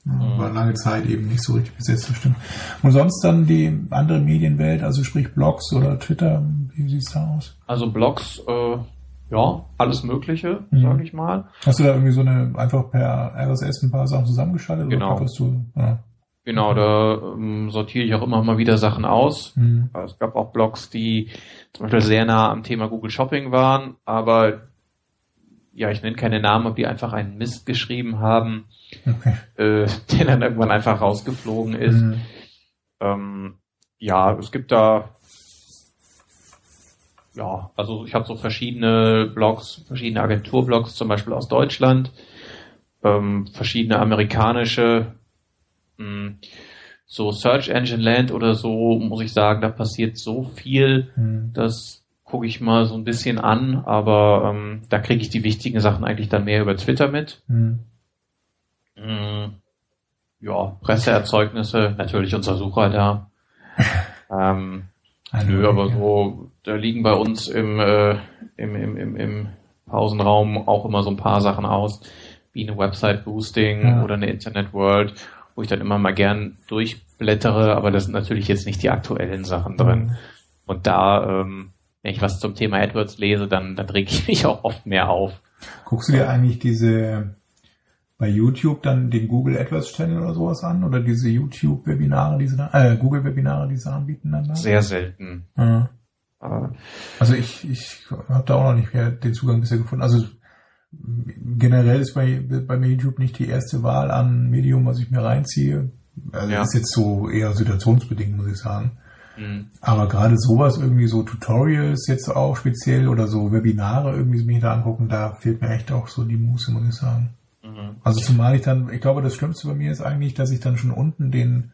war lange Zeit eben nicht so richtig besetzt, das stimmt. Und sonst dann die andere Medienwelt, also sprich Blogs oder Twitter, wie sieht es da aus? Also Blogs, ja, alles Mögliche, sage ich mal. Hast du da irgendwie so eine, einfach per RSS ein paar Sachen zusammengeschaltet? Genau. Oder Genau, da sortiere ich auch immer mal wieder Sachen aus. Es gab auch Blogs, die zum Beispiel sehr nah am Thema Google Shopping waren, aber ja, ich nenne keine Namen, ob die einfach einen Mist geschrieben haben, der dann irgendwann einfach rausgeflogen ist. Ja, es gibt da, ja, also ich habe so verschiedene Blogs, verschiedene Agenturblogs, zum Beispiel aus Deutschland, verschiedene amerikanische, so Search Engine Land oder so, muss ich sagen, da passiert so viel, dass gucke ich mal so ein bisschen an, aber da kriege ich die wichtigen Sachen eigentlich dann mehr über Twitter mit. Ja, Presseerzeugnisse, natürlich unser Sucher da. Aber so, da liegen bei uns im Pausenraum auch immer so ein paar Sachen aus, wie eine Website-Boosting oder eine Internet-World, wo ich dann immer mal gern durchblättere, aber das sind natürlich jetzt nicht die aktuellen Sachen drin. Und da wenn ich was zum Thema AdWords lese, dann reg ich mich auch oft mehr auf. Guckst du dir eigentlich bei YouTube dann den Google AdWords Channel oder sowas an? Oder diese YouTube-Webinare, Google-Webinare, die sie anbieten dann? Sehr selten. Ja. Also ich habe da auch noch nicht mehr den Zugang bisher gefunden. Also generell ist bei mir YouTube nicht die erste Wahl an Medium, was ich mir reinziehe. Also ist jetzt so eher situationsbedingt, muss ich sagen. Aber gerade sowas, irgendwie so Tutorials jetzt auch speziell oder so Webinare irgendwie mir da angucken, da fehlt mir echt auch so die Muße, muss ich sagen. Also zumal ich glaube, das Schlimmste bei mir ist eigentlich, dass ich dann schon unten den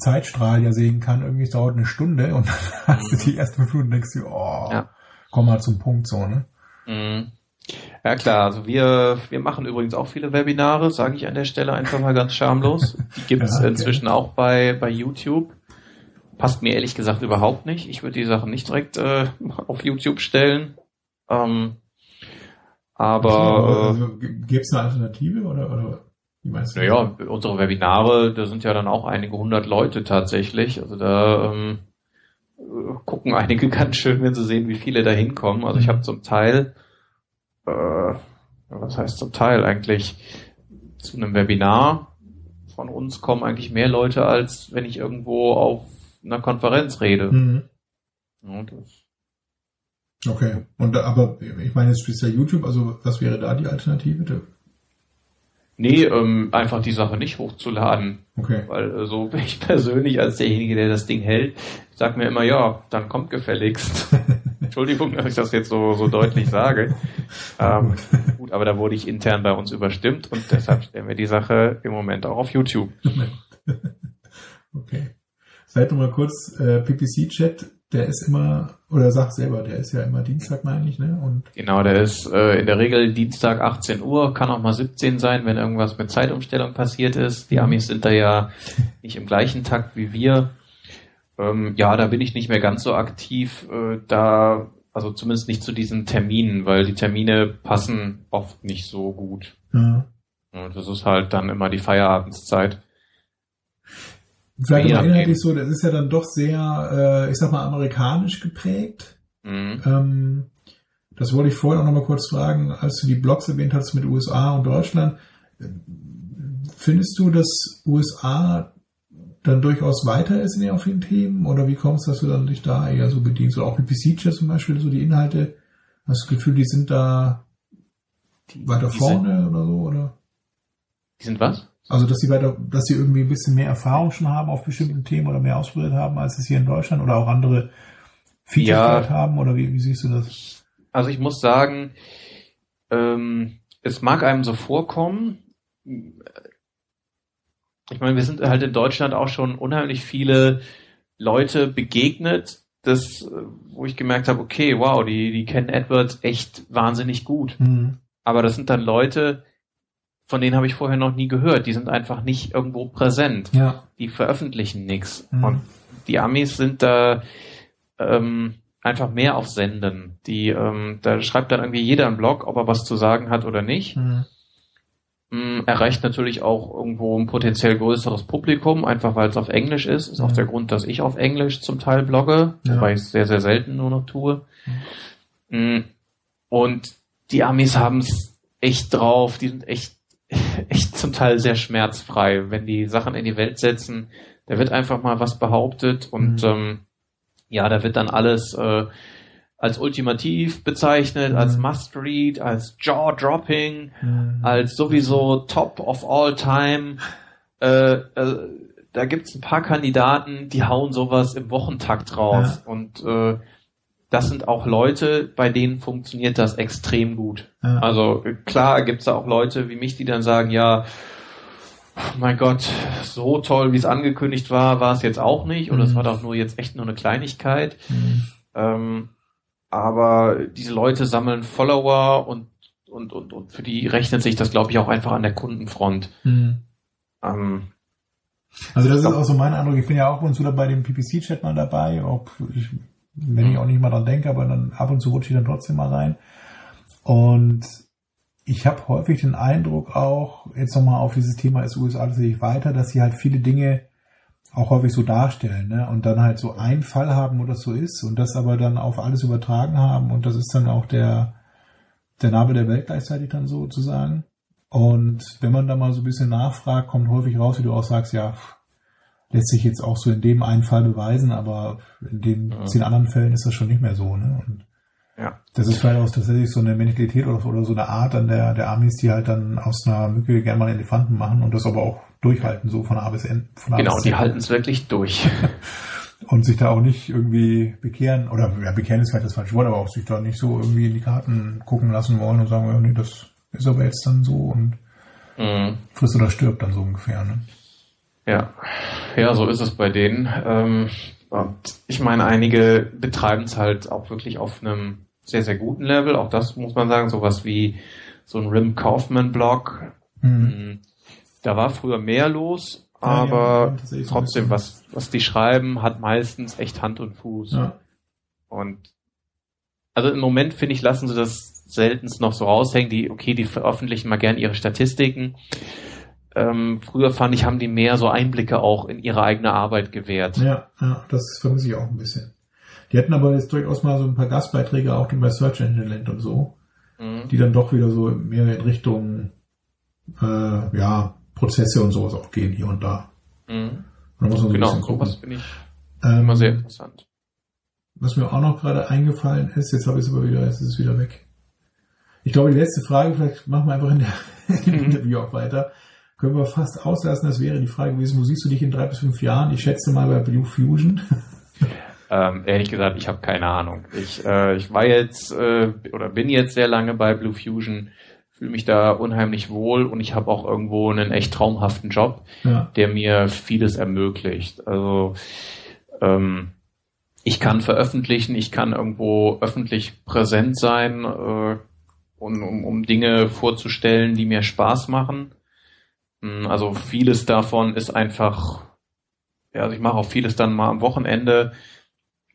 Zeitstrahl ja sehen kann, irgendwie es dauert eine Stunde und dann hast du die ersten 5 Minuten und denkst dir, komm mal zum Punkt so, ne? Ja klar, also wir machen übrigens auch viele Webinare, sage ich an der Stelle einfach mal ganz schamlos. Die gibt es inzwischen auch bei YouTube. Passt mir ehrlich gesagt überhaupt nicht. Ich würde die Sachen nicht direkt auf YouTube stellen. Also, gäbe es eine Alternative? Oder wie meinst du? Naja, unsere Webinare, da sind ja dann auch einige 100 Leute tatsächlich. Also da gucken einige ganz schön, wenn sie sehen, wie viele da hinkommen. Also ich habe zum Teil, was heißt zum Teil eigentlich, zu einem Webinar von uns kommen eigentlich mehr Leute, als wenn ich irgendwo auf einer Konferenz rede. Okay, aber ich meine jetzt speziell YouTube, also was wäre da die Alternative? Nee, einfach die Sache nicht hochzuladen. Okay. Weil so bin ich persönlich als derjenige, der das Ding hält, sag mir immer, ja, dann kommt gefälligst. Entschuldigung, dass ich das jetzt so deutlich sage. Gut, aber da wurde ich intern bei uns überstimmt und deshalb stellen wir die Sache im Moment auch auf YouTube. Okay. Seid doch mal kurz, PPC-Chat, der ist immer, oder sag selber, der ist ja immer Dienstag, meine ich, ne? Und genau, der ist in der Regel Dienstag 18 Uhr, kann auch mal 17 sein, wenn irgendwas mit Zeitumstellung passiert ist. Die Amis sind da ja nicht im gleichen Takt wie wir. Ja, da bin ich nicht mehr ganz so aktiv, da, also zumindest nicht zu diesen Terminen, weil die Termine passen oft nicht so gut. Ja. Und das ist halt dann immer die Feierabendszeit. Vielleicht inhaltlich so, das ist ja dann doch sehr, ich sag mal, amerikanisch geprägt. Mhm. Das wollte ich vorhin auch nochmal kurz fragen, als du die Blogs erwähnt hast mit USA und Deutschland. Findest du, dass USA dann durchaus weiter ist in vielen Themen? Oder wie kommst du, dass du dann dich da eher so bedienst? Oder auch PPC zum Beispiel, so die Inhalte, hast du das Gefühl, die sind da weiter vorne oder so? Oder? Die sind was? Also, dass sie irgendwie ein bisschen mehr Erfahrung schon haben auf bestimmten Themen oder mehr ausprobiert haben, als es hier in Deutschland oder auch andere Features ja. haben? Oder wie siehst du das? Also, ich muss sagen, es mag einem so vorkommen, ich meine, wir sind halt in Deutschland auch schon unheimlich viele Leute begegnet, wo ich gemerkt habe, okay, wow, die kennen AdWords echt wahnsinnig gut. Mhm. Aber das sind dann Leute, von denen habe ich vorher noch nie gehört. Die sind einfach nicht irgendwo präsent. Ja. Die veröffentlichen nichts. Mhm. Und die Amis sind da einfach mehr auf Senden. Da schreibt dann irgendwie jeder einen Blog, ob er was zu sagen hat oder nicht. Mhm. Erreicht natürlich auch irgendwo ein potenziell größeres Publikum, einfach weil es auf Englisch ist. Ist auch der Grund, dass ich auf Englisch zum Teil blogge, wobei ich es sehr, sehr selten nur noch tue. Mhm. Und die Amis haben es echt drauf. Die sind echt zum Teil sehr schmerzfrei. Wenn die Sachen in die Welt setzen, da wird einfach mal was behauptet und da wird dann alles als ultimativ bezeichnet, als Must-Read, als Jaw-Dropping, als sowieso Top of all time. Da gibt's ein paar Kandidaten, die hauen sowas im Wochentakt raus. Ja. Und das sind auch Leute, bei denen funktioniert das extrem gut. Ja. Also klar gibt's da auch Leute wie mich, die dann sagen, ja, oh mein Gott, so toll, wie es angekündigt war es jetzt auch nicht. Oder es war doch nur jetzt echt nur eine Kleinigkeit. Mhm. Aber diese Leute sammeln Follower und für die rechnet sich das, glaube ich, auch einfach an der Kundenfront. Mhm. Also das ist auch so mein Eindruck. Ich bin ja auch ab und zu bei dem PPC-Chat mal dabei, wenn ich auch nicht mal dran denke, aber dann ab und zu rutsche ich dann trotzdem mal rein. Und ich habe häufig den Eindruck auch, jetzt nochmal auf dieses Thema ist USA tatsächlich weiter, dass sie halt viele Dinge auch häufig so darstellen, ne? Und dann halt so einen Fall haben, wo das so ist und das aber dann auf alles übertragen haben und das ist dann auch der Nabel der Welt gleichzeitig dann sozusagen. Und wenn man da mal so ein bisschen nachfragt, kommt häufig raus, wie du auch sagst, ja, lässt sich jetzt auch so in dem einen Fall beweisen, aber in den 10 anderen Fällen ist das schon nicht mehr so, ne? Und das ist vielleicht auch tatsächlich so eine Mentalität oder so eine Art an der Amis, die halt dann aus einer Mücke gerne mal Elefanten machen und das aber auch durchhalten, so von A bis N. Genau, die halten es wirklich durch. Und sich da auch nicht irgendwie bekehren, oder ja, bekehren ist vielleicht das falsche Wort, aber auch sich da nicht so irgendwie in die Karten gucken lassen wollen und sagen, ja, nee, das ist aber jetzt dann so und frisst oder stirbt dann so ungefähr. Ne? Ja, so ist es bei denen. Und ich meine, einige betreiben es halt auch wirklich auf einem sehr, sehr guten Level. Auch das muss man sagen, sowas wie so ein Rimm Kaufman-Blog. Mhm. Da war früher mehr los, aber ja, trotzdem, was die schreiben, hat meistens echt Hand und Fuß. Ja. Und also im Moment, finde ich, lassen sie das seltenst noch so raushängen. Die veröffentlichen mal gern ihre Statistiken. Früher fand ich, haben die mehr so Einblicke auch in ihre eigene Arbeit gewährt. Ja, das vermisse ich auch ein bisschen. Die hatten aber jetzt durchaus mal so ein paar Gastbeiträge, auch bei Search Engine Land und so, die dann doch wieder so mehr in Richtung Prozesse und sowas auch gehen, hier und da. Mhm. Da muss man so ein bisschen gucken. Sowas finde ich immer sehr interessant. Was mir auch noch gerade eingefallen ist, jetzt ist es wieder weg. Ich glaube, die letzte Frage, vielleicht machen wir einfach im Interview auch weiter, können wir fast auslassen, das wäre die Frage gewesen, wo siehst du dich in 3 bis 5 Jahren? Ich schätze mal bei Bloofusion. Ehrlich gesagt, ich habe keine Ahnung. Ich war jetzt oder bin jetzt sehr lange bei Bloofusion, fühle mich da unheimlich wohl und ich habe auch irgendwo einen echt traumhaften Job, der mir vieles ermöglicht. Also ich kann veröffentlichen, ich kann irgendwo öffentlich präsent sein, um Dinge vorzustellen, die mir Spaß machen. Also vieles davon ist einfach Ja, also ich mache auch vieles dann mal am Wochenende.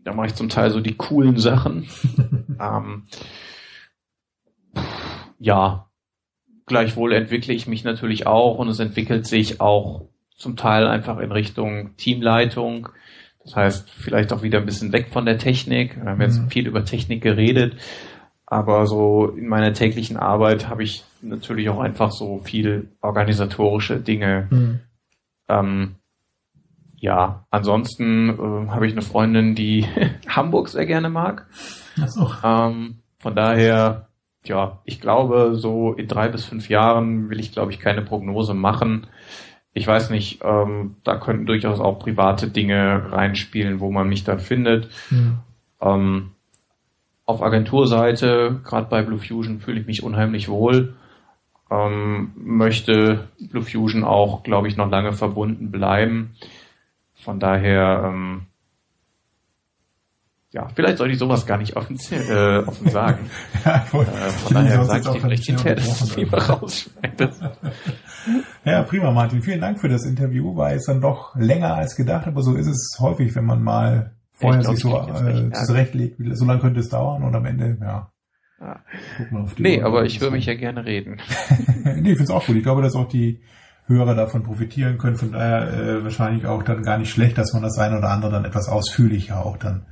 Da mache ich zum Teil so die coolen Sachen. Ja, gleichwohl entwickle ich mich natürlich auch und es entwickelt sich auch zum Teil einfach in Richtung Teamleitung. Das heißt, vielleicht auch wieder ein bisschen weg von der Technik. Wir haben jetzt viel über Technik geredet, aber so in meiner täglichen Arbeit habe ich natürlich auch einfach so viel organisatorische Dinge. Ja, ansonsten habe ich eine Freundin, die Hamburg sehr gerne mag. Ach so. Von daher, ja, ich glaube, so in 3 bis 5 Jahren will ich, glaube ich, keine Prognose machen. Ich weiß nicht, da könnten durchaus auch private Dinge reinspielen, wo man mich dann findet. Mhm. Auf Agenturseite, gerade bei Bloofusion, fühle ich mich unheimlich wohl. Möchte Bloofusion auch, glaube ich, noch lange verbunden bleiben. Von daher, ja, vielleicht sollte ich sowas gar nicht offen sagen. Ja, cool. Von daher sage ich dir vielleicht hinterher, dass es lieber rausschneidet. Ja, prima, Martin. Vielen Dank für das Interview. War jetzt dann doch länger als gedacht, aber so ist es häufig, wenn man mal vorher sich so zurechtlegt. So lange könnte es dauern und am Ende, ja. Guck mal auf die Uhr, aber ich höre mich ja gerne reden. Ich finde es auch gut. Ich glaube, dass auch die Hörer davon profitieren können. Von daher wahrscheinlich auch dann gar nicht schlecht, dass man das eine oder andere dann etwas ausführlicher auch dann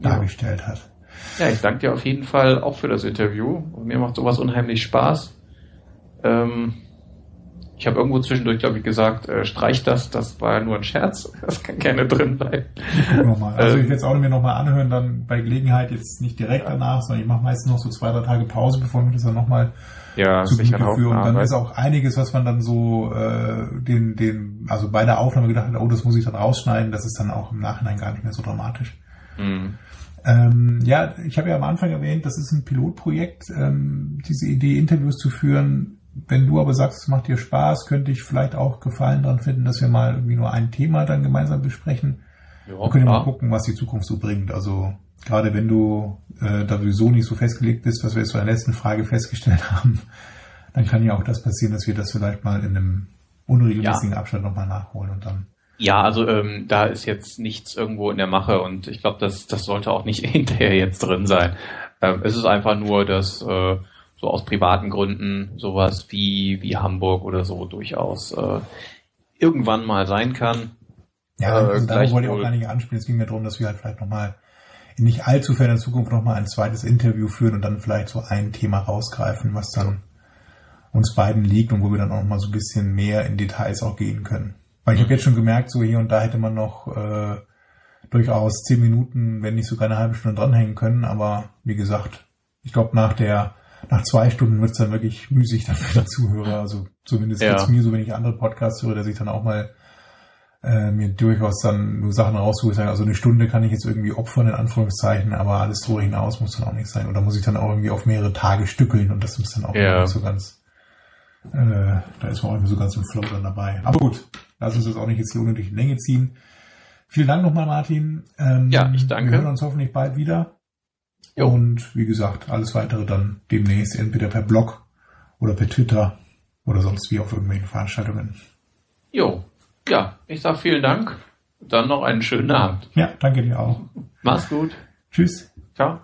dargestellt hat. Ja, ich danke dir auf jeden Fall auch für das Interview. Mir macht sowas unheimlich Spaß. Ich habe irgendwo zwischendurch, glaube ich, gesagt, streich das war nur ein Scherz. Das kann gerne drin bleiben. Also ich werde es auch mir nochmal anhören, dann bei Gelegenheit, jetzt nicht direkt danach, sondern ich mache meistens noch so 2-3 Tage Pause, bevor ich mir das dann nochmal zu Gemüte führe. Und dann ist auch einiges, was man dann so also bei der Aufnahme gedacht hat, oh, das muss ich dann rausschneiden, das ist dann auch im Nachhinein gar nicht mehr so dramatisch. Mhm. Ja, ich habe ja am Anfang erwähnt, das ist ein Pilotprojekt, diese Idee, Interviews zu führen. Wenn du aber sagst, es macht dir Spaß, könnte ich vielleicht auch Gefallen daran finden, dass wir mal irgendwie nur ein Thema dann gemeinsam besprechen. Ja, wir können mal gucken, was die Zukunft so bringt. Also gerade wenn du da sowieso nicht so festgelegt bist, was wir jetzt bei der letzten Frage festgestellt haben, dann kann ja auch das passieren, dass wir das vielleicht mal in einem unregelmäßigen Abstand nochmal nachholen und dann. Ja, also da ist jetzt nichts irgendwo in der Mache und ich glaube, das sollte auch nicht hinterher jetzt drin sein. Es ist einfach nur, dass so aus privaten Gründen sowas wie Hamburg oder so durchaus irgendwann mal sein kann. Ja, also da wollte ich auch gar nicht anspielen. Es ging mir darum, dass wir halt vielleicht nochmal in nicht allzu ferner Zukunft nochmal ein zweites Interview führen und dann vielleicht so ein Thema rausgreifen, was dann uns beiden liegt und wo wir dann auch nochmal so ein bisschen mehr in Details auch gehen können. Weil ich habe jetzt schon gemerkt, so hier und da hätte man noch durchaus 10 Minuten, wenn nicht sogar eine halbe Stunde dranhängen können. Aber wie gesagt, ich glaube nach 2 Stunden wird es dann wirklich müßig dann für die Zuhörer. Also zumindest geht es mir so, wenn ich andere Podcasts höre, dass ich dann auch mal mir durchaus dann nur Sachen raussuche. Also eine Stunde kann ich jetzt irgendwie opfern, in Anführungszeichen, aber alles darüber hinaus muss dann auch nicht sein. Oder muss ich dann auch irgendwie auf mehrere Tage stückeln und das ist dann auch nicht so ganz, da ist man auch nicht so ganz im Flow dann dabei. Aber gut, lass uns das auch nicht jetzt unnötig in Länge ziehen. Vielen Dank nochmal, Martin. Ich danke. Wir hören uns hoffentlich bald wieder. Und wie gesagt, alles Weitere dann demnächst entweder per Blog oder per Twitter oder sonst wie auf irgendwelchen Veranstaltungen. Jo, ja, ich sage vielen Dank. Dann noch einen schönen Abend. Ja, danke dir auch. Mach's gut. Tschüss. Ciao.